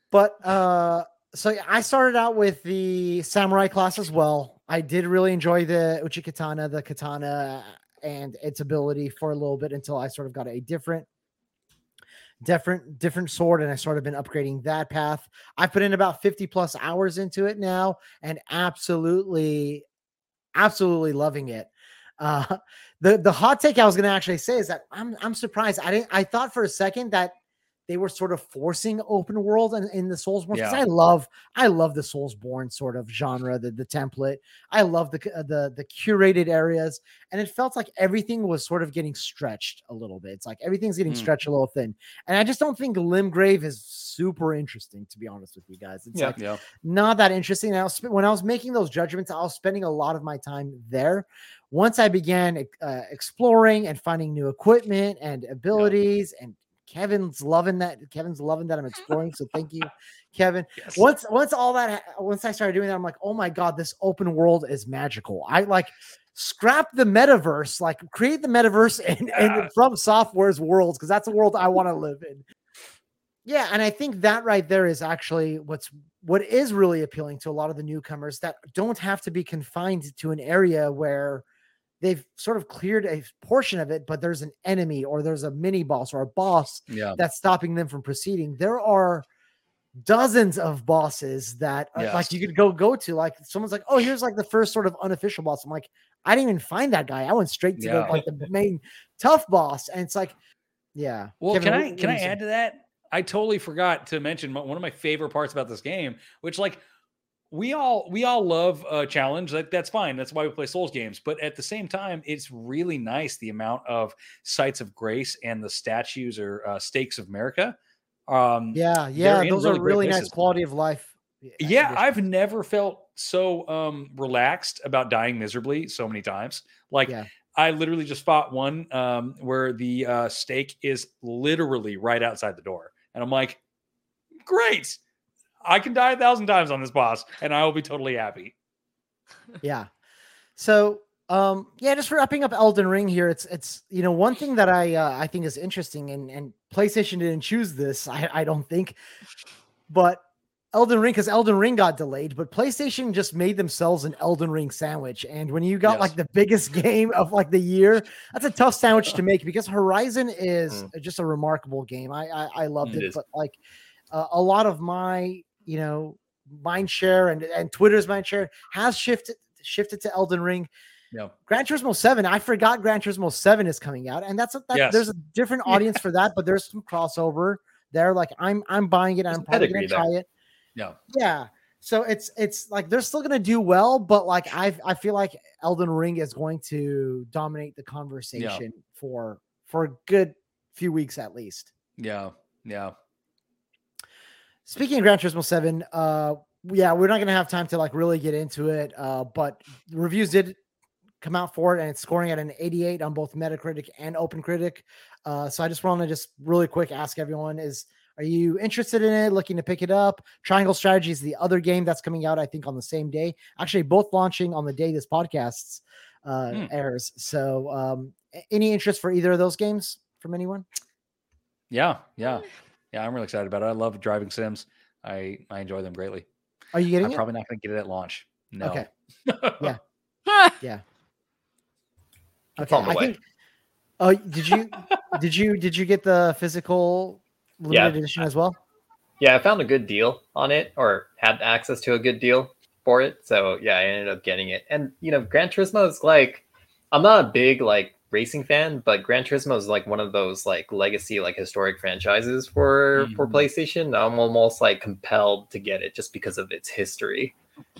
But uh, so I started out with the samurai class as well. I did really enjoy the Uchi Katana, the katana and its ability for a little bit until I sort of got a different, different, different sword. And I sort of been upgrading that path. I've put in about fifty plus hours into it now and absolutely, absolutely loving it. Uh, the, the hot take I was going to actually say is that I'm, I'm surprised. I didn't, I thought for a second that they were sort of forcing open world and in the Soulsborne. Because yeah. I love, I love the Soulsborne sort of genre, the the template. I love the the the curated areas, and it felt like everything was sort of getting stretched a little bit. It's like everything's getting mm. stretched a little thin, and I just don't think Limgrave is super interesting, to be honest with you guys. It's yeah, like yeah. not that interesting. I was, when I was making those judgments, I was spending a lot of my time there. Once I began uh, exploring and finding new equipment and abilities, yeah. and Kevin's loving that. Kevin's loving that I'm exploring. So thank you, Kevin. Yes. Once, once all that, once I started doing that, I'm like, oh my God, this open world is magical. I like scrap the metaverse, like create the metaverse and, yeah. and From Software's worlds, because that's a world I want to live in. Yeah, and I think that right there is actually what's what is really appealing to a lot of the newcomers that don't have to be confined to an area where they've sort of cleared a portion of it, but there's an enemy or there's a mini boss or a boss yeah. that's stopping them from proceeding. There are dozens of bosses that yes. are, like you could go go to. Like someone's like, oh, here's like the first sort of unofficial boss. I'm like, I didn't even find that guy. I went straight to yeah. the, like the main tough boss, and it's like, yeah. Well, Kevin, can I can I add to that? I totally forgot to mention one of my favorite parts about this game, which like we all, we all love a challenge. Like that's fine. That's why we play Souls games. But at the same time, it's really nice. The amount of sites of grace and the statues or uh, stakes of America. Um, yeah. Yeah. Those really are really nice quality of life. Yeah. I've never felt so um, relaxed about dying miserably so many times. Like yeah. I literally just fought one um, where the uh, stake is literally right outside the door. And I'm like, great, I can die a thousand times on this boss and I will be totally happy. Yeah. So, um, yeah, just wrapping up Elden Ring here. It's, it's, you know, one thing that I, uh, I think is interesting, and, and PlayStation didn't choose this, I, I don't think, but Elden Ring, because Elden Ring got delayed, but PlayStation just made themselves an Elden Ring sandwich. And when you got yes. like the biggest game of like the year, that's a tough sandwich to make, because Horizon is mm. just a remarkable game. I I, I loved it, it but like uh, a lot of my, you know, mind share and, and Twitter's mind share has shifted shifted to Elden Ring. Yeah. Gran Turismo seven. I forgot Gran Turismo seven is coming out, and that's a, that, yes. there's a different audience for that, but there's some crossover there. Like I'm I'm buying it. There's I'm probably gonna try there. it. Yeah. Yeah. So it's it's like they're still gonna do well, but like I I feel like Elden Ring is going to dominate the conversation yeah. for for a good few weeks at least. Yeah. Yeah. Speaking of Gran Turismo seven, uh, yeah, we're not gonna have time to like really get into it, uh, but reviews did come out for it, and it's scoring at an eighty-eight on both Metacritic and OpenCritic. Uh, so I just want to just really quick ask everyone is. Are you interested in it? Looking to pick it up? Triangle Strategy is the other game that's coming out, I think, on the same day. Actually, both launching on the day this podcast uh, mm. airs. So um, any interest for either of those games from anyone? Yeah, yeah. Yeah, I'm really excited about it. I love driving sims. I, I enjoy them greatly. Are you getting I'm it? I'm probably not going to get it at launch. No. Okay. yeah. yeah. Okay. I think, oh, did you, did you, did you get the physical... limited yeah. edition as well? Yeah, I found a good deal on it, or had access to a good deal for it. So yeah, I ended up getting it. And you know, Gran Turismo is like, I'm not a big like racing fan, but Gran Turismo is like one of those like legacy, like historic franchises for mm-hmm. for PlayStation. I'm almost like compelled to get it just because of its history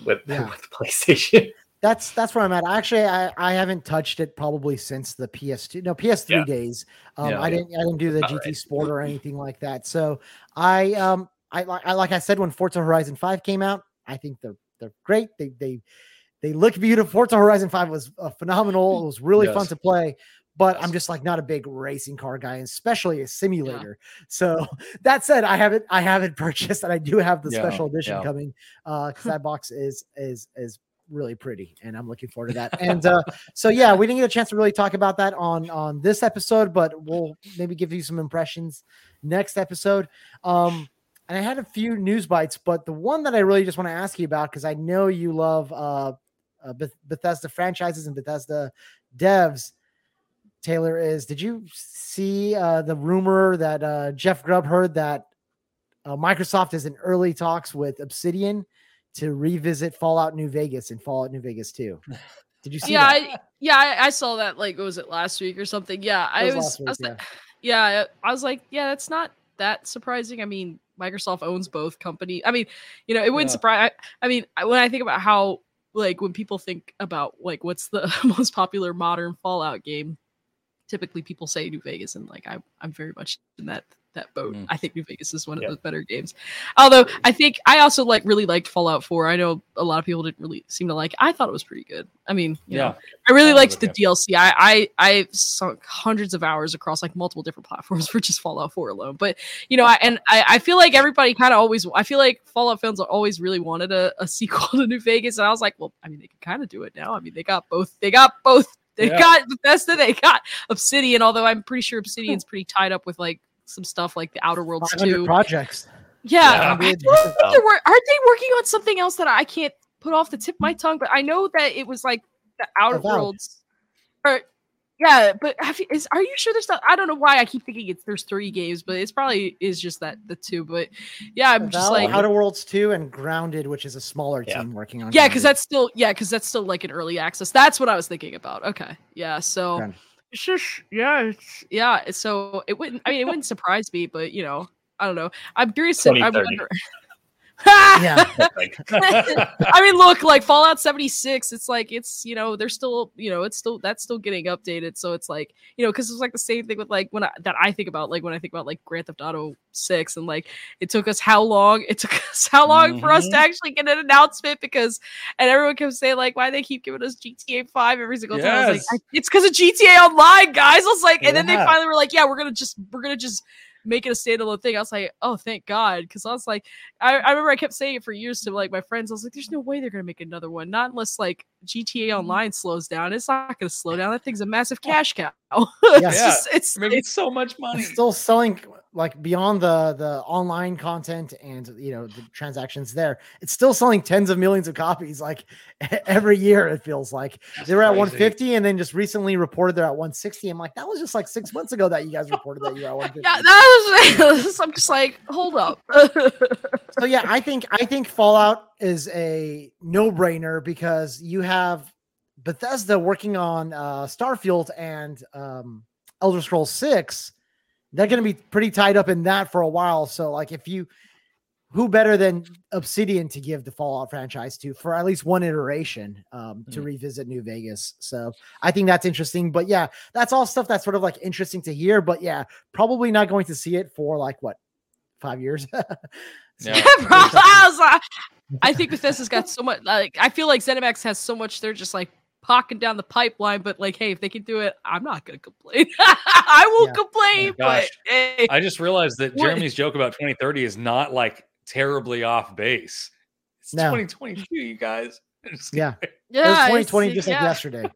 with, yeah. with PlayStation. That's that's where I'm at. Actually, I, I havenhaven't touched it probably since the P S two, no P S three yeah. days. Um, yeah, I didn't I didn't do the G T right. Sport or anything like that. So I um I, I like I said when Forza Horizon five came out, I think they're they're great. They they they look beautiful. Forza Horizon five was uh, phenomenal. It was really yes. fun to play. But I'm just like not a big racing car guy, especially a simulator. Yeah. So that said, I haven't I haven't purchased, and I do have the yeah, special edition yeah. coming because uh, that box is is is. really pretty, and I'm looking forward to that. And uh, so yeah, we didn't get a chance to really talk about that on on this episode, but we'll maybe give you some impressions next episode. Um, and I had a few news bites, but the one that I really just want to ask you about, because I know you love uh, uh, Beth- Bethesda franchises and Bethesda devs, Taylor, is did you see uh, the rumor that uh, Jeff Grubb heard that uh, Microsoft is in early talks with Obsidian to revisit Fallout New Vegas and Fallout New Vegas two? Did you see yeah, that? I, yeah, I, I saw that, like, was it last week or something? Yeah, was I was, week, I was yeah. Like, yeah, I was like, yeah, that's not that surprising. I mean, Microsoft owns both companies. I mean, you know, it wouldn't yeah. surprise. I, I mean, when I think about how, like, when people think about, like, what's the most popular modern Fallout game, typically people say New Vegas, and, like, I, I'm very much in that that boat. Mm. I think New Vegas is one yep. of the better games. Although, I think I also, like, really liked Fallout four. I know a lot of people didn't really seem to like it. I thought it was pretty good. I mean, you yeah. know, I really I liked the game. D L C. I, I, I sunk hundreds of hours across, like, multiple different platforms for just Fallout four alone. But, you know, I, and I, I feel like everybody kind of always, I feel like Fallout fans always really wanted a, a sequel to New Vegas. And I was like, well, I mean, they can kind of do it now. I mean, they got both, they got both. They yeah. got Bethesda, they got Obsidian, although I'm pretty sure Obsidian's pretty tied up with, like, some stuff like the Outer Worlds two. Projects. Yeah. yeah I mean, I don't know. Wor- aren't they working on something else that I can't put off the tip of my tongue? But I know that it was, like, the Outer Worlds. Or, yeah, but have you, is, are you sure there's not? I don't know why I keep thinking it's there's three games, but it's probably is just that the two. But yeah, I'm Valve, just like Outer Worlds two and Grounded, which is a smaller yeah. team working on. Yeah, because that's still yeah, because that's still like an early access. That's what I was thinking about. Okay, yeah, so Grounded. It's just yeah, it's, yeah. So it wouldn't. I mean, it wouldn't surprise me, but you know, I don't know. I'm curious. If, I'm wondering. yeah. I mean, look, like Fallout seventy-six, it's like, it's, you know, they're still, you know, it's still, that's still getting updated. So it's like, you know, because it's like the same thing with like when I, that I think about, like when I think about like Grand Theft Auto six and like, it took us how long, it took us how long mm-hmm. for us to actually get an announcement because, and everyone kept saying like, why they keep giving us G T A five every single yes. time. I was like, it's because of G T A Online, guys. I was like, yeah. and then they finally were like, yeah, we're going to just, we're going to just, make it a standalone thing. I was like, oh, thank God. Because I was like, I, I remember I kept saying it for years to like my friends. I was like, there's no way they're going to make another one. Not unless like G T A Online slows down. It's not going to slow down. That thing's a massive cash cow. Yeah. it's, just, it's, Maybe it's, it's so much money. It's still selling like beyond the, the online content and, you know, the transactions there. It's still selling tens of millions of copies. Like every year it feels like. That's they were at crazy. one fifty and then just recently reported they're at one sixty. I'm like, that was just like six months ago that you guys reported that you were at one fifty. Yeah, that I'm just like, hold up. So yeah, I think I think Fallout is a no-brainer because you have Bethesda working on uh, Starfield and um, Elder Scrolls six. They're going to be pretty tied up in that for a while. So like, if you, who better than Obsidian to give the Fallout franchise to for at least one iteration um, mm-hmm. to revisit New Vegas. So I think that's interesting, but yeah, that's all stuff that's sort of like interesting to hear, but yeah, probably not going to see it for like what, five years. so, yeah. I, like, I think Bethesda's got so much, like, I feel like ZeniMax has so much. They're just like pocketing down the pipeline, but like, hey, if they can do it, I'm not going to complain. I won't yeah. complain. Oh but hey, I just realized that what? Jeremy's joke about twenty thirty is not like, terribly off base. It's no. twenty twenty-two, you guys. Yeah. yeah. It was twenty twenty just yeah. like yesterday.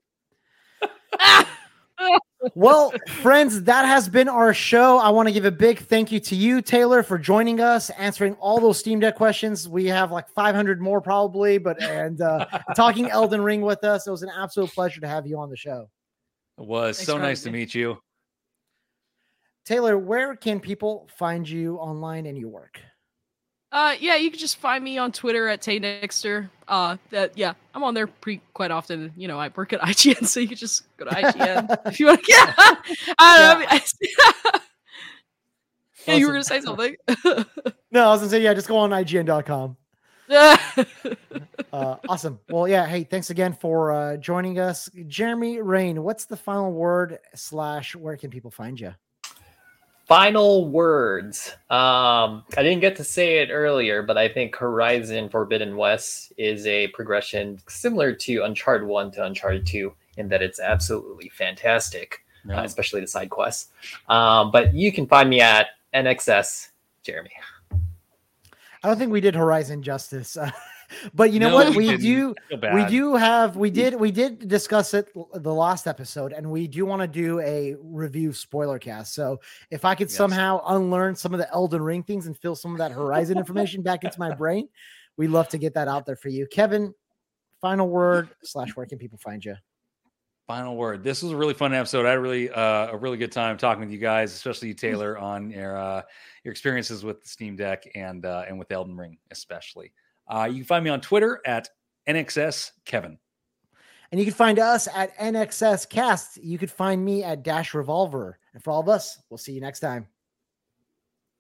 Well, friends, that has been our show. I want to give a big thank you to you, Taylor, for joining us, answering all those Steam Deck questions. We have like five hundred more probably, but and uh, talking Elden Ring with us. It was an absolute pleasure to have you on the show. It was. Thanks so nice me. to meet you. Taylor, where can people find you online and your work? Uh, yeah, you can just find me on Twitter at Taynexter. Uh, that yeah, I'm on there pretty quite often. You know, I work at I G N, so you can just go to I G N if you want. To, yeah, I don't know. Hey, you were gonna say something? No, I was gonna say yeah. Just go on I G N dot com. uh, awesome. Well, yeah. Hey, thanks again for uh, joining us, Jeremy Rain. What's the final word? Slash, where can people find you? Final words. Um, I didn't get to say it earlier, but I think Horizon Forbidden West is a progression similar to Uncharted one to Uncharted two in that it's absolutely fantastic, no. uh, especially the side quests. Um, but you can find me at N X S Jeremy. I don't think we did Horizon justice. Uh- But you know no, what we do, we do have, we did, we did discuss it the last episode, and we do want to do a review spoiler cast. So if I could yes. somehow unlearn some of the Elden Ring things and fill some of that Horizon information back into my brain, we'd love to get that out there for you. Kevin, final word slash where can people find you? Final word. This was a really fun episode. I had really uh, a really good time talking with you guys, especially you, Taylor, on your uh, your experiences with the Steam Deck and uh, and with Elden Ring, especially. Uh, you can find me on Twitter at N X S Kevin. And you can find us at N X S Cast. You could find me at Dash Revolver. And for all of us, we'll see you next time.